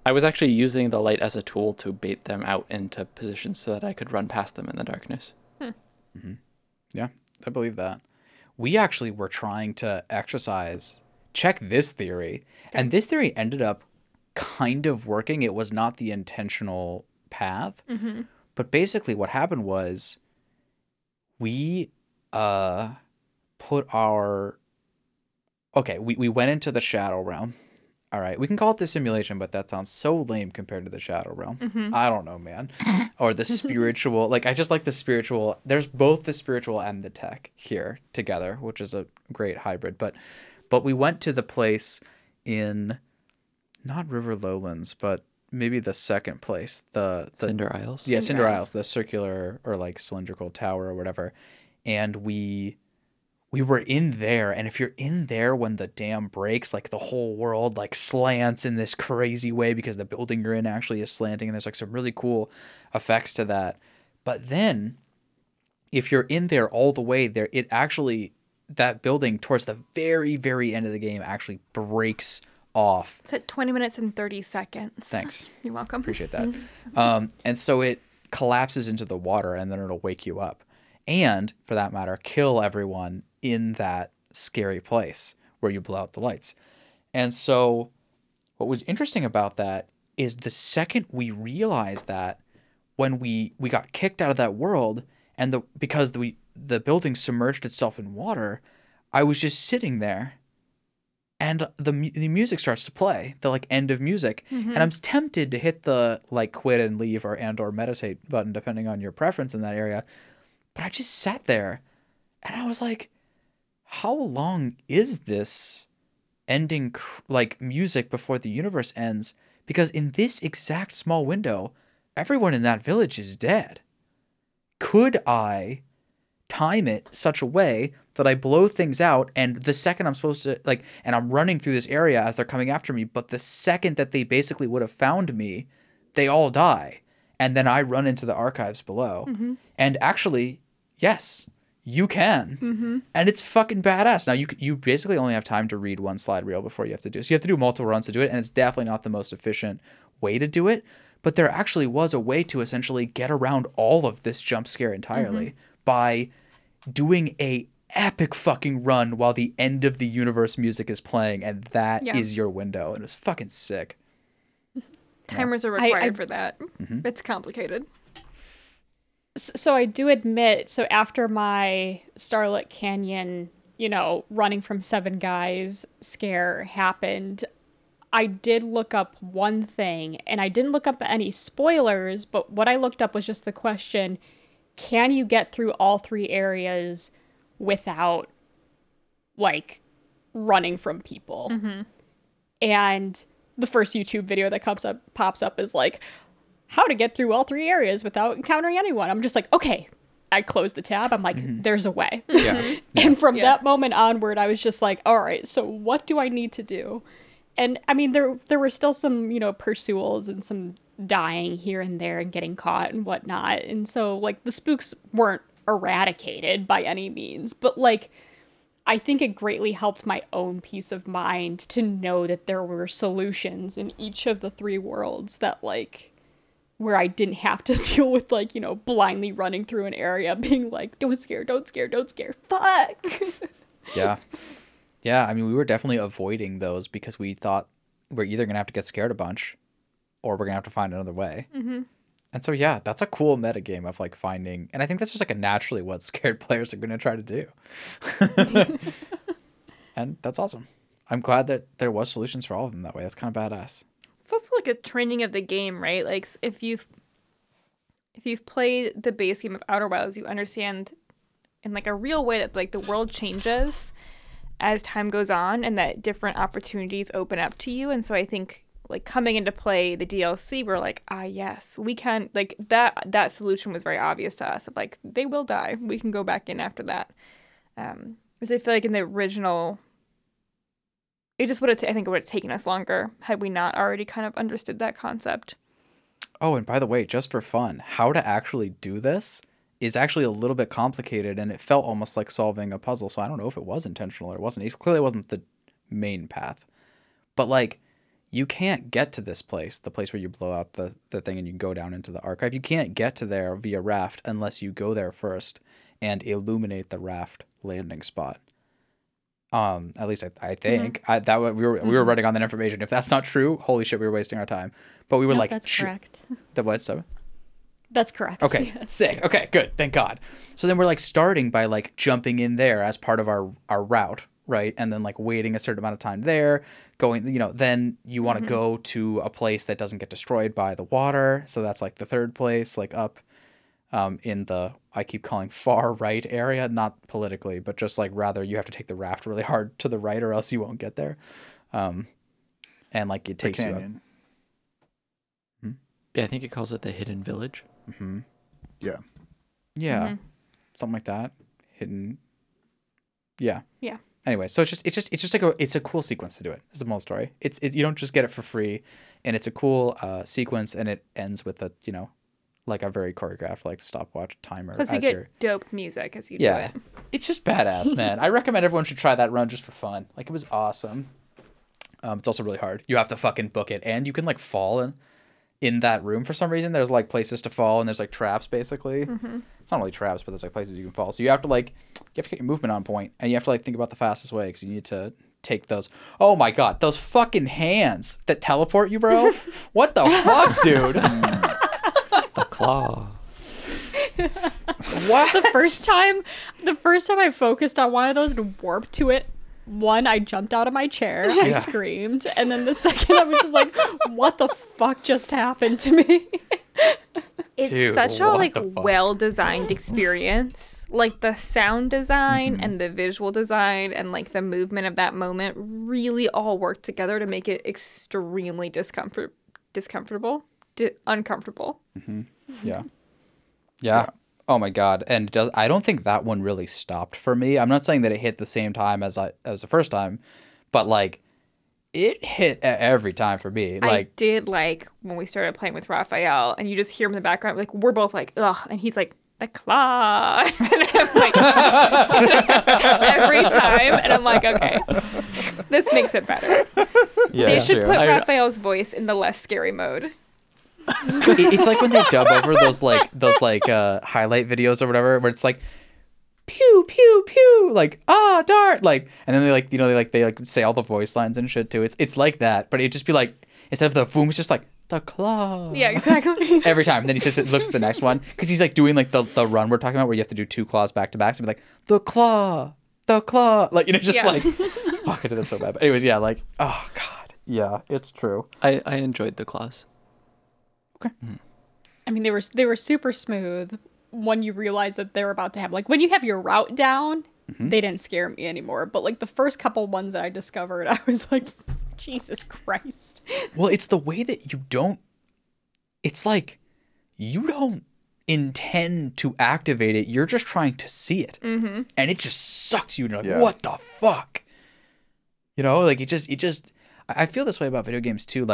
I was actually using the light as a tool to bait them out into positions so that I could run past them in the darkness. Yeah, I believe that. We actually were trying to exercise, check this theory, and this theory ended up kind of working. It was not the intentional path, but basically what happened was we we went into the shadow realm. All right, we can call it the simulation, but that sounds so lame compared to the shadow realm. I don't know, man. Or the spiritual. Like, I just like the spiritual. There's both the spiritual and the tech here together, which is a great hybrid. But we went to the place in, not River Lowlands, but maybe the second place. The Cinder Isles? Yeah, Cinder Isles, the circular or, like, cylindrical tower or whatever. And we we were in there, and if you're in there when the dam breaks, like the whole world like slants in this crazy way because the building you're in actually is slanting, and there's like some really cool effects to that. But then if you're in there all the way there, it actually, that building towards the very, very end of the game actually breaks off. It's at 20 minutes and 30 seconds. Thanks. You're welcome. Appreciate that. And so it collapses into the water, and then it'll wake you up. And, for that matter, kill everyone in that scary place where you blow out the lights. And so what was interesting about that is the second we realized that, when we got kicked out of that world, and because the building submerged itself in water, I was just sitting there, and the music starts to play, the like end of music, and I'm tempted to hit the like quit and leave or meditate button, depending on your preference in that area, but I just sat there, and I was like, how long is this ending like music before the universe ends? Because in this exact small window, everyone in that village is dead. Could I time it such a way that I blow things out, and the second I'm supposed to, like, and I'm running through this area as they're coming after me, but the second that they basically would have found me, they all die. And then I run into the archives below. Mm-hmm. And actually, yes, you can. Mm-hmm. And it's fucking badass. Now, you basically only have time to read one slide reel before you have to do it. So you have to do multiple runs to do it, and it's definitely not the most efficient way to do it. But there actually was a way to essentially get around all of this jump scare entirely by doing a epic fucking run while the end of the universe music is playing, and that is your window. And it was fucking sick. Timers are required for that. Mm-hmm. It's complicated. So I do admit, so after my Starlit Canyon, you know, running from 7 guys scare happened, I did look up one thing, and I didn't look up any spoilers, but what I looked up was just the question, can you get through all 3 areas without, like, running from people? Mm-hmm. And the first YouTube video that pops up is like, how to get through all 3 areas without encountering anyone. I'm just like, okay. I closed the tab. I'm like, there's a way. Yeah. And from that moment onward, I was just like, all right, so what do I need to do? And I mean, there were still some, you know, pursuals and some dying here and there and getting caught and whatnot. And so, like, the spooks weren't eradicated by any means. But, like, I think it greatly helped my own peace of mind to know that there were solutions in each of the 3 worlds that, like, where I didn't have to deal with, like, you know, blindly running through an area being like, don't scare, fuck. Yeah. Yeah, I mean, we were definitely avoiding those because we thought we're either going to have to get scared a bunch or we're going to have to find another way. Mm-hmm. And so, yeah, that's a cool metagame of, like, finding. And I think that's just, like, a naturally what scared players are going to try to do. And that's awesome. I'm glad that there was solutions for all of them that way. That's kind of badass. So that's, like, a training of the game, right? Like, if you've played the base game of Outer Wilds, you understand in, like, a real way that, like, the world changes as time goes on, and that different opportunities open up to you. And so I think, like, coming into play the DLC, we're like, yes, we can, like, that solution was very obvious to us of, like, they will die. We can go back in after that. Because I feel like in the original, it just would have, I think it would have taken us longer had we not already kind of understood that concept. Oh, and by the way, just for fun, how to actually do this is actually a little bit complicated, and it felt almost like solving a puzzle. So I don't know if it was intentional or it wasn't. It clearly wasn't the main path. But, like, you can't get to this place, the place where you blow out the thing and you go down into the archive. You can't get to there via raft unless you go there first and illuminate the raft landing spot. At least I think. Mm-hmm. We were running on that information. If that's not true, holy shit, we were wasting our time. But we were that's correct. The what? So, that's correct. Okay, yes. Sick. Okay, good. Thank God. So then we're, like, starting by, like, jumping in there as part of our route, right? And then, like, waiting a certain amount of time there, going, you know, then you want to go to a place that doesn't get destroyed by the water. So that's, like, the third place, like, up in the, I keep calling far right area, not politically, but just, like, rather you have to take the raft really hard to the right or else you won't get there. And, like, it takes you up. Yeah, I think it calls it the hidden village. Mm-hmm. Yeah. Yeah. Mm-hmm. Something like that. Hidden. Yeah. Yeah. Anyway, so it's a cool sequence to do it. It's a moral story. You don't just get it for free, and it's a cool sequence, and it ends with a like a very choreographed stopwatch timer. Plus, you get dope music as you do it. It's just badass, man. I recommend everyone should try that run just for fun. It was awesome. It's also really hard. You have to fucking book it, and you can fall in that room for some reason. There's places to fall, and there's traps basically. Mm-hmm. It's not really traps, but there's places you can fall. So you have to you have to get your movement on point, and you have to think about the fastest way because you need to take those. Oh my god, those fucking hands that teleport you, bro! What the fuck, dude? The claw. What? The first time I focused on one of those and warped to it, I jumped out of my chair. Yeah. I screamed. And then the second I was just what the fuck just happened to me? It's such a well-designed experience. The sound design and the visual design and the movement of that moment really all work together to make it extremely uncomfortable. Mm-hmm. Yeah. Oh my god. And I don't think that one really stopped for me. I'm not saying that it hit the same time as the first time, but it hit every time for me. I did when we started playing with Raphael, and you just hear him in the background we're both ugh, and he's the claw. And I'm every time, and I'm okay, this makes it better. Yeah, they should put Raphael's voice in the less scary mode. It's when they dub over those highlight videos or whatever, where it's pew pew pew, dart, and then they they say all the voice lines and shit too. It's like that, but it'd just be instead of the boom, it's just the claw. Yeah, exactly. Every time. And then he says it looks at the next one because he's doing the run we're talking about where you have to do two claws back to back. So be the claw, fuck it, that's so bad. But anyways, oh god, yeah, it's true. I enjoyed the claws. Okay. I mean, they were super smooth when you realize that they're about to happen. When you have your route down, mm-hmm. They didn't scare me anymore. But the first couple ones that I discovered, I was like, Jesus Christ. Well, it's the way that you don't intend to activate it. You're just trying to see it. Mm-hmm. And it just sucks you. Like, what the fuck? I feel this way about video games too.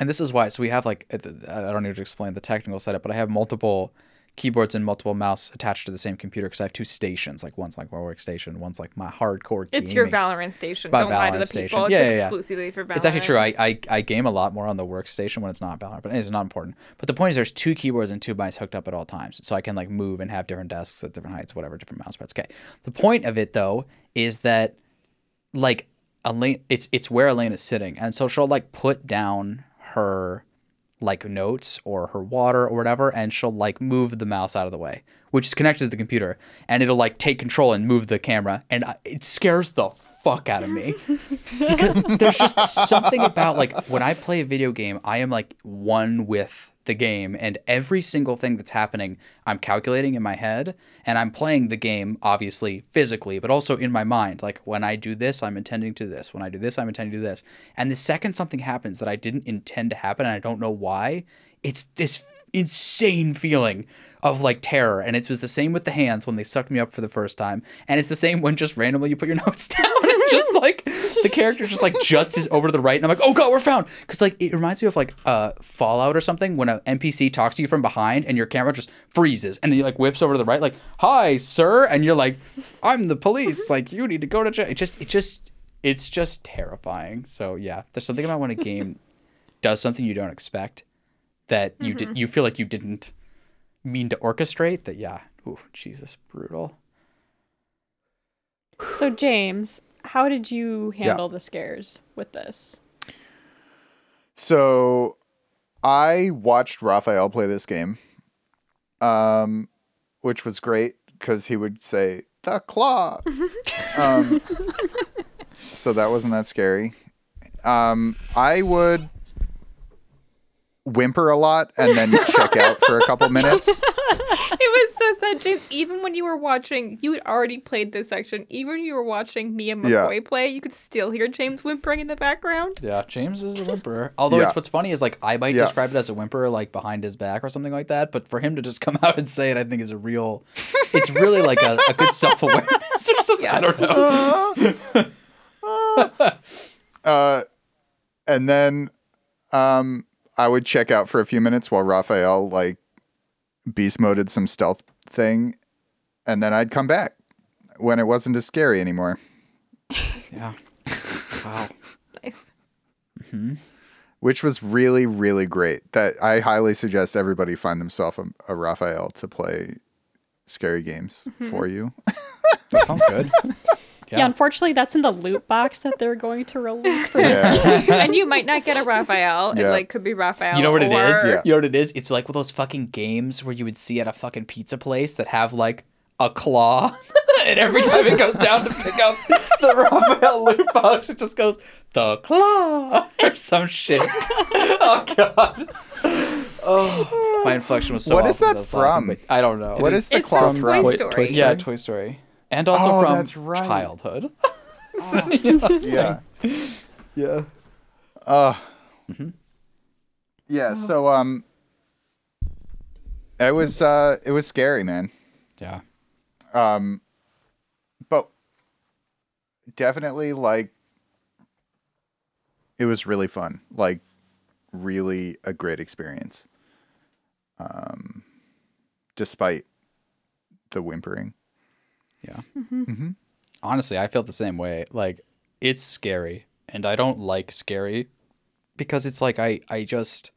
And this is why, so we have I don't need to explain the technical setup, but I have multiple keyboards and multiple mouse attached to the same computer because I have two stations. One's my workstation, one's my hardcore gaming. It's your Valorant station. Don't lie to the people. It's exclusively for Valorant. It's actually true. I game a lot more on the workstation when it's not Valorant, but it's not important. But the point is there's two keyboards and two mice hooked up at all times. So I can move and have different desks at different heights, whatever, different mouse pads. Okay. The point of it though is that Elaine, it's where Elaine is sitting, and so she'll put down her notes or her water or whatever, and she'll move the mouse out of the way, which is connected to the computer, and it'll take control and move the camera, and it scares the fuck out of me because there's just something about when I play a video game, I am one with the game, and every single thing that's happening I'm calculating in my head, and I'm playing the game obviously physically but also in my mind. When I do this, I'm intending to this, when I do this, I'm intending to this, and the second something happens that I didn't intend to happen and I don't know why, it's this insane feeling of terror. And it was the same with the hands when they sucked me up for the first time, and it's the same when just randomly you put your notes down and just the character just juts is over to the right, and I'm oh god, we're found, because it reminds me of Fallout or something when an NPC talks to you from behind and your camera just freezes and then you whips over to the right, hi sir, and you're I'm the police, you need to go to jail. It's just terrifying. So yeah, there's something about when a game does something you don't expect that you mm-hmm. You feel you didn't mean to orchestrate that. Yeah. Ooh, Jesus, brutal. So James, how did you handle the scares with this? So I watched Raphael play this game, which was great because he would say the claw. So that wasn't that scary. I would whimper a lot and then check out for a couple minutes. was so sad, James. Even when you were watching, you had already played this section. Even when you were watching me and McCoy play, you could still hear James whimpering in the background. Yeah, James is a whimperer. Although it's what's funny is like I might describe it as a whimper, like behind his back or something like that. But for him to just come out and say it, I think is a real. It's really like a good self-awareness or something. Yeah. I don't know. And then I would check out for a few minutes while Raphael like beast moded some stealth thing, and then I'd come back when it wasn't as scary anymore. Yeah. Wow. Nice. Mm-hmm. Which was really, really great. That I highly suggest everybody find themselves a Raphael to play scary games for you. That sounds good. Yeah, unfortunately, that's in the loot box that they're going to release for this. And you might not get a Raphael. It like could be Raphael. You know what it is? Yeah. You know what it is? It's like with those fucking games where you would see at a fucking pizza place that have like a claw. And every time it goes down to pick up the Raphael loot box, it just goes, the claw, or some shit. Oh, God. Oh, my inflection was so awful. What is that from? I don't know. What is the claw from? Toy Story. Yeah, Toy Story. And also from childhood. Yeah. Yeah. So it was scary, man. Yeah. But definitely like it was really fun. Like really a great experience. Despite the whimpering. Yeah. Honestly, I felt the same way. Like, it's scary, and I don't like scary because it's like I just...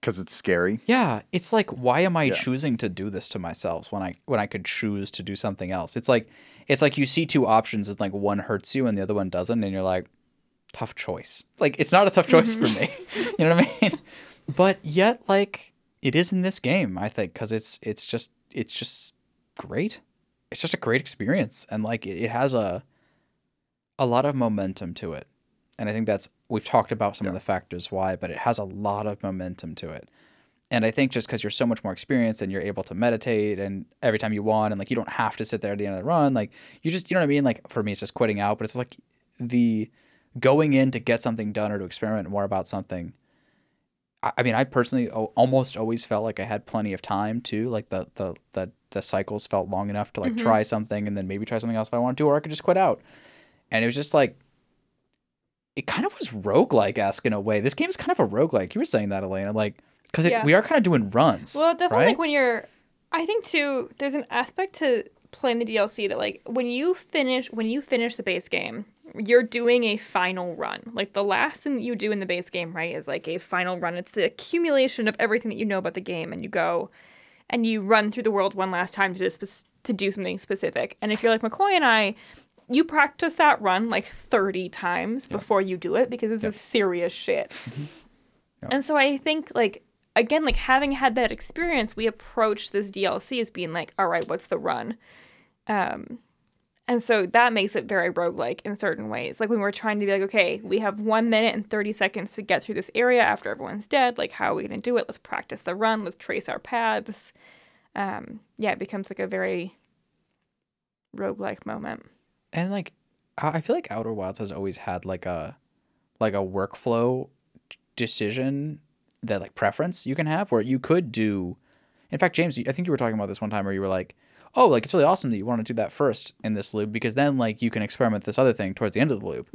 Because it's scary? Yeah. It's like, why am I choosing to do this to myself when I could choose to do something else? It's like you see two options, and like one hurts you and the other one doesn't, and you're like, tough choice. Like, it's not a tough choice for me. You know what I mean? But yet, like, it is in this game, I think, because it's just great. It's just a great experience, and like it has a lot of momentum to it, and I think that's we've talked about some of the factors why, but it has a lot of momentum to it, and I think just because you're so much more experienced and you're able to meditate and every time you want, and like you don't have to sit there at the end of the run, like you just you know what I mean. Like for me, it's just quitting out, but it's like the going in to get something done or to experiment more about something. I mean, I personally almost always felt like I had plenty of time too. Like the cycles felt long enough to like try something and then maybe try something else if I wanted to, or I could just quit out. And it was just like, it kind of was roguelike-esque in a way. This game is kind of a roguelike. You were saying that, Elena, like, because we are kind of doing runs. Well, definitely right? Like when you're, I think too, there's an aspect to playing the DLC that like when you finish the base game, you're doing a final run. Like the last thing that you do in the base game, right, is like a final run. It's the accumulation of everything that you know about the game, and you go and you run through the world one last time to do something specific. And if you're like McCoy and I, you practice that run like 30 times before you do it because this is serious shit. And so I think like, again, like having had that experience, we approach this DLC as being like, all right, what's the run? And so that makes it very roguelike in certain ways. Like when we're trying to be like, okay, we have 1 minute and 30 seconds to get through this area after everyone's dead. Like, how are we going to do it? Let's practice the run. Let's trace our paths. It becomes like a very roguelike moment. And like, I feel like Outer Wilds has always had like a workflow decision that like preference you can have where you could do. In fact, James, I think you were talking about this one time where you were like, oh, like it's really awesome that you want to do that first in this loop because then like you can experiment this other thing towards the end of the loop.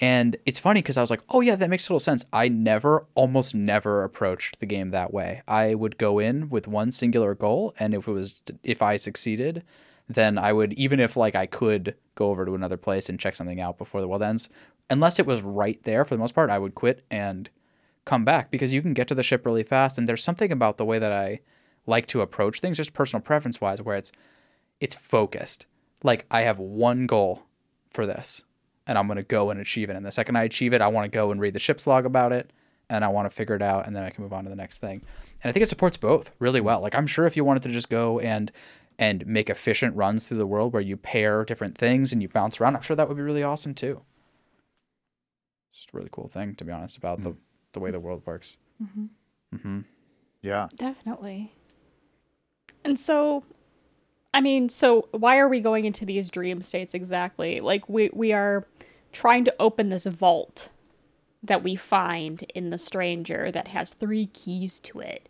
And it's funny because I was like, oh yeah, that makes total sense. I almost never approached the game that way. I would go in with one singular goal, and if I succeeded, then I would, even if like I could go over to another place and check something out before the world ends, unless it was right there, for the most part, I would quit and come back because you can get to the ship really fast. And there's something about the way that I like to approach things, just personal preference wise, where it's focused. Like I have one goal for this and I'm going to go and achieve it. And the second I achieve it, I want to go and read the ship's log about it and I want to figure it out and then I can move on to the next thing. And I think it supports both really well. Like I'm sure if you wanted to just go and make efficient runs through the world where you pair different things and you bounce around, I'm sure that would be really awesome too. It's just a really cool thing, to be honest, about the way the world works. Yeah. Definitely. And so, I mean, so why are we going into these dream states exactly? Like, we are trying to open this vault that we find in the stranger that has 3 keys to it,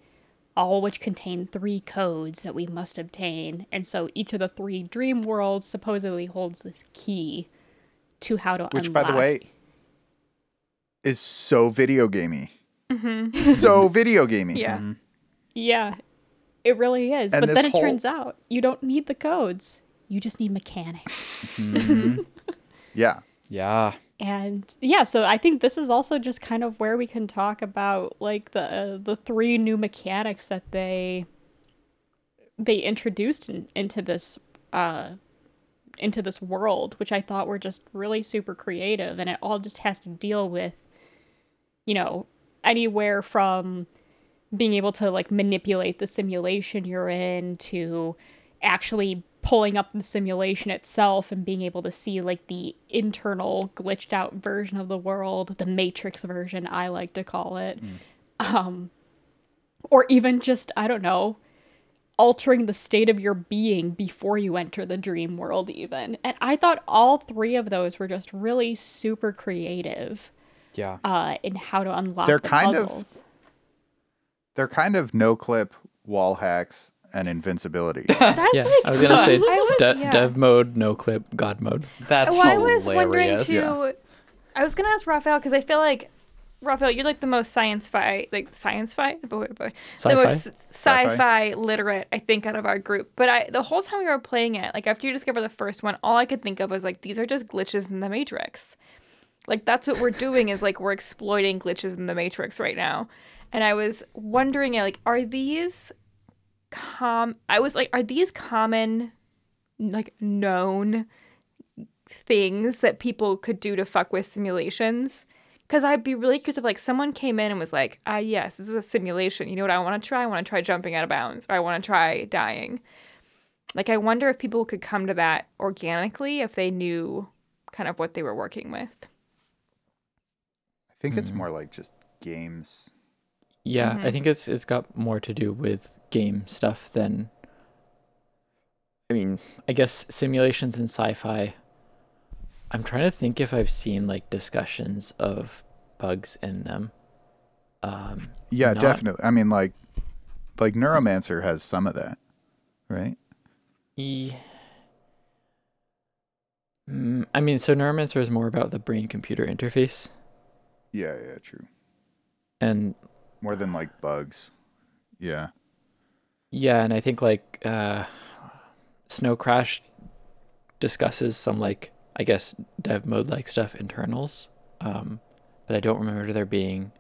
all which contain 3 codes that we must obtain. And so each of the 3 dream worlds supposedly holds this key to how to unlock. Which, by the way, is so video gamey. Mm-hmm. So video gamey. Yeah. Mm-hmm. Yeah, it really is. And but then it turns out you don't need the codes. You just need mechanics. Mm-hmm. Yeah. Yeah. And yeah, so I think this is also just kind of where we can talk about like the 3 new mechanics that they introduced into this world, which I thought were just really super creative, and it all just has to deal with, you know, anywhere from being able to like manipulate the simulation you're in to actually pulling up the simulation itself and being able to see like the internal glitched out version of the world, the Matrix version, I like to call it. Or even just, I don't know, altering the state of your being before you enter the dream world even. And I thought all 3 of those were just really super creative. Yeah. In how to unlock the puzzles. They're kind of Noclip wall hacks and invincibility. Yeah, I was gonna say dev mode, Noclip, god mode. That's hilarious. I was wondering too. Yeah. I was gonna ask Raphael because I feel like Raphael, you're like the most sci-fi literate, I think, out of our group. But the whole time we were playing it, like after you discovered the first one, all I could think of was like these are just glitches in the Matrix. Like that's what we're doing is like we're exploiting glitches in the Matrix right now. And I was wondering like are these common, like, known things that people could do to fuck with simulations? Because I'd be really curious if, like, someone came in and was like, yes, this is a simulation. You know what I want to try? I want to try jumping out of bounds, or I want to try dying. Like, I wonder if people could come to that organically if they knew kind of what they were working with. I think it's more like just games. Yeah, I think it's got more to do with game stuff than, I mean, I guess simulations and sci-fi. I'm trying to think if I've seen like discussions of bugs in them. Yeah, definitely. I mean, like Neuromancer has some of that, right? I mean, so Neuromancer is more about the brain-computer interface. Yeah, true. And more than like bugs. Yeah. Yeah, and I think like Snow Crash discusses some like, I guess, dev mode like stuff internals, but I don't remember there being,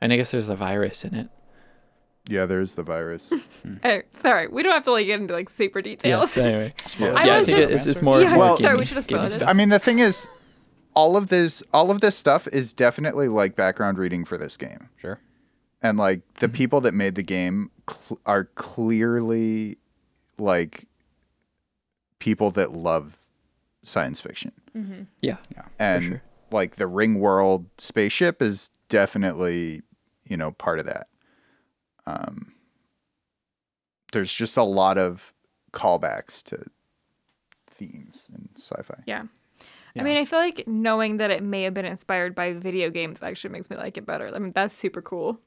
and I guess there's a virus in it. Yeah, there's the virus. Sorry, we don't have to like get into like super details. Yeah, anyway, I think it's more. Yeah, well, sorry, we should have spoiled it. I mean, the thing is, all of this stuff is definitely like background reading for this game. Sure. And, like, the people that made the game are clearly, like, people that love science fiction. Mm-hmm. Yeah. And, for sure. Like, the Ringworld spaceship is definitely, you know, part of that. There's just a lot of callbacks to themes in sci-fi. Yeah. I mean, I feel like knowing that it may have been inspired by video games actually makes me like it better. I mean, that's super cool.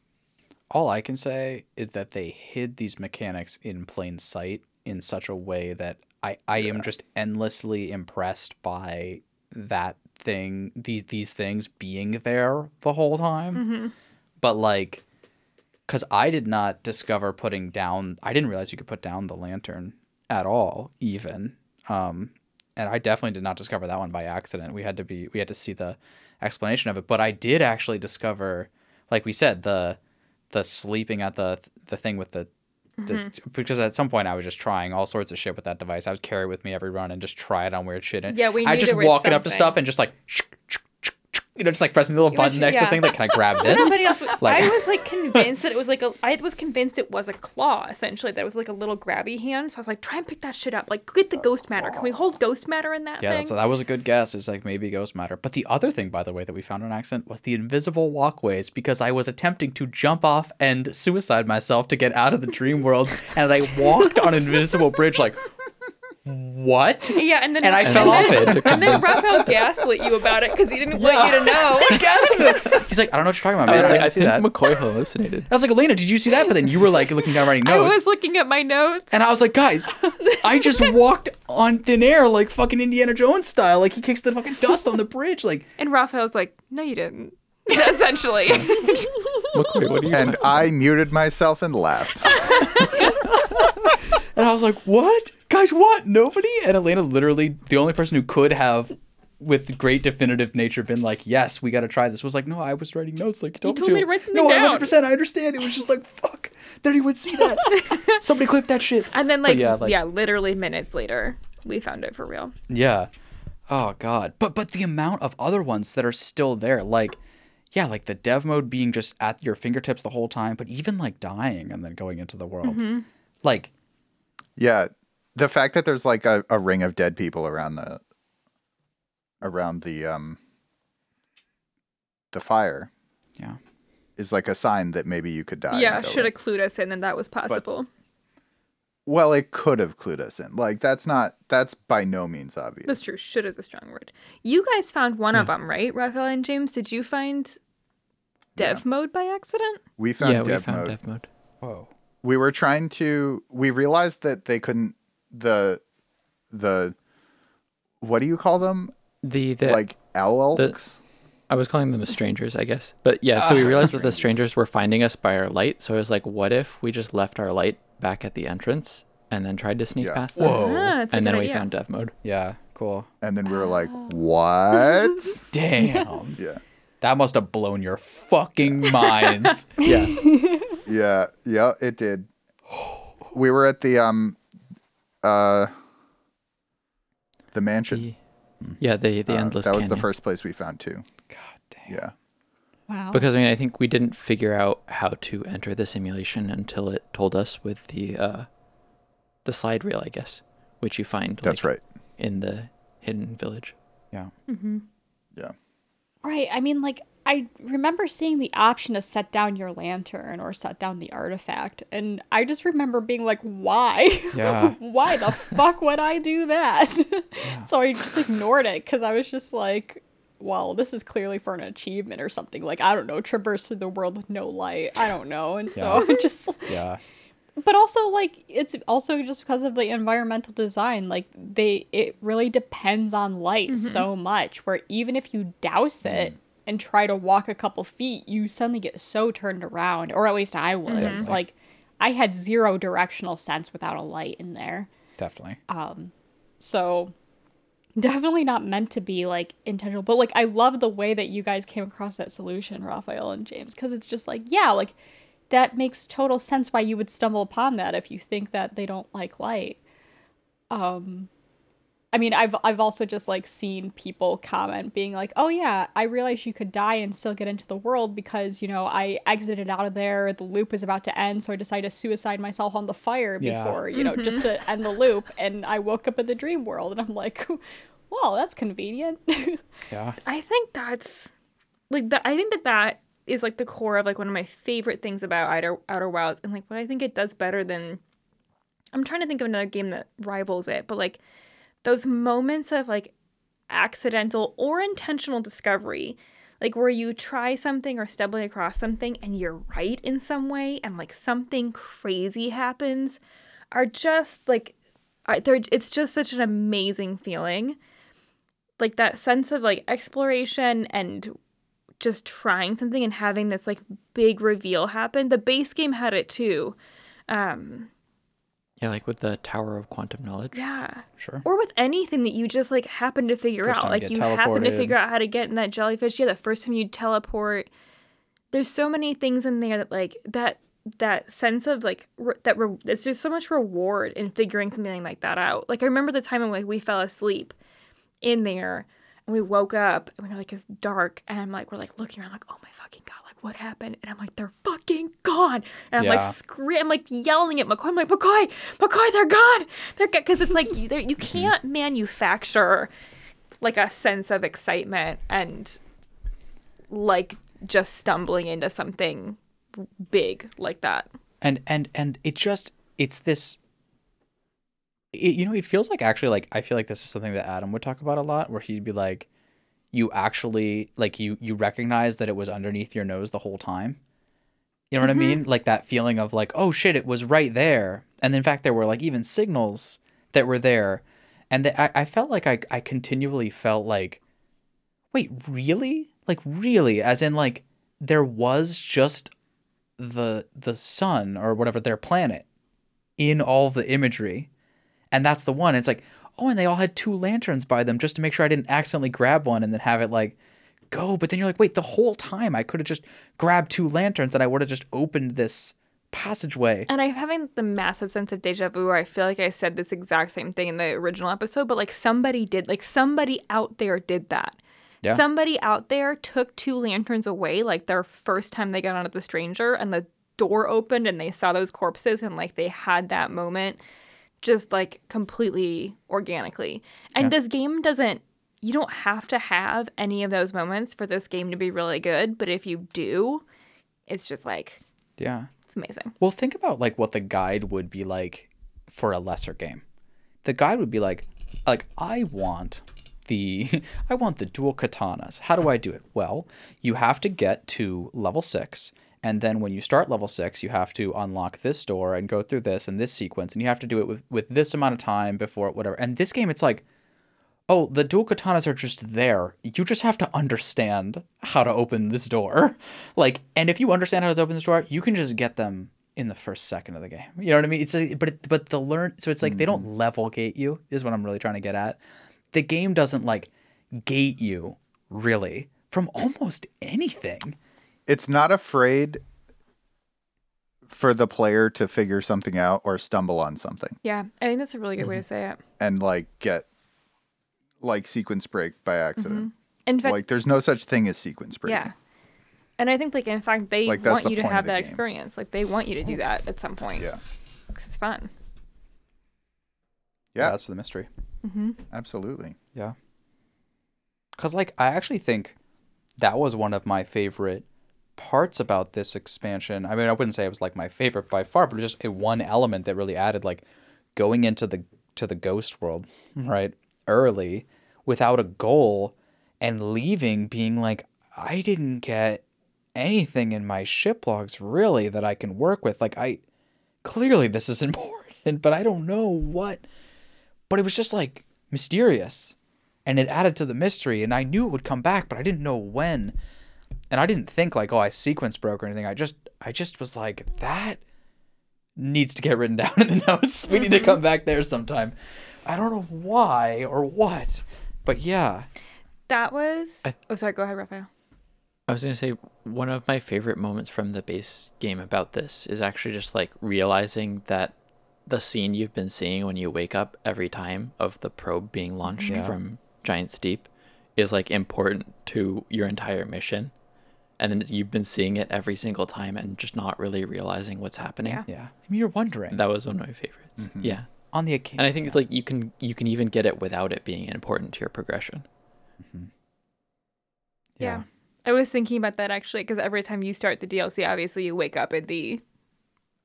All I can say is that they hid these mechanics in plain sight in such a way that I am just endlessly impressed by that thing, these things being there the whole time. Mm-hmm. But like, because I did not discover putting down, I didn't realize you could put down the lantern at all, even. And I definitely did not discover that one by accident. We had to see the explanation of it. But I did actually discover, like we said, the sleeping at the thing with the because at some point I was just trying all sorts of shit with that device. I would carry it with me every run and just try it on weird shit. And yeah, we knew I just walking up to stuff and just like you know, just like pressing the little button next to the thing, like, can I grab this? Nobody else would, like, I was like convinced that it was like a, I was convinced it was a claw, essentially, that was like a little grabby hand. So I was like, try and pick that shit up. Like, get the ghost matter. Can we hold ghost matter in that thing? Yeah, that was a good guess. It's like maybe ghost matter. But the other thing, by the way, that we found on accident was the invisible walkways, because I was attempting to jump off and suicide myself to get out of the dream world. And I walked on an invisible bridge like... What? Yeah, and then and I fell off it. And then Raphael gaslit you about it because he didn't want you to know. He gaslit. He's like, I don't know what you're talking about, man. I think McCoy hallucinated. I was like, Elena, did you see that? But then you were like looking down, writing notes. I was looking at my notes, and I was like, guys, I just walked on thin air, like fucking Indiana Jones style. Like he kicks the fucking dust on the bridge, like. And Raphael's like, no, you didn't. Essentially. McCoy, what are you? And I muted myself and laughed. And I was like, what? Guys, what? Nobody? And Elena, literally, the only person who could have, with great definitive nature, been like, yes, we got to try this, was like, no, I was writing notes. Like, you told me to write something down. No, 100%, I understand. It was just like, fuck, that he would see that. Somebody clip that shit. And then, like, literally minutes later, we found it for real. Yeah. Oh, God. But the amount of other ones that are still there, like... Yeah, like the dev mode being just at your fingertips the whole time, but even like dying and then going into the world. Mm-hmm. Like. Yeah. The fact that there's like a ring of dead people around the fire. Yeah. Is like a sign that maybe you could die. Yeah, should have clued us in and that was possible. Well, it could have clued us in. Like, that's by no means obvious. That's true. Should is a strong word. You guys found one of them, right? Raphael and James, did you find dev mode by accident? We found dev mode. Whoa. We were trying to, we realized that they couldn't, the what do you call them? The like elves? I was calling them the strangers, I guess. But yeah, so we realized that the strangers were finding us by our light. So I was like, what if we just left our light back at the entrance and then tried to sneak past them? Whoa. And then we found dev mode. Yeah, cool. And then we were like, what? Damn. Yeah. That must have blown your fucking minds. Yeah. Yeah. Yeah, it did. We were at the mansion. The endless canyon. That was the first place we found too. God damn. Yeah. Wow. Because, I mean, I think we didn't figure out how to enter the simulation until it told us with the slide reel, I guess, which you find that's right in the hidden village. Yeah. Mm-hmm. Yeah. Right. I mean, like, I remember seeing the option to set down your lantern or set down the artifact, and I just remember being like, why? Yeah. Why the fuck would I do that? Yeah. So I just ignored it because I was just like... well, this is clearly for an achievement or something. Like, I don't know, traverse through the world with no light. I don't know. And so just... yeah. But also, like, it's also just because of the environmental design. Like, it really depends on light so much, where even if you douse it and try to walk a couple feet, you suddenly get so turned around. Or at least I was. Mm-hmm. Like, I had zero directional sense without a light in there. Definitely. So... definitely not meant to be like intentional, but like I love the way that you guys came across that solution, Raphael and James, because it's just like, yeah, like that makes total sense why you would stumble upon that if you think that they don't like light. I mean, I've also just like seen people comment being like, oh yeah, I realized you could die and still get into the world because, you know, I exited out of there, the loop is about to end, so I decided to suicide myself on the fire before, you know, just to end the loop, and I woke up in the dream world, and I'm like, wow, that's convenient. Yeah. I think that's like I think that is like the core of like one of my favorite things about Outer Wilds, and like what I think it does better than, I'm trying to think of another game that rivals it, but like those moments of like accidental or intentional discovery, like where you try something or stumble across something and you're right in some way and like something crazy happens, are just like, it's just such an amazing feeling. Like that sense of like exploration and just trying something and having this like big reveal happen. The base game had it too. Yeah, like with the Tower of Quantum Knowledge. Yeah. Sure. Or with anything that you just like happen to figure out. Like you happen to figure out how to get in that jellyfish. Yeah, the first time you teleport. There's so many things in there that like that sense of like there's just so much reward in figuring something like that out. Like I remember the time when like we fell asleep in there. And we woke up and we were like, it's dark. And I'm like, we're like looking around like, oh my fucking God, like what happened? And I'm like, they're fucking gone. And I'm like I'm like yelling at McCoy. I'm like, McCoy, they're gone. They're gone. Because it's like, you can't manufacture like a sense of excitement and like just stumbling into something big like that. And it just, it's this, it, you know, it feels like actually like, I feel like this is something that Adam would talk about a lot where he'd be like, you actually like you recognize that it was underneath your nose the whole time. You know what I mean? Like that feeling of like, oh shit, it was right there. And in fact, there were like even signals that were there. And I felt like I continually felt like, wait, really? Like really? As in like there was just the sun or whatever, their planet in all the imagery. And that's the one. It's like, oh, and they all had two lanterns by them just to make sure I didn't accidentally grab one and then have it like go. But then you're like, wait, the whole time I could have just grabbed two lanterns and I would have just opened this passageway. And I'm having the massive sense of deja vu where I feel like I said this exact same thing in the original episode, but like somebody out there did that. Yeah. Somebody out there took two lanterns away like their first time they got on at the stranger and the door opened and they saw those corpses and like they had that moment just like completely organically. And this game doesn't, you don't have to have any of those moments for this game to be really good. But if you do, it's just like, yeah, it's amazing. Well, think about like what the guide would be like for a lesser game. The guide would be like I want the dual katanas. How do I do it? Well, you have to get to level 6. And then when you start level 6, you have to unlock this door and go through this and this sequence. And you have to do it with this amount of time before whatever. And this game, it's like, oh, the dual katanas are just there. You just have to understand how to open this door. Like, and if you understand how to open this door, you can just get them in the first second of the game. You know what I mean? It's a, but the learn, so it's like they don't level gate you is what I'm really trying to get at. The game doesn't like gate you really from almost anything. It's not afraid for the player to figure something out or stumble on something. Yeah, I think that's a really good way to say it. And like get like sequence break by accident. In fact, like there's no such thing as sequence break. Yeah, and I think like in fact they like, want you to have that experience. Like they want you to do that at some point. Yeah, because it's fun. Yeah, that's the mystery. Absolutely. Yeah. Because like I actually think that was one of my favorite parts about this expansion. I mean, I wouldn't say it was like my favorite by far, but just one element that really added like going into the ghost world, right? Early without a goal and leaving being like, I didn't get anything in my ship logs really that I can work with. Like I clearly this is important, but I don't know what. But it was just like mysterious and it added to the mystery and I knew it would come back, but I didn't know when. And I didn't think like, oh, I sequence broke or anything. I just was like, that needs to get written down in the notes. We need to come back there sometime. I don't know why or what, but yeah. That was, sorry, go ahead, Raphael. I was going to say one of my favorite moments from the base game about this is actually just like realizing that the scene you've been seeing when you wake up every time of the probe being launched from Giant's Deep is like important to your entire mission. And then you've been seeing it every single time and just not really realizing what's happening. Yeah. I mean, you're wondering. That was one of my favorites. Yeah. On the occasion. And I think it's like you can even get it without it being important to your progression. Yeah. I was thinking about that actually, because every time you start the DLC, obviously you wake up in the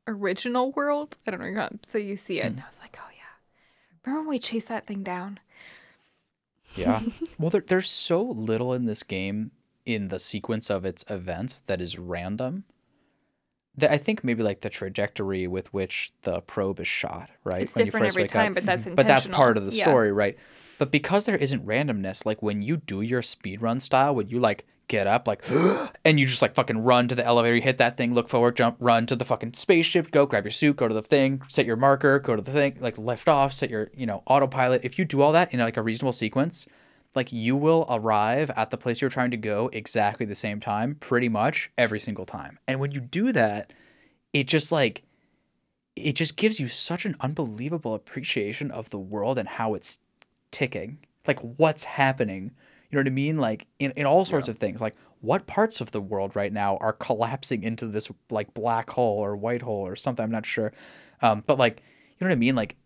original world. I don't know. So you see it. And I was like, oh, yeah. Remember when we chased that thing down? Yeah. Well, there's so little in this game in the sequence of its events that is random. That I think maybe like the trajectory with which the probe is shot, right? It's when different you first every time, but that's intentional. But that's part of the story, right? But because there isn't randomness, like when you do your speedrun style, when you like get up, like, and you just like fucking run to the elevator, you hit that thing, look forward, jump, run to the fucking spaceship, go grab your suit, go to the thing, set your marker, go to the thing, like lift off, set your, autopilot. If you do all that in like a reasonable sequence, like you will arrive at the place you're trying to go exactly the same time, pretty much every single time. And when you do that, it just gives you such an unbelievable appreciation of the world and how it's ticking, like what's happening You know what I mean? Like in all sorts of things. Like what parts of the world right now are collapsing into this like black hole or white hole or something? I'm not sure. But like, you know what I mean? Like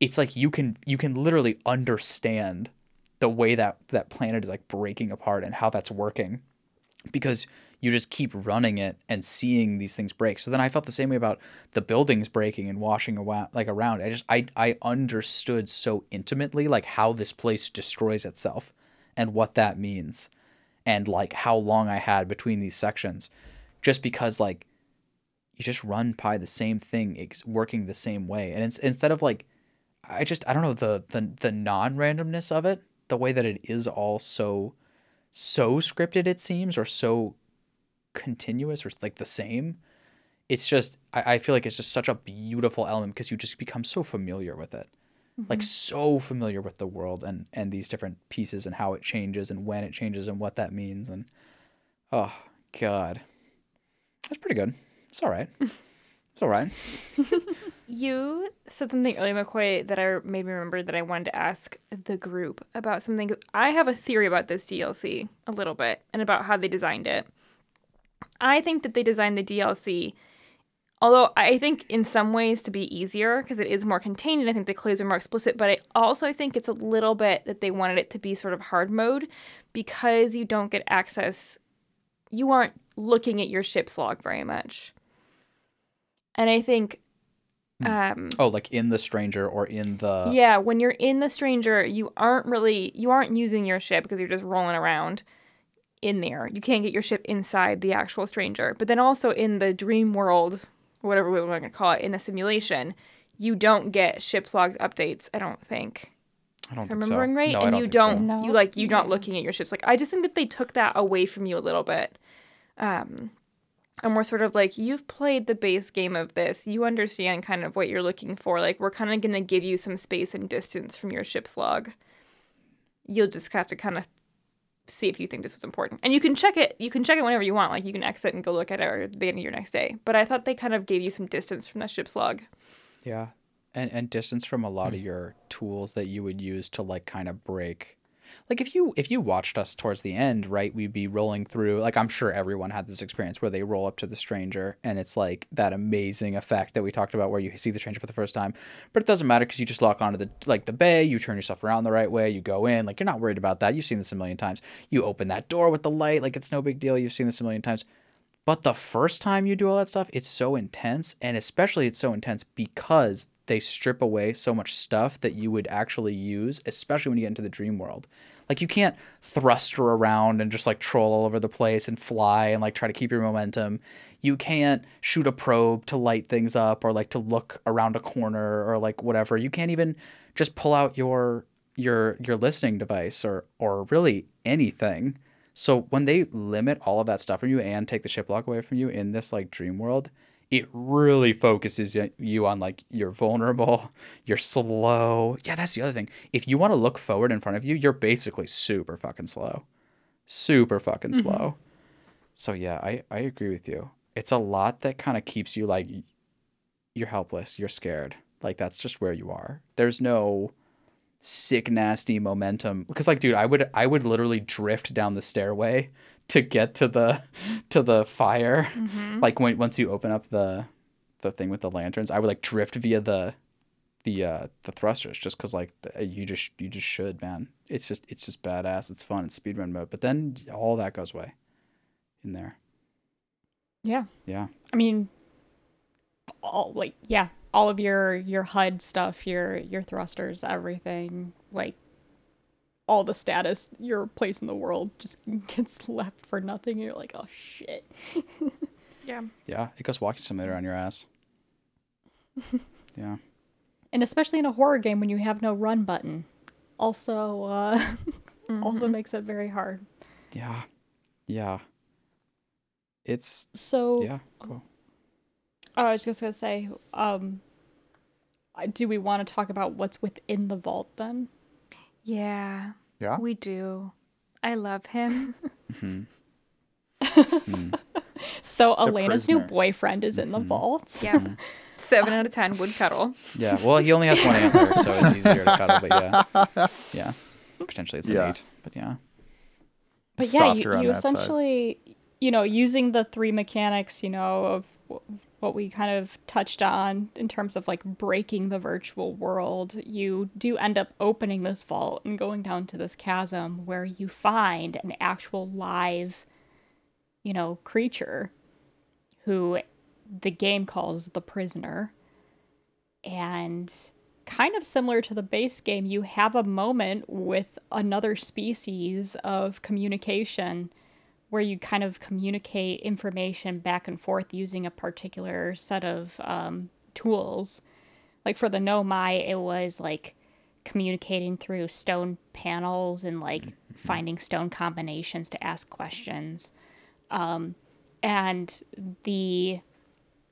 it's like you can literally understand the way that planet is like breaking apart and how that's working, because you just keep running it and seeing these things break. So then I felt the same way about the buildings breaking and washing away, like around. I understood so intimately like how this place destroys itself and what that means, and like how long I had between these sections, just because like you just run by the same thing, it's working the same way. And it's, instead of like, I don't know, the non-randomness of it, the way that it is all so scripted, it seems, or so continuous, or like the same. It's just, I feel like it's just such a beautiful element, because you just become so familiar with it, mm-hmm. like so familiar with the world and these different pieces and how it changes and when it changes and what that means. And oh God, that's pretty good. It's all right. It's all right. You said something earlier, McCoy, that made me remember that I wanted to ask the group about something. I have a theory about this DLC a little bit, and about how they designed it. I think that they designed the DLC, although I think in some ways to be easier, because it is more contained, and I think the clues are more explicit, but I think it's a little bit that they wanted it to be sort of hard mode, because you don't get access, you aren't looking at your ship's log very much. And I think... like in the Stranger or in the... Yeah, when you're in the Stranger, you aren't using your ship, because you're just rolling around in there. You can't get your ship inside the actual Stranger. But then also in the dream world, or whatever we want to call it, in the simulation, you don't get ship's log updates, I don't think. I don't think so. Right? No, and I don't think so. You like, you're not looking at your ships. Like, I just think that they took that away from you a little bit. And we're sort of like, you've played the base game of this. You understand kind of what you're looking for. Like, we're kind of going to give you some space and distance from your ship's log. You'll just have to kind of see if you think this was important. And you can check it. You can check it whenever you want. Like, you can exit and go look at it at the end of your next day. But I thought they kind of gave you some distance from that ship's log. Yeah. And distance from a lot of your tools that you would use to, like, kind of break... Like if you watched us towards the end, right, we'd be rolling through, like I'm sure everyone had this experience where they roll up to the Stranger and it's like that amazing effect that we talked about where you see the Stranger for the first time, but it doesn't matter because you just lock onto the bay, you turn yourself around the right way, you go in, like you're not worried about that. You've seen this a million times. You open that door with the light, like it's no big deal. You've seen this a million times. But the first time you do all that stuff, it's so intense, and especially it's so intense because they strip away so much stuff that you would actually use, especially when you get into the dream world. Like you can't thruster around and just like troll all over the place and fly and like try to keep your momentum. You can't shoot a probe to light things up or like to look around a corner or like whatever. You can't even just pull out your listening device or really anything. So when they limit all of that stuff from you and take the ship lock away from you in this like dream world, it really focuses you on like you're vulnerable, you're slow. Yeah, that's the other thing. If you want to look forward in front of you, you're basically super fucking slow. Super fucking slow. So yeah, I agree with you. It's a lot that kind of keeps you like you're helpless, you're scared. Like that's just where you are. There's no sick, nasty momentum. Because like, dude, I would literally drift down the stairway to get to the fire. Like once you open up the thing with the lanterns, I would like drift via the thrusters, just because like you just should, man. It's just badass. It's fun. It's speedrun mode. But then all that goes away in there. Yeah. I mean, all of your HUD stuff, your thrusters, everything, like all the status, your place in the world just gets left for nothing. And you're like, oh shit. Yeah. It goes walking simulator on your ass. Yeah. And especially in a horror game when you have no run button, also makes it very hard. Yeah. It's so cool. I was just gonna say, do we want to talk about what's within the vault then? Yeah, we do. I love him. So the Elena's prisoner. New boyfriend is in the vault. Yeah, 7 out of 10 would cuddle. Yeah, well, he only has one antler, so it's easier to cuddle. But yeah, potentially it's an 8. But yeah, But yeah, you essentially, you know, using the three mechanics, you know, of what we kind of touched on in terms of like breaking the virtual world, you do end up opening this vault and going down to this chasm where you find an actual live, you know, creature who the game calls the prisoner. And kind of similar to the base game, you have a moment with another species of communication where you kind of communicate information back and forth using a particular set of tools. Like for the Nomai, it was like communicating through stone panels and like finding stone combinations to ask questions. And the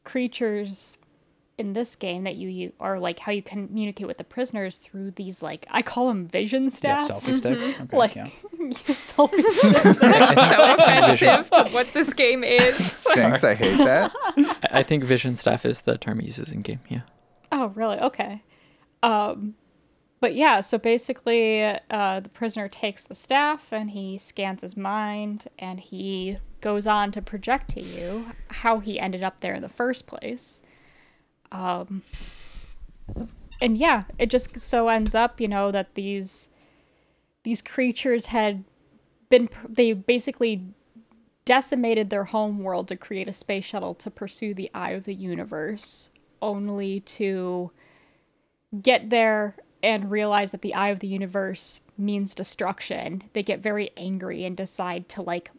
creatures in this game that you are like how you communicate with the prisoners through these, like, I call them vision sticks. Yeah, selfie sticks. Mm-hmm. Okay, like, yeah. Selfie sticks. That's so offensive to what this game is. Thanks, I hate that. I think vision stuff is the term he uses in game, yeah. Oh, really? Okay. But yeah, so basically the prisoner takes the staff and he scans his mind and he goes on to project to you how he ended up there in the first place. And yeah, it just so ends up, you know, that these creatures had been, they basically decimated their home world to create a space shuttle to pursue the eye of the universe, only to get there and realize that the eye of the universe means destruction. They get very angry and decide to like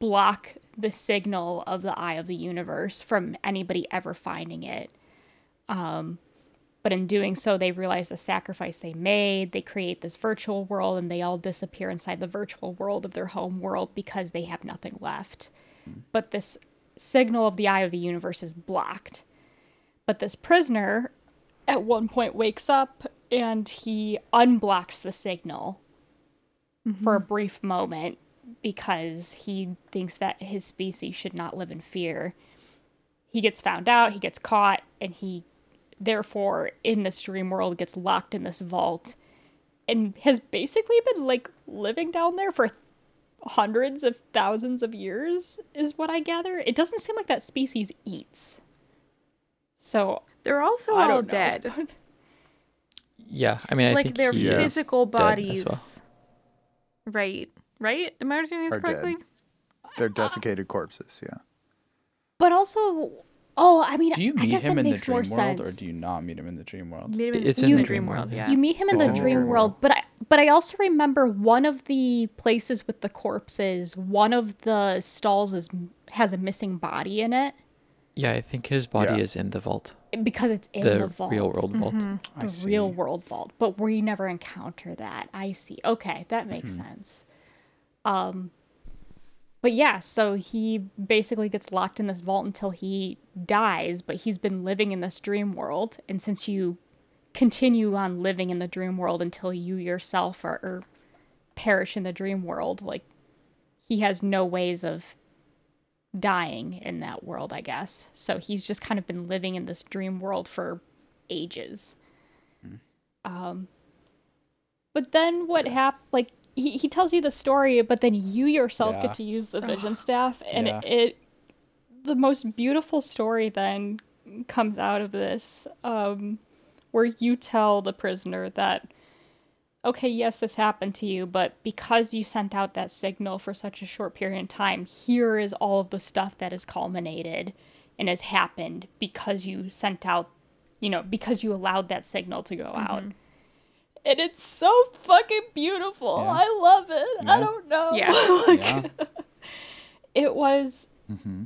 block the signal of the eye of the universe from anybody ever finding it. But in doing so, they realize the sacrifice they made. They create this virtual world and they all disappear inside the virtual world of their home world because they have nothing left. But this signal of the eye of the universe is blocked. But this prisoner at one point wakes up and he unblocks the signal for a brief moment because he thinks that his species should not live in fear. He gets found out, he gets caught, and he therefore in this dream world gets locked in this vault and has basically been like living down there for hundreds of thousands of years is what I gather. It doesn't seem like that species eats. So they're also all dead. Yeah, I mean, I like think their physical bodies. Well. Right? Am I understanding this correctly? Dead. They're desiccated corpses, yeah. But also, I mean, do you meet him in the dream world, or do you not meet him in the dream world? It's in the dream world, yeah. You meet him in the dream world, but I also remember one of the places with the corpses, one of the stalls has a missing body in it. Yeah, I think his body is in the vault. Because it's in the vault. The real world vault. Mm-hmm. The real world vault, but we never encounter that. I see. Okay, that makes sense. But yeah, so he basically gets locked in this vault until he dies, but he's been living in this dream world. And since you continue on living in the dream world until you yourself or perish in the dream world, like he has no ways of dying in that world, I guess. So he's just kind of been living in this dream world for ages. But then what happened, like, he tells you the story, but then you yourself get to use the vision staff, and it the most beautiful story then comes out of this, where you tell the prisoner that, okay, yes, this happened to you, but because you sent out that signal for such a short period of time, here is all of the stuff that has culminated and has happened because you sent out, you know, because you allowed that signal to go out. And it's so fucking beautiful. Yeah. I love it. Yeah. I don't know. Yeah. It was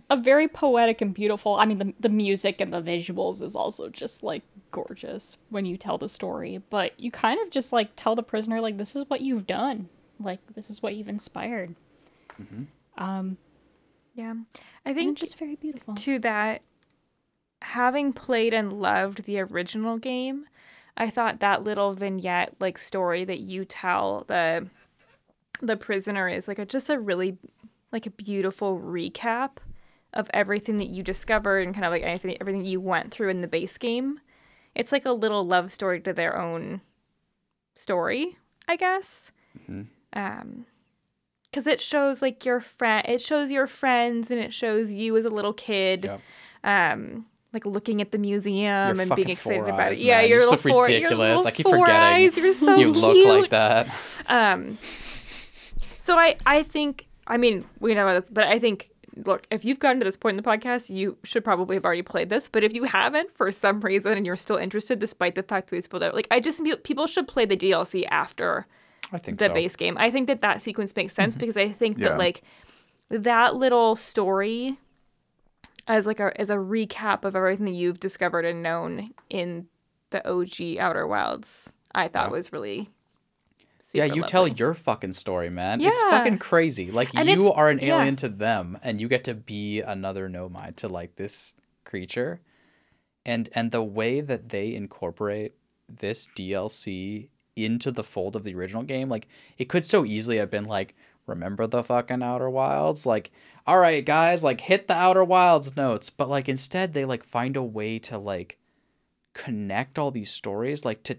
a very poetic and beautiful. I mean, the music and the visuals is also just like gorgeous when you tell the story. But you kind of just like tell the prisoner, like, this is what you've done. Like, this is what you've inspired. Yeah. I think just very beautiful. To that, having played and loved the original game, I thought that little vignette, like, story that you tell the prisoner is, like, just a really, like, a beautiful recap of everything that you discovered and kind of, like, everything you went through in the base game. It's, like, a little love story to their own story, I guess. because it shows like your friend, it shows your friends, and it shows you as a little kid, like looking at the museum and being excited about it. Yeah, you look ridiculous. I keep forgetting. You're so cute. You look like that. So I think, I mean, we know about this, but I think, look, if you've gotten to this point in the podcast, you should probably have already played this. But if you haven't, for some reason, and you're still interested, despite the fact that we spilled out, like, I just feel people should play the DLC after the base game. I think that that sequence makes sense because I think that, like, that little story as, like, as a recap of everything that you've discovered and known in the OG Outer Wilds, I thought was really... Yeah, you tell your fucking story, man. Yeah. It's fucking crazy. Like, and you are an alien to them, and you get to be another nomad to, like, this creature. And the way that they incorporate this DLC into the fold of the original game, like, it could so easily have been, like, remember the fucking Outer Wilds? Like, all right, guys, like, hit the Outer Wilds notes. But, like, instead they, like, find a way to, like, connect all these stories, like, to...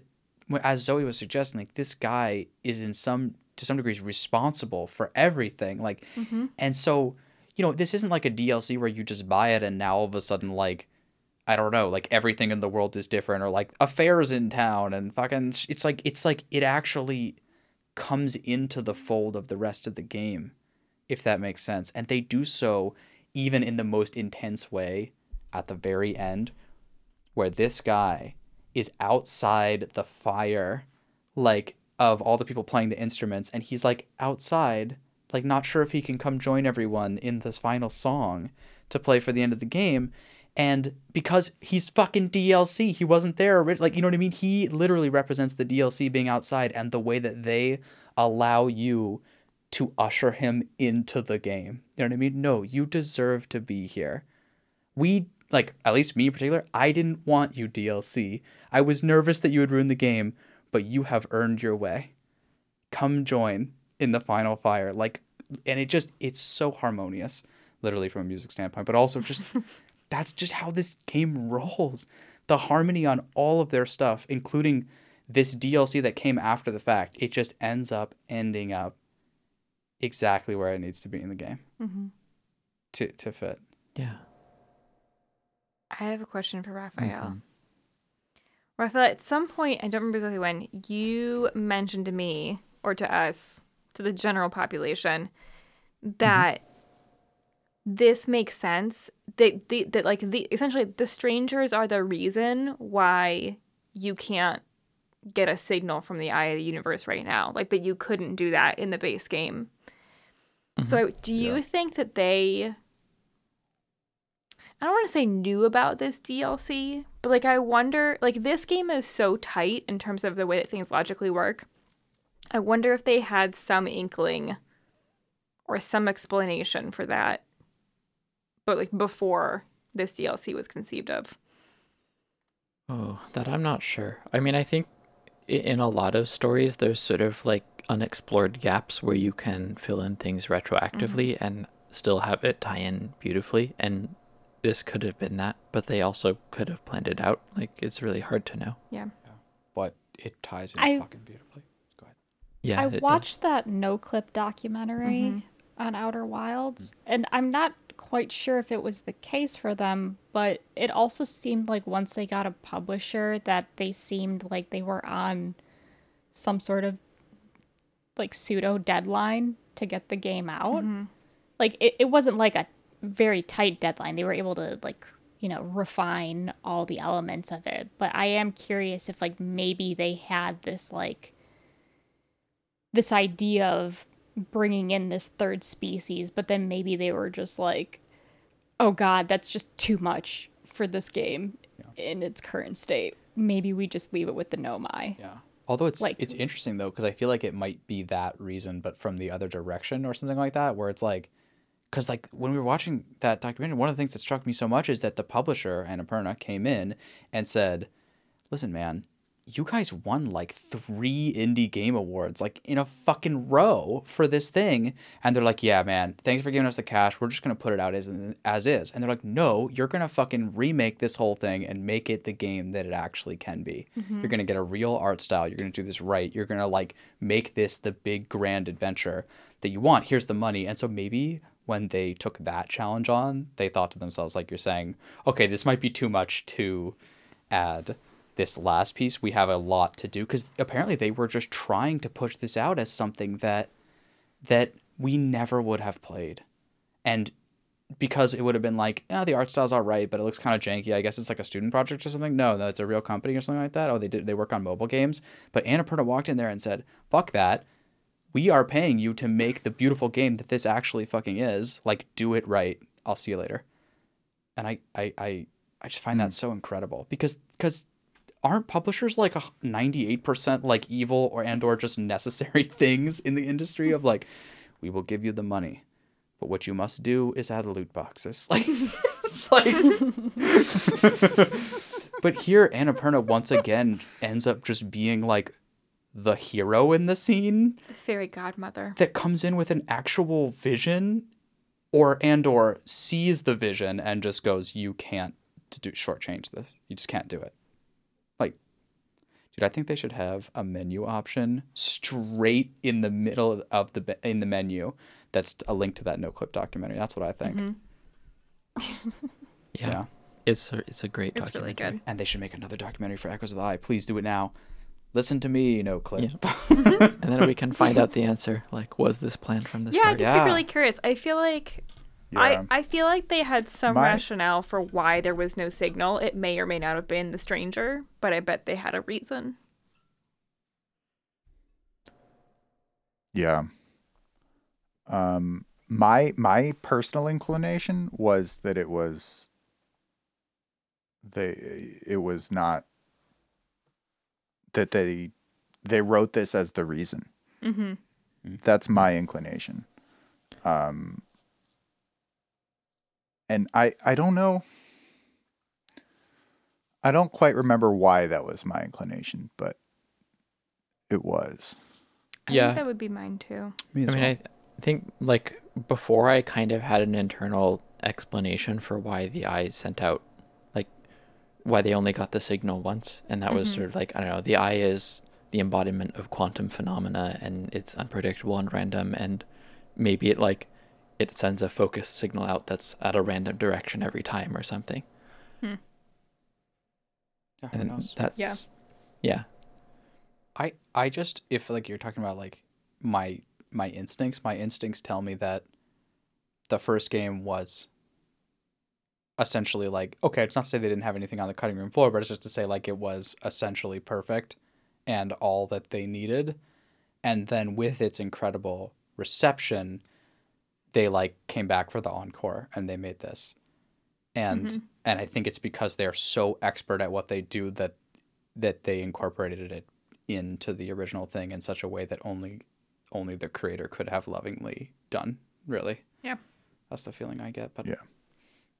As Zoe was suggesting, like, this guy is to some degrees responsible for everything. Like, and so, you know, this isn't like a DLC where you just buy it and now all of a sudden, like, I don't know, like, everything in the world is different, or like affairs in town and fucking, it's like it actually comes into the fold of the rest of the game, if that makes sense. And they do so even in the most intense way at the very end, where this guy is outside the fire, like, of all the people playing the instruments, and he's, like, outside, like, not sure if he can come join everyone in this final song to play for the end of the game. And because he's fucking DLC, he wasn't there, like, you know what I mean? He literally represents the DLC being outside and the way that they allow you to usher him into the game. You know what I mean? No, you deserve to be here. Like, at least me in particular, I didn't want you, DLC. I was nervous that you would ruin the game, but you have earned your way. Come join in the final fire. Like, and it's so harmonious, literally from a music standpoint, but also just, that's just how this game rolls. The harmony on all of their stuff, including this DLC that came after the fact, it just ends up ending up exactly where it needs to be in the game to fit. Yeah. I have a question for Raphael. Raphael, at some point, I don't remember exactly when, you mentioned to me, or to us, to the general population, that this makes sense. Essentially, the strangers are the reason why you can't get a signal from the eye of the universe right now. Like, that you couldn't do that in the base game. So do you think that they... I don't want to say knew about this DLC, but, like, I wonder, like, this game is so tight in terms of the way that things logically work. I wonder if they had some inkling or some explanation for that, but, like, before this DLC was conceived of. Oh, that I'm not sure. I mean, I think in a lot of stories, there's sort of, like, unexplored gaps where you can fill in things retroactively and still have it tie in beautifully, and this could have been that, but they also could have planned it out. Like, it's really hard to know. Yeah. But it ties in fucking beautifully. Go ahead. Yeah. I watched that Noclip documentary on Outer Wilds, and I'm not quite sure if it was the case for them, but it also seemed like once they got a publisher that they seemed like they were on some sort of, like, pseudo deadline to get the game out. Like, it wasn't like a very tight deadline. They were able to, like, you know, refine all the elements of it. But I am curious if, like, maybe they had this, like, this idea of bringing in this third species, but then maybe they were just like, oh god, that's just too much for this game in its current state. Maybe we just leave it with the Nomai. Yeah. Although it's, like, it's interesting though, because I feel like it might be that reason, but from the other direction or something like that, where it's like, because, like, when we were watching that documentary, one of the things that struck me so much is that the publisher, Annapurna, came in and said, listen, man, you guys won like 3 indie game awards, like in a fucking row for this thing. And they're like, yeah, man, thanks for giving us the cash. We're just going to put it out as is. And they're like, no, you're going to fucking remake this whole thing and make it the game that it actually can be. Mm-hmm. You're going to get a real art style. You're going to do this right. You're going to like make this the big grand adventure that you want. Here's the money. And so maybe when they took that challenge on, they thought to themselves, like you're saying, okay, this might be too much to add. This last piece, we have a lot to do, because apparently they were just trying to push this out as something that we never would have played. And because it would have been like, oh, the art style's all right, but it looks kind of janky. I guess it's like a student project or something. No, that's a real company or something like that. Oh, they work on mobile games. But Annapurna walked in there and said, fuck that. We are paying you to make the beautiful game that this actually fucking is. Like, do it right. I'll see you later. And I just find that so incredible, because aren't publishers like 98% like evil or just necessary things in the industry of like, we will give you the money, but what you must do is add loot boxes. Like, it's like, but here Annapurna once again ends up just being like the hero in the scene. The fairy godmother. That comes in with an actual vision or sees the vision and just goes, you can't shortchange this. You just can't do it. Dude, I think they should have a menu option straight in the middle of the menu. That's a link to that Noclip documentary. That's what I think. Mm-hmm. Yeah. It's a great documentary. It's really good. And they should make another documentary for Echoes of the Eye. Please do it now. Listen to me, Noclip. Yeah. And then we can find out the answer. Like, was this planned from the start? Yeah, I'd just be really curious. I feel like... Yeah. I feel like they had some rationale for why there was no signal. It may or may not have been the stranger, but I bet they had a reason. Yeah. My personal inclination was that they wrote this as the reason. Mm-hmm. That's my inclination. And I don't know. I don't quite remember why that was my inclination, but it was. I think that would be mine too. I think like before I kind of had an internal explanation for why the eye sent out, like why they only got the signal once. And that was sort of like, I don't know, the eye is the embodiment of quantum phenomena and it's unpredictable and random. And maybe it like, it sends a focus signal out that's at a random direction every time or something. And that's yeah. I just, if like you're talking about like my instincts tell me that the first game was essentially like, okay, it's not to say they didn't have anything on the cutting room floor, but it's just to say like it was essentially perfect and all that they needed. And then with its incredible reception, they like came back for the encore and they made this. And I think it's because they're so expert at what they do that they incorporated it into the original thing in such a way that only the creator could have lovingly done, really. Yeah. That's the feeling I get, but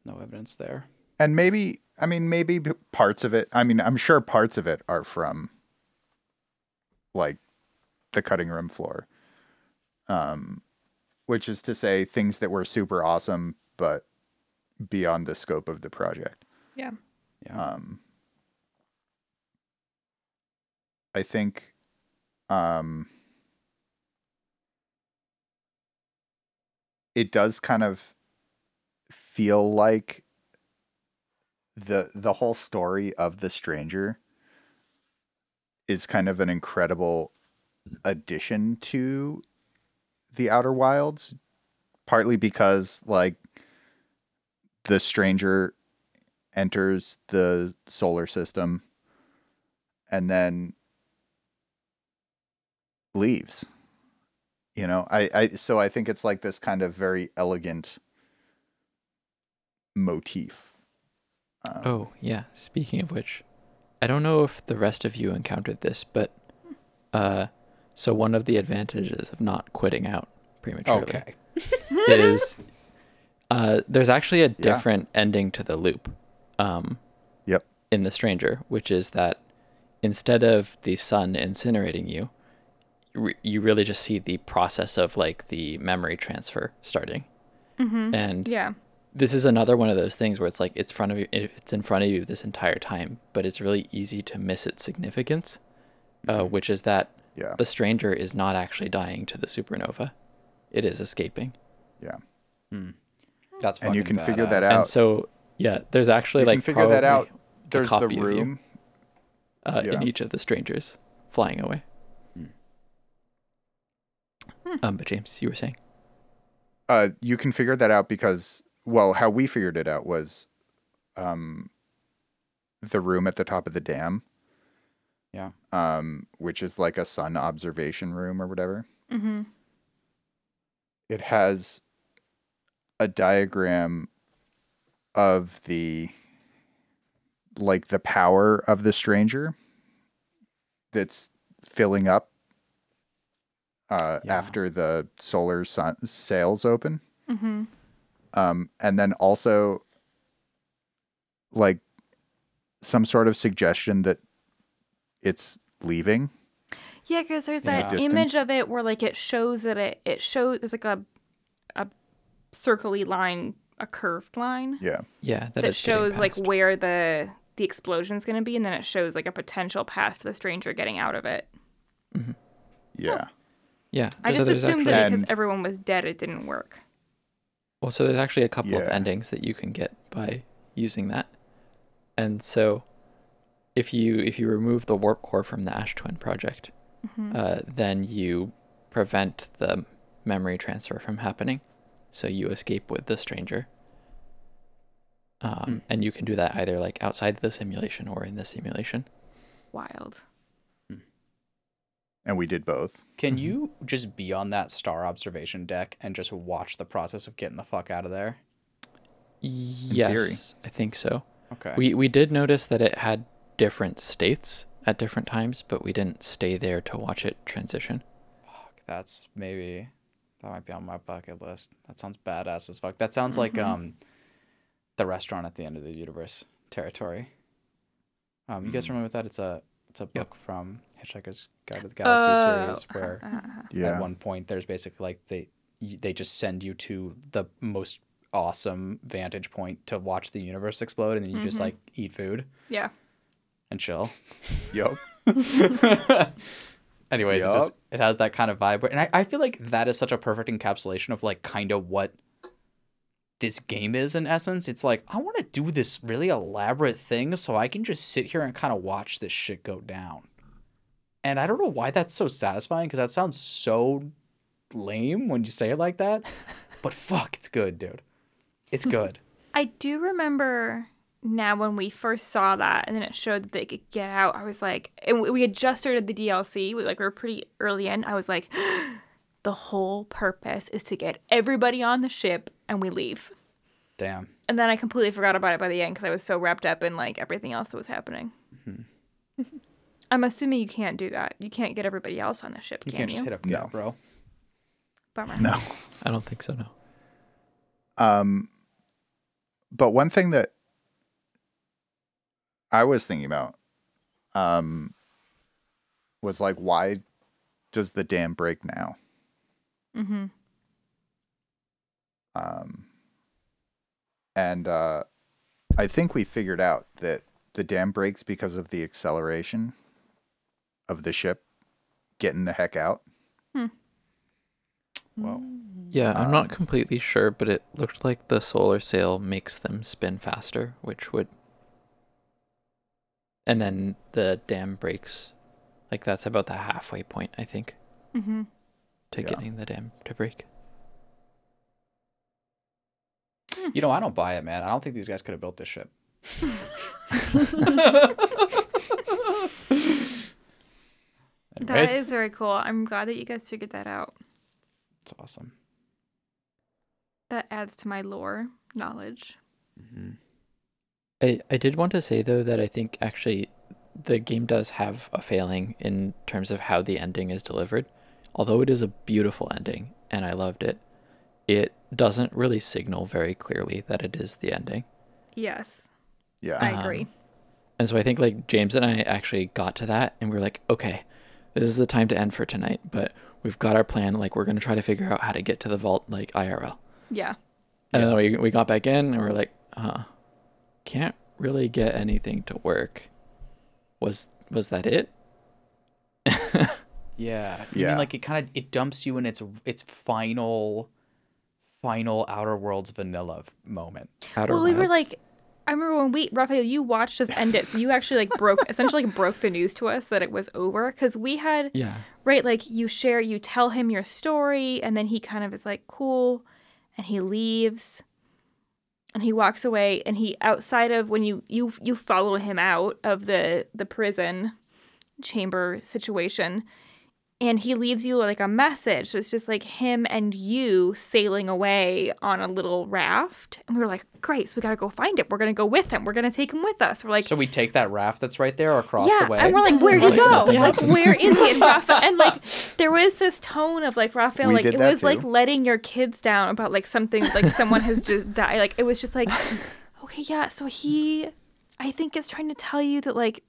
no evidence there. And maybe parts of it, I'm sure parts of it are from like the cutting room floor. Which is to say things that were super awesome, but beyond the scope of the project. Yeah. I think it does kind of feel like the whole story of the stranger is kind of an incredible addition to the Outer Wilds, partly because like the stranger enters the solar system and then leaves, you know, so I think it's like this kind of very elegant motif. Speaking of which, I don't know if the rest of you encountered this, but so one of the advantages of not quitting out prematurely is there's actually a different ending to the loop in The Stranger, which is that instead of the sun incinerating you, you really just see the process of like the memory transfer starting. Mm-hmm. And yeah, this is another one of those things where it's like it's in front of you this entire time, but it's really easy to miss its significance, which is that the stranger is not actually dying to the supernova; it is escaping. Yeah, that's fucking and you can figure that out. And so there's actually you like can figure that out. There's the room in each of the strangers flying away. But James, you were saying? You can figure that out because, well, how we figured it out was the room at the top of the dam. Yeah. Which is like a sun observation room or whatever. Mm-hmm. It has a diagram of the power of the stranger that's filling up after the solar sails open. Mm-hmm. And then also like some sort of suggestion that it's leaving. Yeah, because there's that image of it where like it shows that it shows there's like a circly line, a curved line. Yeah. Yeah. That shows like where the explosion's gonna be, and then it shows like a potential path for the stranger getting out of it. Mm-hmm. Yeah. Oh. Yeah. I just assumed that because everyone was dead, it didn't work. Well, so there's actually a couple of endings that you can get by using that. And so if you remove the warp core from the Ash Twin project, then you prevent the memory transfer from happening. So you escape with the stranger. And you can do that either like outside the simulation or in the simulation. Wild. And we did both. Can you just be on that star observation deck and just watch the process of getting the fuck out of there? Yes, I think so. Okay. We did notice that it had different states at different times, but we didn't stay there to watch it transition. Fuck, that might be on my bucket list. That sounds badass as fuck. That sounds like the restaurant at the end of the universe territory. You guys remember that? It's a book from Hitchhiker's Guide to the Galaxy series where at one point there's basically like they just send you to the most awesome vantage point to watch the universe explode, and then you just like eat food. Yeah. And chill. Yup. Anyways, it has that kind of vibe. And I feel like that is such a perfect encapsulation of like kind of what this game is in essence. It's like, I want to do this really elaborate thing so I can just sit here and kind of watch this shit go down. And I don't know why that's so satisfying, because that sounds so lame when you say it like that. But fuck, it's good, dude. It's good. I do remember now when we first saw that and then it showed that they could get out. I was like, and we had just started the DLC. We were pretty early in. I was like, the whole purpose is to get everybody on the ship and we leave. Damn. And then I completely forgot about it by the end because I was so wrapped up in like everything else that was happening. Mm-hmm. I'm assuming you can't do that. You can't get everybody else on the ship, can you? You can't just hit up Gap, bro. Bummer. No. I don't think so, no. But one thing that I was thinking about was like, why does the dam break now? Mm-hmm. And I think we figured out that the dam breaks because of the acceleration of the ship getting the heck out. Well, yeah, I'm not completely sure, but it looked like the solar sail makes them spin faster, and then the dam breaks. Like that's about the halfway point, I think, to getting the dam to break. You know, I don't buy it, man. I don't think these guys could have built this ship. That is very cool. I'm glad that you guys figured that out. It's awesome. That adds to my lore knowledge. Mm-hmm. I did want to say, though, that I think actually the game does have a failing in terms of how the ending is delivered. Although it is a beautiful ending, and I loved it, it doesn't really signal very clearly that it is the ending. Yes. Yeah. I agree. And so I think like James and I actually got to that and we were like, okay, this is the time to end for tonight, but we've got our plan. Like we're going to try to figure out how to get to the vault, like IRL. Yeah. And then we got back in and we're like, can't really get anything to work. Was that it? Yeah. I mean, like it kind of, it dumps you in its final Outer Worlds vanilla moment. We were like, I remember when Raphael, you watched us end it. So you actually like broke the news to us that it was over. Cause we had, right. Like you tell him your story and then he kind of is like, cool. And he leaves and he walks away and he outside of when you follow him out of the prison chamber situation and he leaves you like a message. So it's just like him and you sailing away on a little raft. And we were like, great, so we got to go find it. We're going to go with him. We're going to take him with us. We're like, so we take that raft that's right there across the way. And we're like, where'd he go? Like, where is he? And Raphael, and like, there was this tone of like, Raphael, like, it was like letting your kids down about like something, like someone has just died. Like, it was just like, okay, yeah. So he, I think is trying to tell you that like,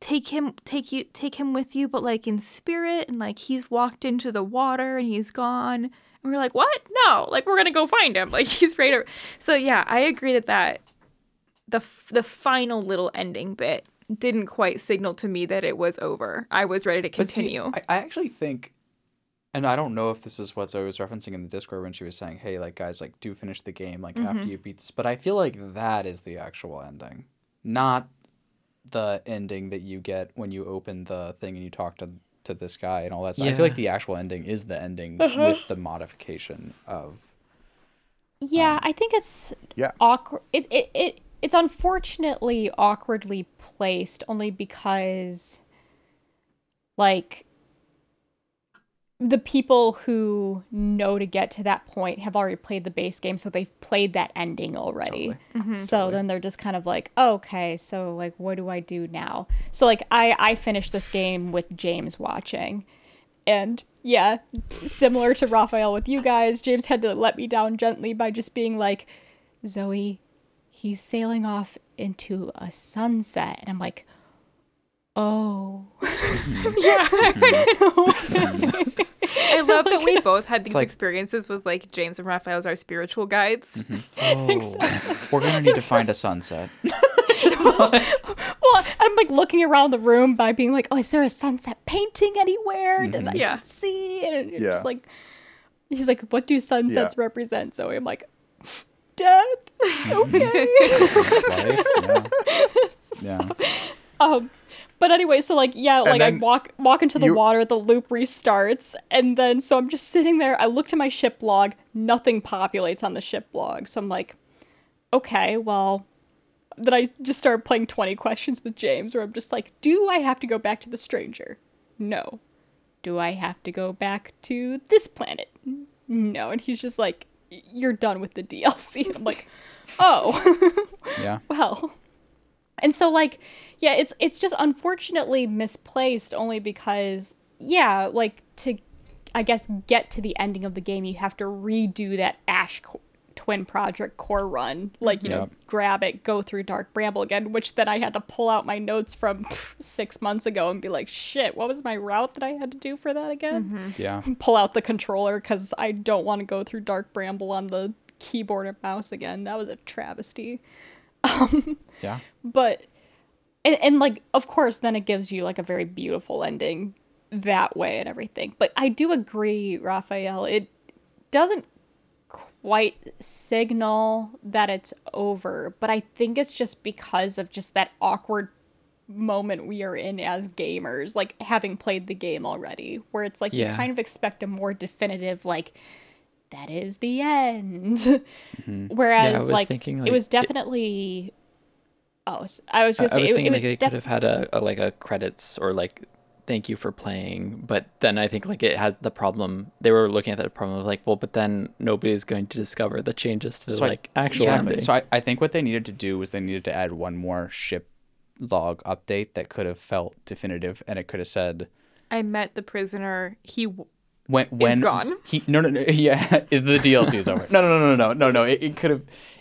take him with you, but like in spirit, and like he's walked into the water and he's gone. And we're like, what? No, like we're gonna go find him. Like he's right over. So yeah, I agree that the final little ending bit didn't quite signal to me that it was over. I was ready to continue. But see, I actually think, and I don't know if this is what Zoe was referencing in the Discord when she was saying, hey, like guys, like do finish the game, like after you beat this. But I feel like that is the actual ending, not the ending that you get when you open the thing and you talk to this guy and all that stuff. Yeah. I feel like the actual ending is the ending with the modification of. Yeah, I think it's awkward. It's unfortunately awkwardly placed only because, like, the people who know to get to that point have already played the base game, so they've played that ending already. Totally. Mm-hmm. So then they're just kind of like, oh, okay, so like, what do I do now? So like, I finished this game with James watching, and yeah, similar to Raphael with you guys, James had to let me down gently by just being like, Zoe, he's sailing off into a sunset, and I'm like, oh. Yeah. I love that we both had these experiences with like James and Raphael as our spiritual guides. Mm-hmm. Oh, exactly. We're gonna need to find a sunset. Well, I'm like looking around the room by being like, oh, is there a sunset painting anywhere that I can see? And it's like, he's like, what do sunsets represent? So I'm like, death. Okay. Life, so, but anyway, so like, I walk into the water, the loop restarts, and then so I'm just sitting there. I look to my ship log, nothing populates on the ship log. So I'm like, okay, well, then I just started playing 20 questions with James where I'm just like, do I have to go back to the stranger? No. Do I have to go back to this planet? No. And he's just like, you're done with the DLC. And I'm like, oh. Yeah. Well. And so, like, yeah, it's just unfortunately misplaced only because, yeah, like, to, I guess, get to the ending of the game, you have to redo that Ash Twin Project core run. Like, you know, grab it, go through Dark Bramble again, which then I had to pull out my notes from 6 months ago and be like, shit, what was my route that I had to do for that again? Mm-hmm. Yeah. Pull out the controller because I don't want to go through Dark Bramble on the keyboard and mouse again. That was a travesty. But and like of course then it gives you like a very beautiful ending that way and everything, but I do agree, Raphael, it doesn't quite signal that it's over, but I think it's just because of just that awkward moment we are in as gamers, like having played the game already, where it's like you kind of expect a more definitive like that is the end. Mm-hmm. Whereas, like, it was definitely. I was thinking it could have had a credits or like, thank you for playing. But then I think like it has the problem. They were looking at that problem of like, well, but then nobody's going to discover the changes to actual ending. So I think what they needed to do was they needed to add one more ship log update that could have felt definitive, and it could have said, "I met the prisoner. When gone. The DLC is over. No.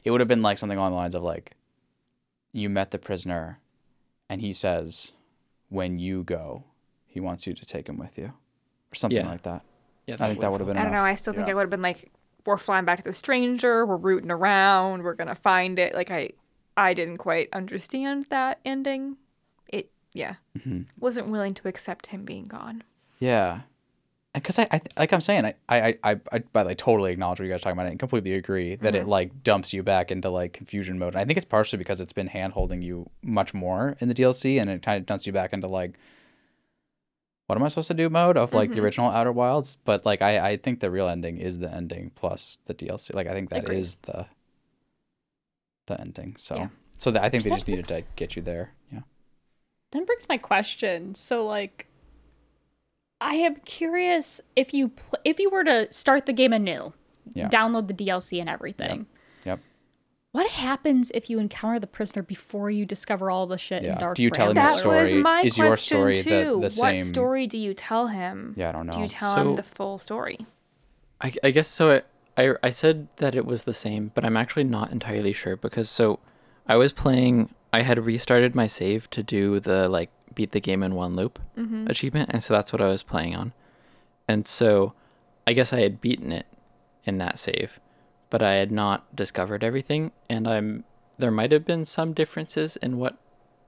It would have been like something on the lines of like, you met the prisoner, And he says, when you go, he wants you to take him with you or something like that. Yeah, I think that would have been enough. I don't know. I still think I would have been like, we're flying back to the stranger. We're rooting around. We're going to find it. Like, I didn't quite understand that ending. It, wasn't willing to accept him being gone. Yeah. Because I totally acknowledge what you guys are talking about and completely agree that it like dumps you back into like confusion mode. And I think it's partially because it's been hand holding you much more in the DLC, and it kind of dumps you back into like, what am I supposed to do mode of like the original Outer Wilds. But like I think the real ending is the ending plus the DLC. Like I think that is the ending. So I think they just needed to get you there. Yeah. That brings my question. So like, I am curious if you were to start the game anew, download the DLC and everything. Yep. What happens if you encounter the prisoner before you discover all the shit in Dark Bramble? Do you tell him his story? Is your story the same? What story do you tell him? Yeah, I don't know. Do you tell him the full story? I guess so. I said that it was the same, but I'm actually not entirely sure because I was playing. I had restarted my save to do the like, beat the game in one loop achievement, and so that's what I was playing on, and so I guess I had beaten it in that save, but I had not discovered everything, and there might have been some differences in what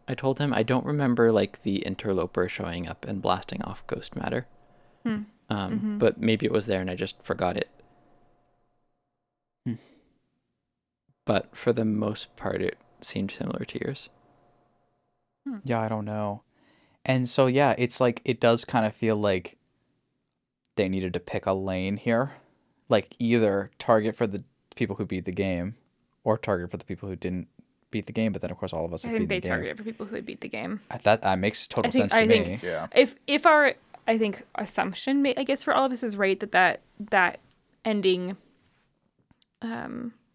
I told him. I don't remember like the interloper showing up and blasting off ghost matter, but maybe it was there and I just forgot it. But for the most part it seemed similar to yours. Yeah, I don't know. And so, yeah, it's like, it does kind of feel like they needed to pick a lane here. Like, either target for the people who beat the game or target for the people who didn't beat the game. But then, of course, all of us have beat the game. I think they targeted for people who had beat the game. That makes total sense to me. Yeah. If our, I think, assumption, I guess, for all of us is right that ending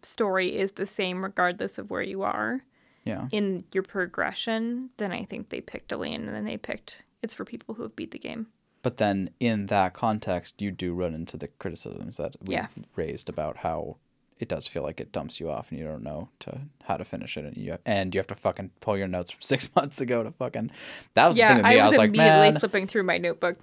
story is the same regardless of where you are. Yeah. In your progression, then I think they picked a lane, and then they picked it's for people who have beat the game. But then in that context, you do run into the criticisms that we've raised about how it does feel like it dumps you off and you don't know how to finish it. And you have to fucking pull your notes from 6 months ago to fucking... That was the thing with me. I was like, man... I was immediately flipping through my notebook.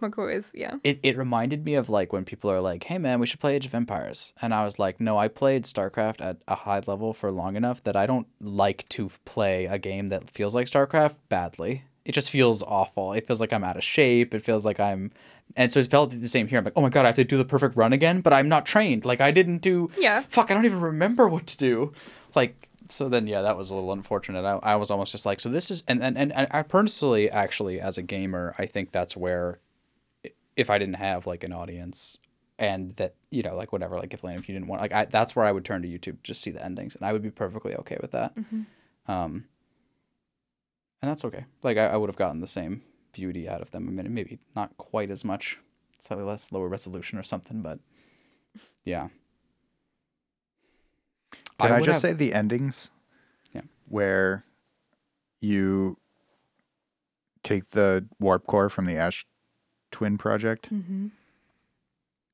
It reminded me of like when people are like, hey man, we should play Age of Empires. And I was like, no, I played StarCraft at a high level for long enough that I don't like to play a game that feels like StarCraft badly. It just feels awful. It feels like I'm out of shape. It feels like I'm... And so it felt the same here. I'm like, oh my God, I have to do the perfect run again, but I'm not trained. Like, I didn't do... Yeah. Fuck, I don't even remember what to do. Like, so then, yeah, that was a little unfortunate. I was almost just like, so this is... And I personally, actually, as a gamer, I think that's where, if I didn't have, like, an audience and that, you know, like, whatever, like, if Lane, if you didn't want... Like, that's where I would turn to YouTube, just see the endings. And I would be perfectly okay with that. Mm-hmm. And that's okay. Like, I would have gotten the same beauty out of them. I mean, maybe not quite as much, slightly less, lower resolution or something, but yeah. Can I just say the endings where you take the warp core from the Ash Twin project and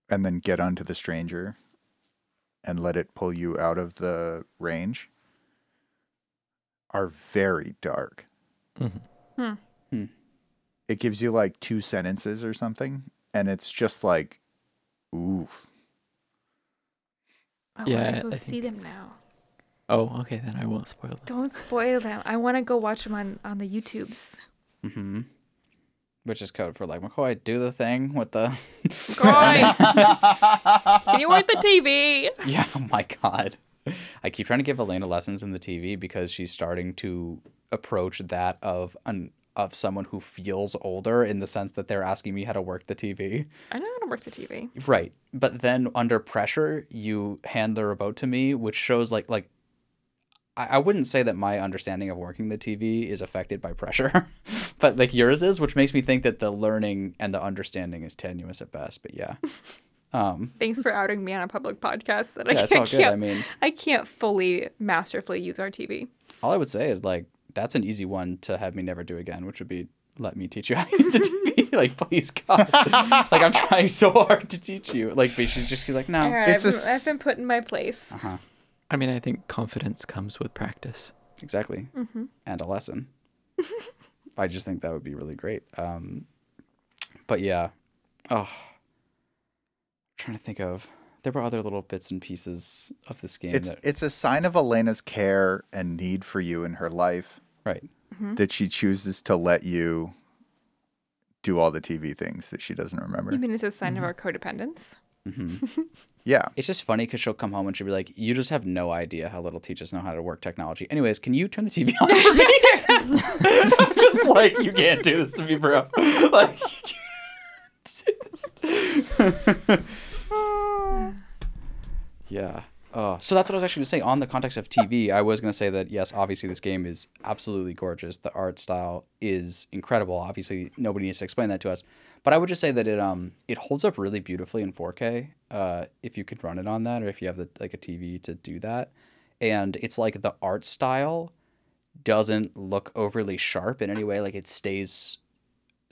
then get onto the stranger and let it pull you out of the range are very dark. Mm-hmm. Hmm. It gives you like 2 sentences or something, and it's just like, oof. I want to go see them now. Oh, okay, then I won't spoil them. Don't spoil them. I want to go watch them on the YouTubes. Mm-hmm. Which is code for like, McCoy, do the thing with the... McCoy! Can you work the TV? Yeah, oh my God. I keep trying to give Elena lessons in the TV because she's starting to approach that of someone who feels older in the sense that they're asking me how to work the TV. I know how to work the TV. Right. But then under pressure, you hand the remote to me, which shows like I wouldn't say that my understanding of working the TV is affected by pressure, but like yours is, which makes me think that the learning and the understanding is tenuous at best. But yeah. Thanks for outing me on a public podcast that I can't fully masterfully use our TV. All I would say is like, that's an easy one to have me never do again, which would be let me teach you how to use the TV. Like, please, God. Like, I'm trying so hard to teach you. Like, but she's like, no. Right, I've been put in my place. Uh-huh. I mean, I think confidence comes with practice. Exactly. Mm-hmm. And a lesson. I just think that would be really great. But yeah, I'm trying to think of. There were other little bits and pieces of this game. It's a sign of Elena's care and need for you in her life. Right. Mm-hmm. That she chooses to let you do all the TV things that she doesn't remember. You mean it's a sign of our codependence? Mm-hmm. Yeah. It's just funny because she'll come home and she'll be like, you just have no idea how little teachers know how to work technology. Anyways, can you turn the TV on for me? I'm just like, you can't do this to me, bro. Like, you can't do this. Yeah. So that's what I was actually going to say. On the context of TV, I was going to say that, yes, obviously this game is absolutely gorgeous. The art style is incredible. Obviously, nobody needs to explain that to us. But I would just say that it holds up really beautifully in 4K if you could run it on that or if you have a TV to do that. And it's like the art style doesn't look overly sharp in any way. Like, it stays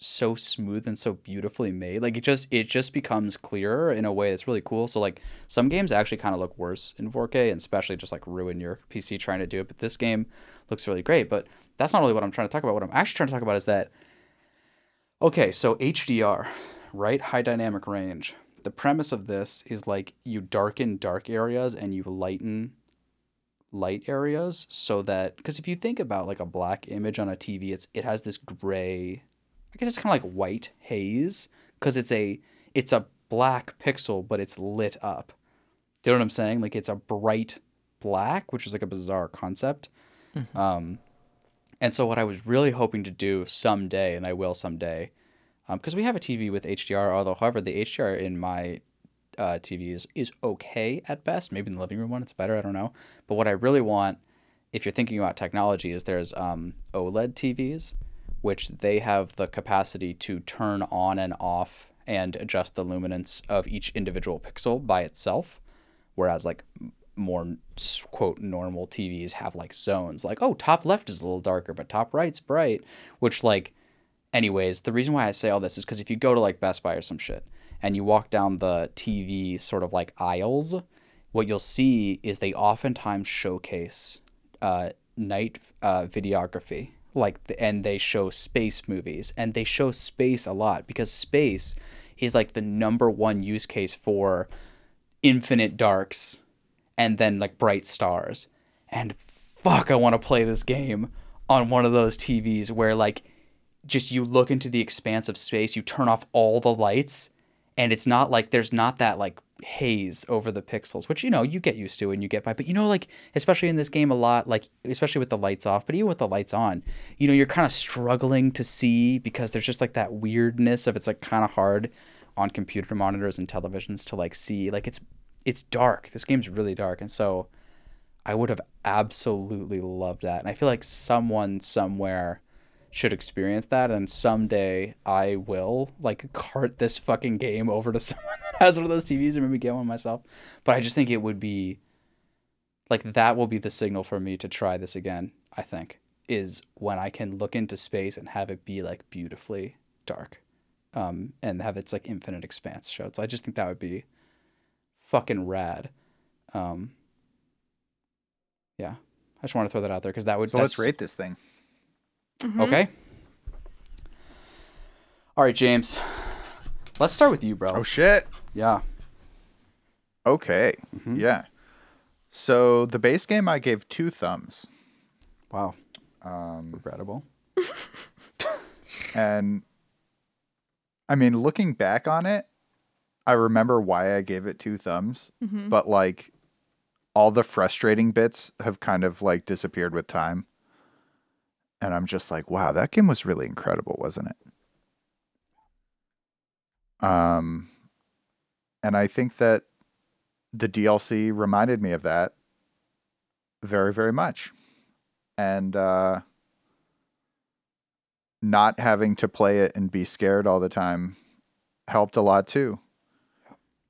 so smooth and so beautifully made. Like, it just becomes clearer in a way that's really cool. So like some games actually kind of look worse in 4K and especially just like ruin your PC trying to do it. But this game looks really great. But that's not really what I'm trying to talk about. What I'm actually trying to talk about is that, okay, so HDR, right? High dynamic range. The premise of this is like you darken dark areas and you lighten light areas so that, because if you think about like a black image on a TV, it has this gray, I guess it's kind of like white haze because it's a black pixel, but it's lit up. Do you know what I'm saying? Like, it's a bright black, which is like a bizarre concept. Mm-hmm. And so what I was really hoping to do someday, and I will someday, because we have a TV with HDR, however, the HDR in my TV is okay at best. Maybe in the living room one, it's better. I don't know. But what I really want, if you're thinking about technology, is there's OLED TVs, which they have the capacity to turn on and off and adjust the luminance of each individual pixel by itself, whereas like more, quote, normal TVs have like zones. Like, oh, top left is a little darker, but top right's bright, which like, anyways, the reason why I say all this is because if you go to like Best Buy or some shit and you walk down the TV sort of like aisles, what you'll see is they oftentimes showcase night videography. And they show space movies, and they show space a lot because space is like the number one use case for infinite darks and then like bright stars. And fuck, I want to play this game on one of those TVs where like just you look into the expanse of space, you turn off all the lights, and it's not like there's not that like haze over the pixels, which, you know, you get used to and you get by, but, you know, like, especially in this game a lot, like, especially with the lights off, but even with the lights on, you know, you're kind of struggling to see because there's just like that weirdness of, it's like kind of hard on computer monitors and televisions to like see, like, it's dark. This game's really dark. And so I would have absolutely loved that. And I feel like someone somewhere should experience that, and someday I will like cart this fucking game over to someone that has one of those TVs or maybe get one myself. But I just think it would be like, that will be the signal for me to try this again, I think, is when I can look into space and have it be like beautifully dark and have its like infinite expanse showed. So I just think that would be fucking rad. Yeah, I just want to throw that out there because that would. So let's rate this thing. Mm-hmm. Okay. All right, James. Let's start with you, bro. Oh, shit. Yeah. Okay. Mm-hmm. Yeah. So the base game, I gave 2 thumbs. Wow. Regrettable. And, I mean, looking back on it, I remember why I gave it 2 thumbs. Mm-hmm. But, like, all the frustrating bits have kind of, like, disappeared with time. And I'm just like, wow, that game was really incredible, wasn't it? And I think that the DLC reminded me of that very, very much. And not having to play it and be scared all the time helped a lot too.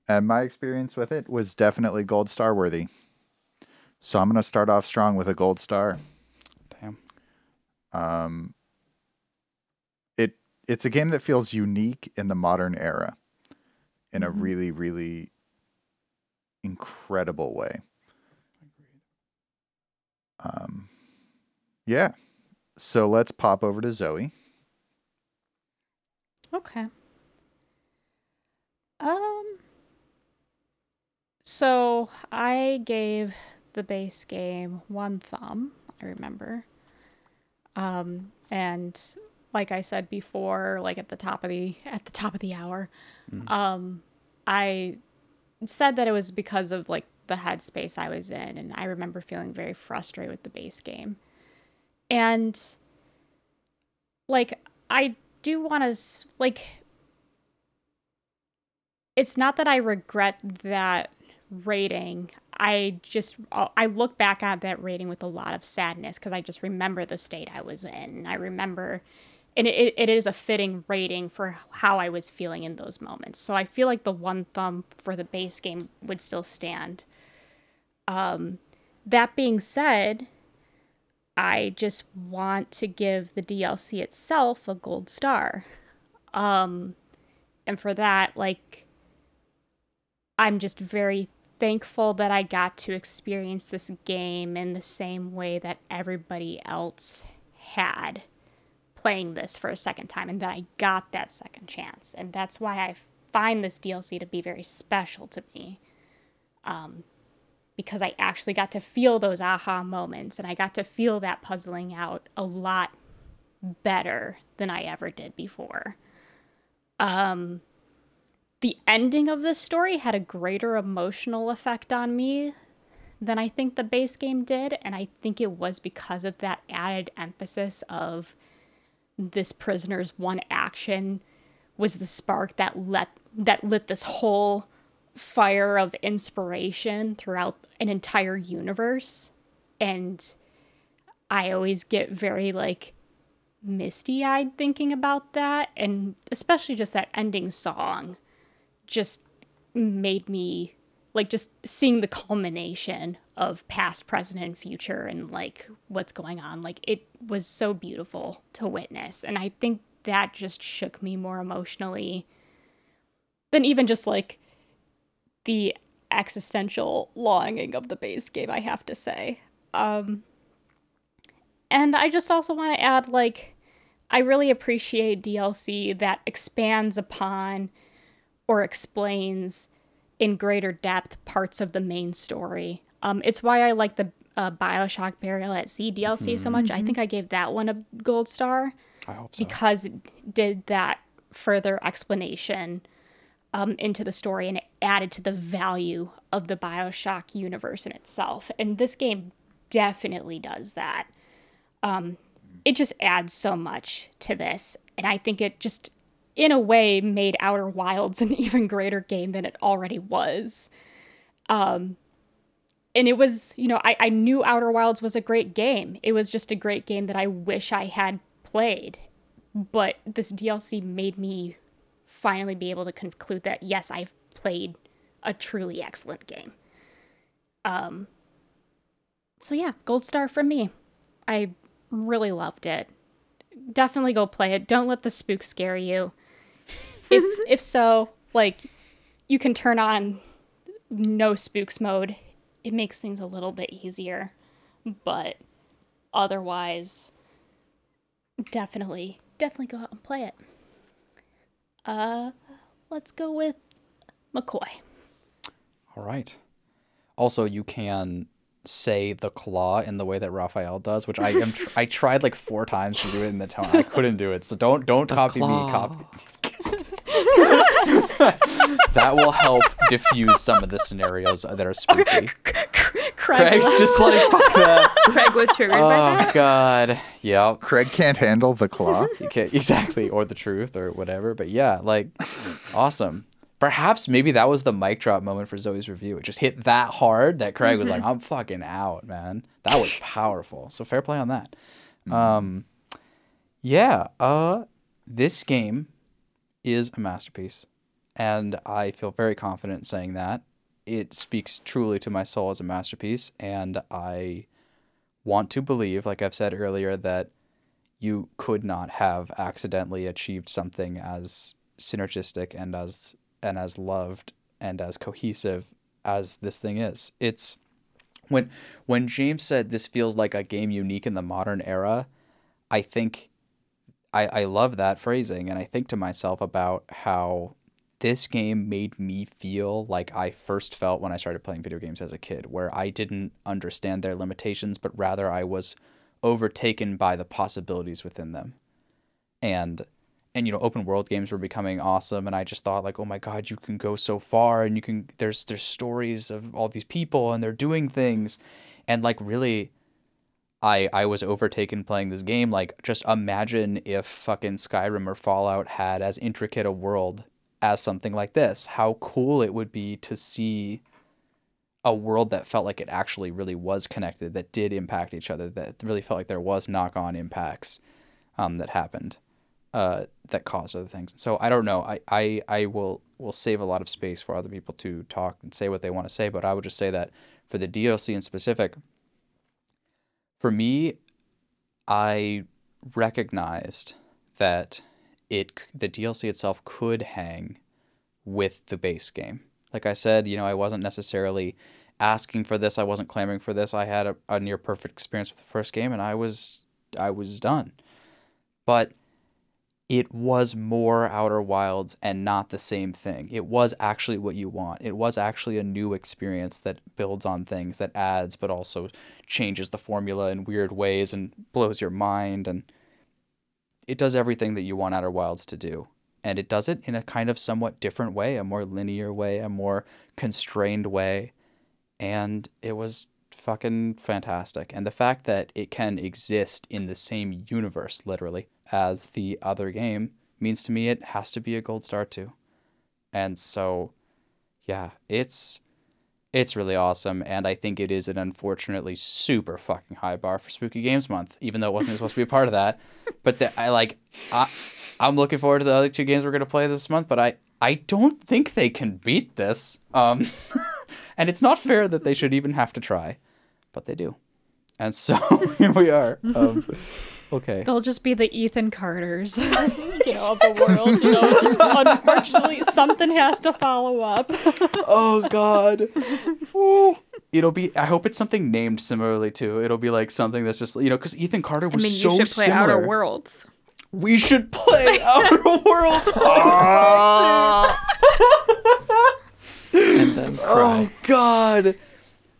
And my experience with it was definitely gold star worthy. So I'm going to start off strong with a gold star. It's a game that feels unique in the modern era in a really, really incredible way. So let's pop over to Zoe. Okay. So I gave the base game one thumb, I remember. And like I said before, like at the top of the hour, I said that it was because of like the headspace I was in, and I remember feeling very frustrated with the base game. And like I do want to like, it's not that I regret that rating. I look back at that rating with a lot of sadness because I just remember the state I was in. I remember, and it is a fitting rating for how I was feeling in those moments. So I feel like the one thumb for the base game would still stand. That being said, I just want to give the DLC itself a gold star. And for that, like, I'm just very thankful that I got to experience this game in the same way that everybody else had playing this for a second time, and that I got that second chance. And that's why I find this DLC to be very special to me, because I actually got to feel those aha moments, and I got to feel that puzzling out a lot better than I ever did before. The ending of this story had a greater emotional effect on me than I think the base game did, and I think it was because of that added emphasis of this prisoner's one action was the spark that lit this whole fire of inspiration throughout an entire universe. And I always get very, like, misty-eyed thinking about that, and especially just that ending song. Just made me like just seeing the culmination of past, present, and future, and like what's going on. Like, it was so beautiful to witness, and I think that just shook me more emotionally than even just like the existential longing of the base game, I have to say. And I just also want to add, like, I really appreciate DLC that expands upon or explains in greater depth parts of the main story. It's why I like the BioShock Burial at Sea DLC so much. I think I gave that one a gold star. I hope so. Because it did that further explanation into the story, and it added to the value of the BioShock universe in itself. And this game definitely does that. It just adds so much to this. And I think it just, in a way, made Outer Wilds an even greater game than it already was. And it was, you know, I knew Outer Wilds was a great game. It was just a great game that I wish I had played. But this DLC made me finally be able to conclude that, yes, I've played a truly excellent game. So yeah, gold star from me. I really loved it. Definitely go play it. Don't let the spook scare you. If so, like, you can turn on no spooks mode. It makes things a little bit easier, but otherwise, definitely go out and play it. Let's go with McCoy. All right. Also, you can say the claw in the way that Raphael does, which I am. I tried like 4 times to do it in the town. I couldn't do it. So don't the copy claw. Me. Copy. That will help diffuse some of the scenarios that are spooky. Craig's just like, fuck that. Craig was triggered by that. Oh god, yeah. Craig can't handle the claw. You can't, exactly, or the truth, or whatever. But yeah, like, awesome. Perhaps maybe that was the mic drop moment for Zoe's review. It just hit that hard that Craig was like, I'm fucking out, man. That was powerful. So fair play on that. This game is a masterpiece, and I feel very confident saying that. It speaks truly to my soul as a masterpiece, and I want to believe, like I've said earlier, that you could not have accidentally achieved something as synergistic and as loved and as cohesive as this thing is. It's when James said this feels like a game unique in the modern era, I think I love that phrasing, and I think to myself about how this game made me feel like I first felt when I started playing video games as a kid, where I didn't understand their limitations, but rather I was overtaken by the possibilities within them. And you know, open world games were becoming awesome, and I just thought, like, oh my God, you can go so far, and you can, there's stories of all these people and they're doing things. And like, really, I was overtaken playing this game. Like, just imagine if fucking Skyrim or Fallout had as intricate a world as something like this. How cool it would be to see a world that felt like it actually really was connected, that did impact each other, that really felt like there was knock-on impacts that happened, that caused other things. So I don't know. I will save a lot of space for other people to talk and say what they want to say, but I would just say that for the DLC in specific, for me, I recognized that the DLC itself could hang with the base game. Like I said, you know, I wasn't necessarily asking for this. I wasn't clamoring for this. I had a near perfect experience with the first game, and I was done. But it was more Outer Wilds and not the same thing. It was actually what you want. It was actually a new experience that builds on things, that adds, but also changes the formula in weird ways and blows your mind. And it does everything that you want Outer Wilds to do. And it does it in a kind of somewhat different way, a more linear way, a more constrained way. And it was fucking fantastic. And the fact that it can exist in the same universe, literally, as the other game means to me it has to be a gold star too. And so, yeah, it's really awesome. And I think it is an unfortunately super fucking high bar for Spooky Games Month, even though it wasn't supposed to be a part of that. But I'm looking forward to the other two games we're going to play this month, but I don't think they can beat this. And it's not fair that they should even have to try, but they do. And so here we are. Okay. They'll just be the Ethan Carters, you know, of the world. You know, just unfortunately, something has to follow up. Oh God. Ooh. It'll be. I hope it's something named similarly too. It'll be like something that's just, you know, because Ethan Carter was so similar. You should play Outer Worlds. We should play Outer Worlds. And then cry. Oh God.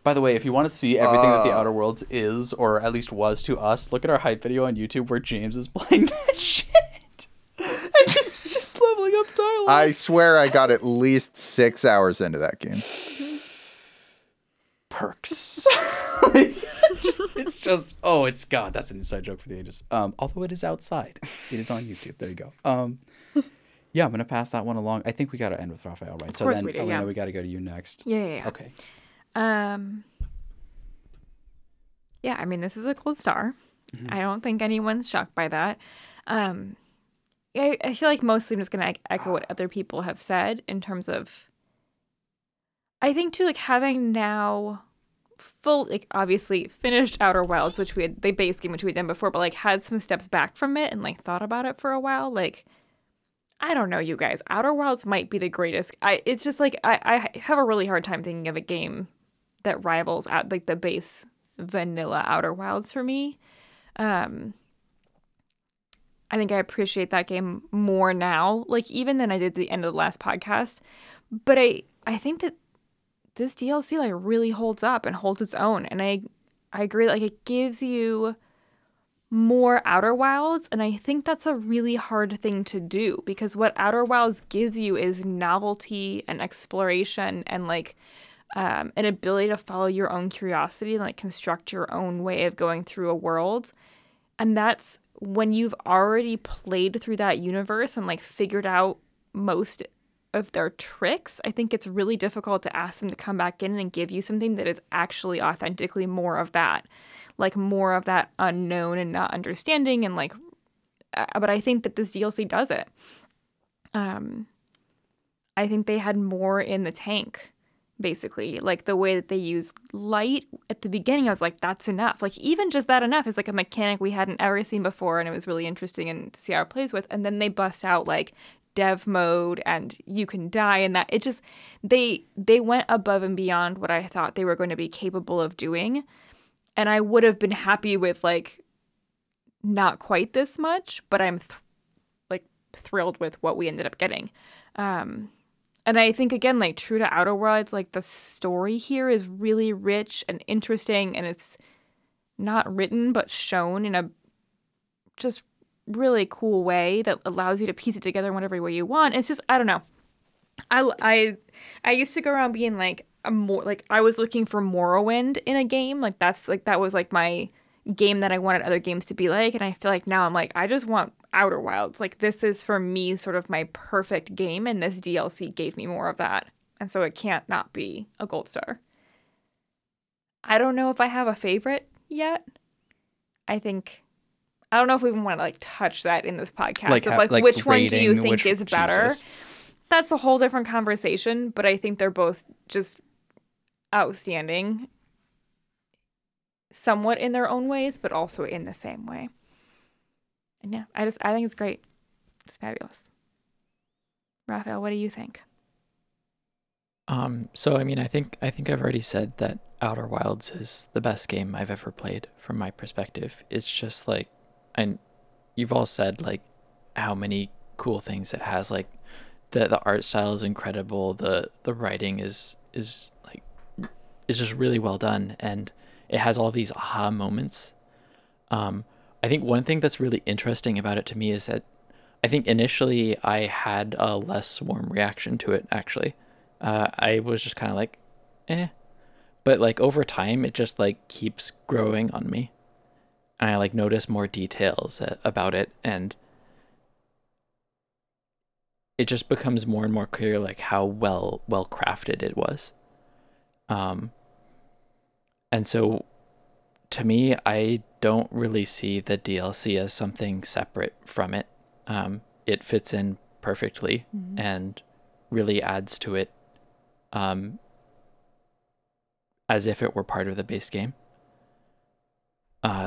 By the way, if you want to see everything that The Outer Worlds is, or at least was to us, look at our hype video on YouTube where James is playing that shit. And just leveling up dialogue. I swear I got at least 6 hours into that game. Perks. God, that's an inside joke for the ages. Although it is outside. It is on YouTube. There you go. Yeah, I'm going to pass that one along. I think we got to end with Raphael, right? Of course we do, yeah. So then, Elena, we got to go to you next. Yeah. Okay. Yeah, I mean, this is a gold star. Mm-hmm. I don't think anyone's shocked by that. I feel like mostly I'm just going to echo what other people have said in terms of, I think too, like having now full, like obviously finished Outer Wilds, which we had, the base game, which we'd done before, but like had some steps back from it and like thought about it for a while. Like, I don't know, you guys, Outer Wilds might be the greatest. It's just like, I have a really hard time thinking of a game that rivals out like the base vanilla Outer Wilds for me. I think I appreciate that game more now, like even than I did the end of the last podcast. But I think that this DLC like really holds up and holds its own. And I agree, like it gives you more Outer Wilds, and I think that's a really hard thing to do because what Outer Wilds gives you is novelty and exploration and like an ability to follow your own curiosity and like construct your own way of going through a world. And that's when you've already played through that universe and like figured out most of their tricks, I think it's really difficult to ask them to come back in and give you something that is actually authentically more of that, like more of that unknown and not understanding and like, but I think that this DLC does it. I think they had more in the tank. Basically, like the way that they use light at the beginning, I was like, that's enough. Like even just that enough is like a mechanic we hadn't ever seen before, and it was really interesting and to see how it plays with. And then they bust out like dev mode and you can die, and that it just they went above and beyond what I thought they were going to be capable of doing. And I would have been happy with like not quite this much, but I'm thrilled with what we ended up getting. And I think, again, like, true to Outer Wilds, like, the story here is really rich and interesting, and it's not written but shown in a just really cool way that allows you to piece it together in whatever way you want. It's just, I don't know. I used to go around being, like, I was looking for Morrowind in a game. Like, that's, like, that was, like, my game that I wanted other games to be like, and I feel like now I'm like, I just want Outer Wilds. Like, this is, for me, sort of my perfect game, and this DLC gave me more of that. And so it can't not be a gold star. I don't know if I have a favorite yet. I don't know if we even want to, like, touch that in this podcast. Like which one do you think is better? Jesus. That's a whole different conversation, but I think they're both just outstanding, somewhat in their own ways, but also in the same way. And yeah, I think it's great. It's fabulous. Raphael, what do you think? So, I mean, I think I've already said that Outer Wilds is the best game I've ever played from my perspective. It's just like, and you've all said, like, how many cool things it has. Like, the art style is incredible. The writing is like, it's just really well done, and it has all these aha moments. I think one thing that's really interesting about it to me is that I think initially I had a less warm reaction to it, actually. I was just kind of like, eh. But, like, over time, it just, like, keeps growing on me. And I, like, notice more details about it. And it just becomes more and more clear, like, how well crafted it was. And so, to me, I don't really see the DLC as something separate from it. It fits in perfectly, mm-hmm. and really adds to it, as if it were part of the base game.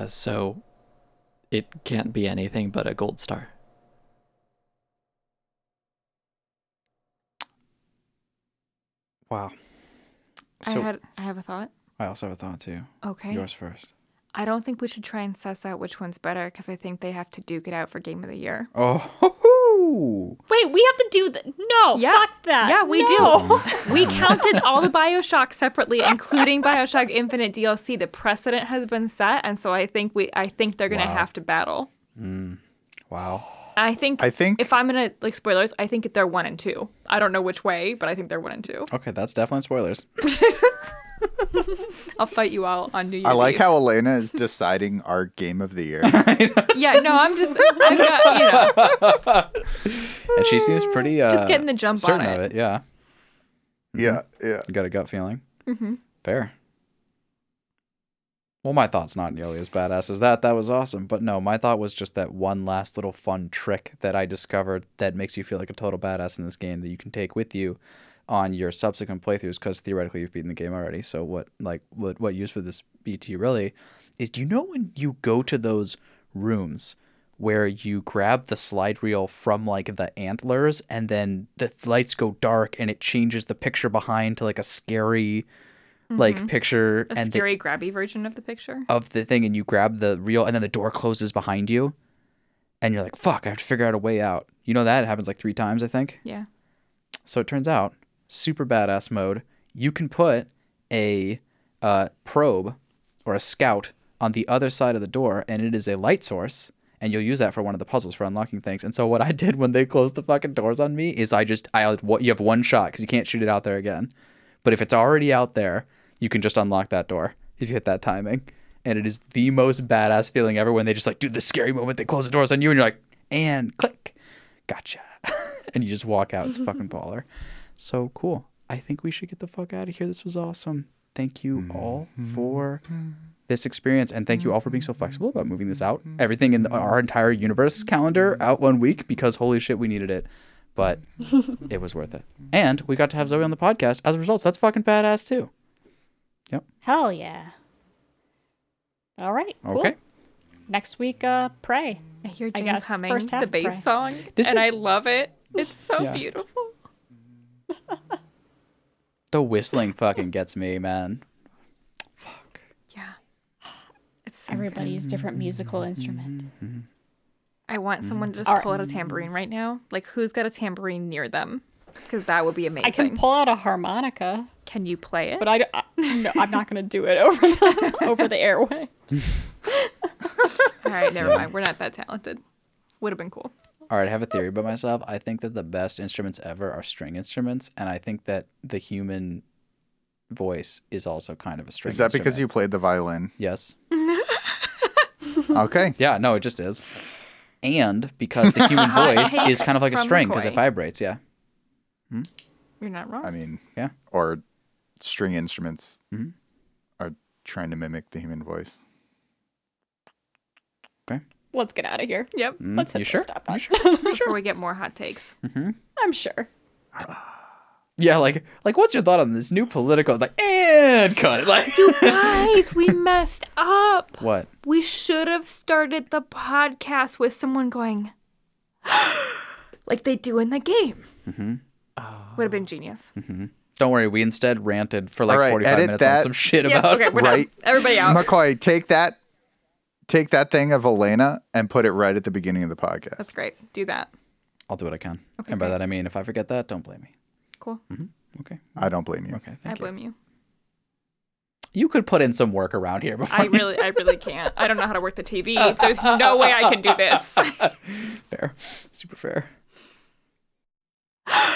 So it can't be anything but a gold star. Wow. So I have a thought. I also have a thought too. Okay. Yours first. I don't think we should try and suss out which one's better, because I think they have to duke it out for Game of the Year. Oh. Wait, we have to do that? No, yeah. Fuck that. Yeah, we do. We counted all the BioShock separately, including BioShock Infinite DLC. The precedent has been set, and so I think they're gonna have to battle. Mm. Wow. I think if I'm gonna, like, spoilers, I think they're 1 and 2. I don't know which way, but I think they're 1 and 2. Okay, that's definitely spoilers. I'll fight you all on New Year's. I like Eve. How Elena is deciding our Game of the Year. Yeah, no, I'm not, you know. And she seems pretty just getting the jump on it. Certain of it, yeah. Mm-hmm. Yeah. You got a gut feeling. Mm-hmm. Fair. Well, my thought's not nearly as badass as that. That was awesome. But no, my thought was just that one last little fun trick that I discovered that makes you feel like a total badass in this game that you can take with you on your subsequent playthroughs, because theoretically you've beaten the game already. So what use for this BT really is, do you know when you go to those rooms where you grab the slide reel from, like, the antlers, and then the lights go dark and it changes the picture behind to, like, a scary, like, mm-hmm. picture. A and scary grabby version of the picture? Of the thing, and you grab the reel and then the door closes behind you and you're like, fuck, I have to figure out a way out. You know that? It happens like 3 times, I think. Yeah. So it turns out, super badass mode, you can put a probe or a scout on the other side of the door, and it is a light source, and you'll use that for one of the puzzles for unlocking things. And so what I did when they closed the fucking doors on me is you have 1 shot, because you can't shoot it out there again. But if it's already out there, you can just unlock that door if you hit that timing. And it is the most badass feeling ever when they just, like, do the scary moment, they close the doors on you, and you're like, and click, gotcha. And you just walk out. It's fucking baller. So cool. I think we should get the fuck out of here. This was awesome. Thank you all for this experience. And thank you all for being so flexible about moving this out. Everything in our entire universe calendar out 1 week, because holy shit, we needed it. But it was worth it. And we got to have Zoe on the podcast as a result. So that's fucking badass too. Yep. Hell yeah. All right. Cool. Okay. Next week, Prey. I hear James humming the bass song. I love it. It's so beautiful. The whistling fucking gets me, man. Fuck. Yeah. It's everybody's different musical instrument. I want someone to just pull out a tambourine right now. Like, who's got a tambourine near them? Because that would be amazing. I can pull out a harmonica. Can you play it? But no, I'm not going to do it over the airwaves. All right, never mind. We're not that talented. Would have been cool. All right, I have a theory by myself. I think that the best instruments ever are string instruments, and I think that the human voice is also kind of a string instrument. Is that because you played the violin? Yes. Okay. Yeah, no, it just is. And because the human voice is kind of like a string because it vibrates, yeah. Hmm? You're not wrong. I mean, yeah. Or string instruments are trying to mimic the human voice. Okay. Let's get out of here. Yep. Let's hit the stop button. Sure? Before we get more hot takes. Mm-hmm. I'm sure. Yeah, like, what's your thought on this new political? Like, and cut it. Like, you guys, we messed up. What? We should have started the podcast with someone going, like they do in the game. Mm-hmm. Oh. Would have been genius. Mm-hmm. Don't worry. We instead ranted for like 45 minutes on some shit about okay, everybody out. McCoy, take that thing of Elena and put it right at the beginning of the podcast. That's great. Do that. I'll do what I can. Okay, and by that I mean, if I forget that, don't blame me. Cool. Mm-hmm. Okay. I don't blame you. Okay. Thank you. I blame you. You could put in some work around here. I really can't. I don't know how to work the TV. There's no way I can do this. Fair. Super fair.